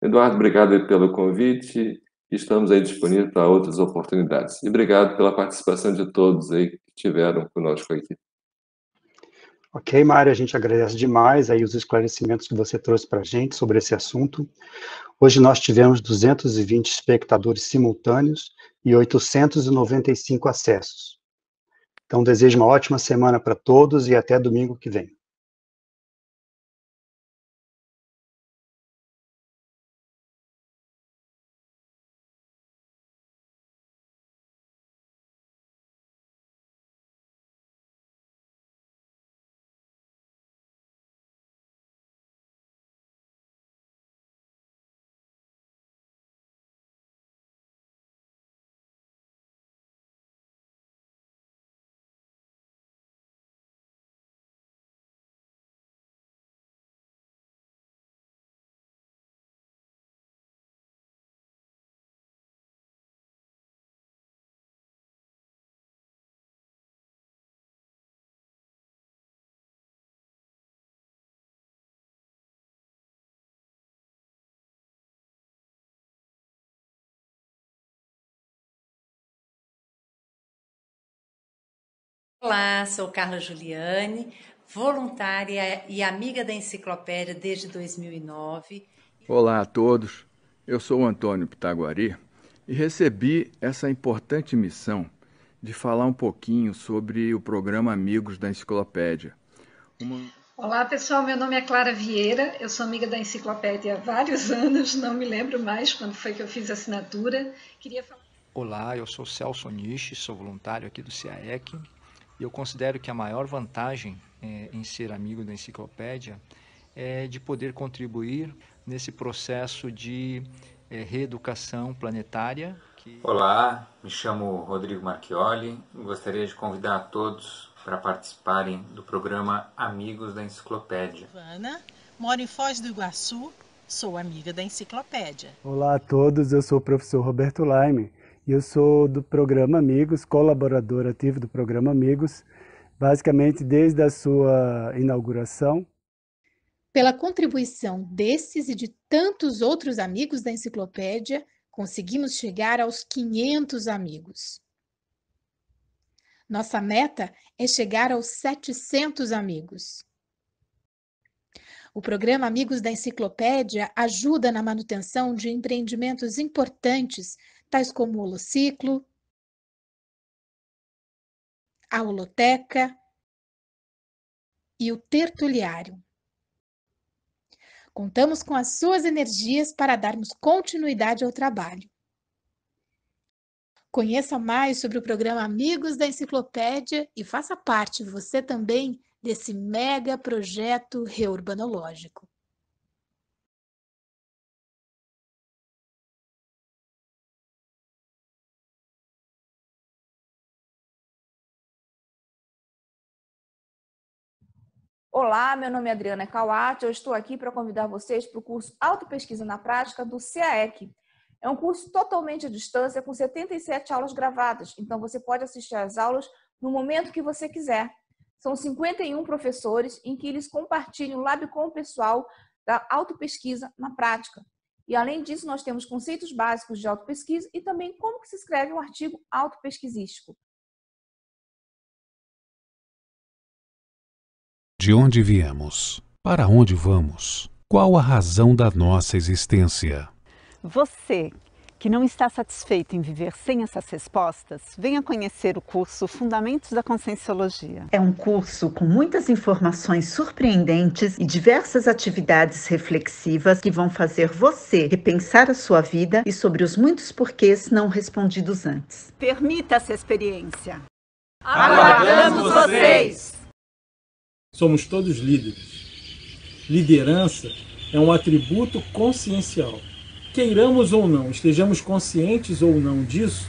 Eduardo, obrigado pelo convite. Estamos aí disponíveis para outras oportunidades. E obrigado pela participação de todos aí que estiveram conosco aqui. Ok, Mário, a gente agradece demais aí os esclarecimentos que você trouxe para a gente sobre esse assunto. Hoje nós tivemos duzentos e vinte espectadores simultâneos e oitocentos e noventa e cinco acessos. Então, desejo uma ótima semana para todos e até domingo que vem. Olá, sou Carla Giuliani, voluntária e amiga da Enciclopédia desde dois mil e nove. Olá a todos, eu sou o Antônio Pitaguari e recebi essa importante missão de falar um pouquinho sobre o programa Amigos da Enciclopédia. Uma... Olá pessoal, meu nome é Clara Vieira, eu sou amiga da Enciclopédia há vários anos, não me lembro mais quando foi que eu fiz a assinatura. Queria falar... Olá, eu sou Celso Nishi, sou voluntário aqui do C A E C. Eu considero que a maior vantagem é, em ser amigo da Enciclopédia é de poder contribuir nesse processo de é, reeducação planetária. Que... Olá, me chamo Rodrigo Marchioli e gostaria de convidar a todos para participarem do programa Amigos da Enciclopédia. Ivana, moro em Foz do Iguaçu, sou amiga da Enciclopédia. Olá a todos, eu sou o professor Roberto Laime. Eu sou do programa Amigos, colaborador ativo do programa Amigos, basicamente desde a sua inauguração. Pela contribuição desses e de tantos outros amigos da Enciclopédia, conseguimos chegar aos quinhentos amigos. Nossa meta é chegar aos setecentos amigos. O programa Amigos da Enciclopédia ajuda na manutenção de empreendimentos importantes, tais como o Holociclo, a Holoteca e o Tertuliário. Contamos com as suas energias para darmos continuidade ao trabalho. Conheça mais sobre o programa Amigos da Enciclopédia e faça parte, você também, desse mega projeto reurbanológico. Olá, meu nome é Adriana Kawati, eu estou aqui para convidar vocês para o curso Autopesquisa na Prática do C A E C. É um curso totalmente à distância, com setenta e sete aulas gravadas, então você pode assistir às aulas no momento que você quiser. São cinquenta e um professores em que eles compartilham o lab com o pessoal da autopesquisa na prática. E além disso, nós temos conceitos básicos de autopesquisa e também como que se escreve um artigo autopesquisístico. De onde viemos? Para onde vamos? Qual a razão da nossa existência? Você, que não está satisfeito em viver sem essas respostas, venha conhecer o curso Fundamentos da Conscienciologia. É um curso com muitas informações surpreendentes e diversas atividades reflexivas que vão fazer você repensar a sua vida e sobre os muitos porquês não respondidos antes. Permita essa experiência. Aguardamos vocês! Somos todos líderes. Liderança é um atributo consciencial. Queiramos ou não, estejamos conscientes ou não disso,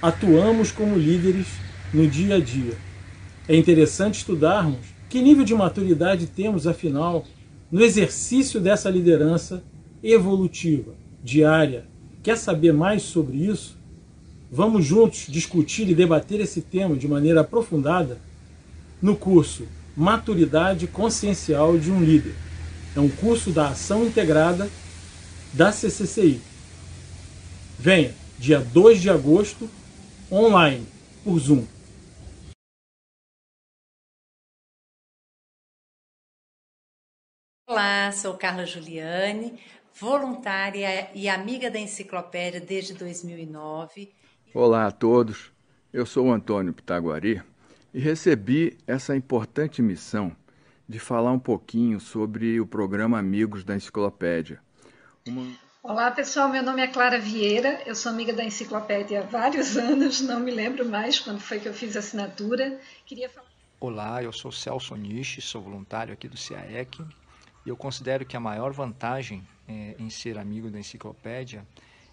atuamos como líderes no dia a dia. É interessante estudarmos que nível de maturidade temos, afinal, no exercício dessa liderança evolutiva, diária. Quer saber mais sobre isso? Vamos juntos discutir e debater esse tema de maneira aprofundada no curso Maturidade Consciencial de um Líder. É um curso da Ação Integrada da C C C I. Venha, dia dois de agosto, online, por Zoom. Olá, sou Carla Giuliani, voluntária e amiga da Enciclopédia desde dois mil e nove. Olá a todos, eu sou o Antônio Pitaguari e recebi essa importante missão de falar um pouquinho sobre o programa Amigos da Enciclopédia. Uma... Olá pessoal, meu nome é Clara Vieira, eu sou amiga da Enciclopédia há vários anos, não me lembro mais quando foi que eu fiz a assinatura. Queria falar... Olá, eu sou Celso Nishi, sou voluntário aqui do C A E C. Eu considero que a maior vantagem é, em ser amigo da Enciclopédia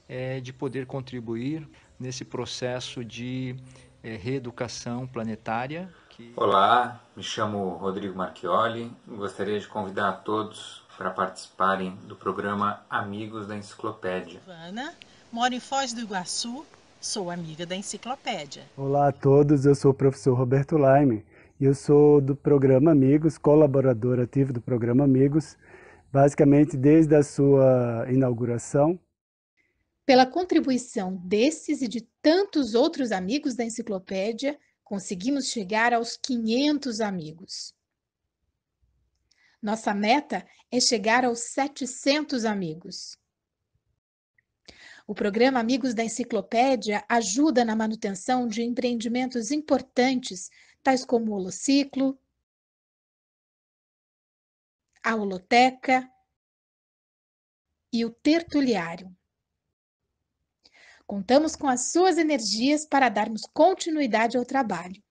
é de poder contribuir nesse processo de é, reeducação planetária. Que... Olá, me chamo Rodrigo Marchioli e gostaria de convidar a todos para participarem do programa Amigos da Enciclopédia. Ana, moro em Foz do Iguaçu, sou amiga da Enciclopédia. Olá a todos, eu sou o professor Roberto Laime. Eu sou do programa Amigos, colaborador ativo do programa Amigos, basicamente desde a sua inauguração. Pela contribuição desses e de tantos outros amigos da Enciclopédia, conseguimos chegar aos quinhentos amigos. Nossa meta é chegar aos setecentos amigos. O programa Amigos da Enciclopédia ajuda na manutenção de empreendimentos importantes, tais como o Holociclo, a Holoteca e o Tertuliário. Contamos com as suas energias para darmos continuidade ao trabalho.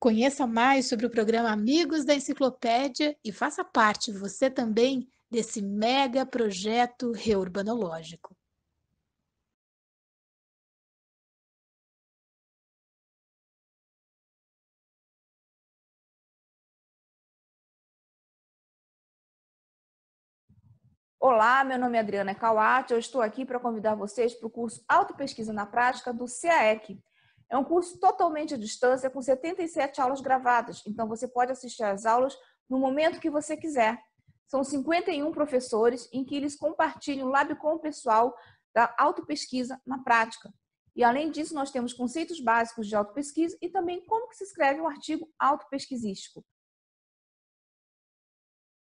Conheça mais sobre o programa Amigos da Enciclopédia e faça parte você também desse mega projeto reurbanológico. Olá, meu nome é Adriana Kawati, eu estou aqui para convidar vocês para o curso Autopesquisa na Prática do C A E C. É um curso totalmente à distância com setenta e sete aulas gravadas, então você pode assistir às aulas no momento que você quiser. São cinquenta e um professores em que eles compartilham o lab com o pessoal da autopesquisa na prática. E além disso, nós temos conceitos básicos de autopesquisa e também como que se escreve um artigo autopesquisístico.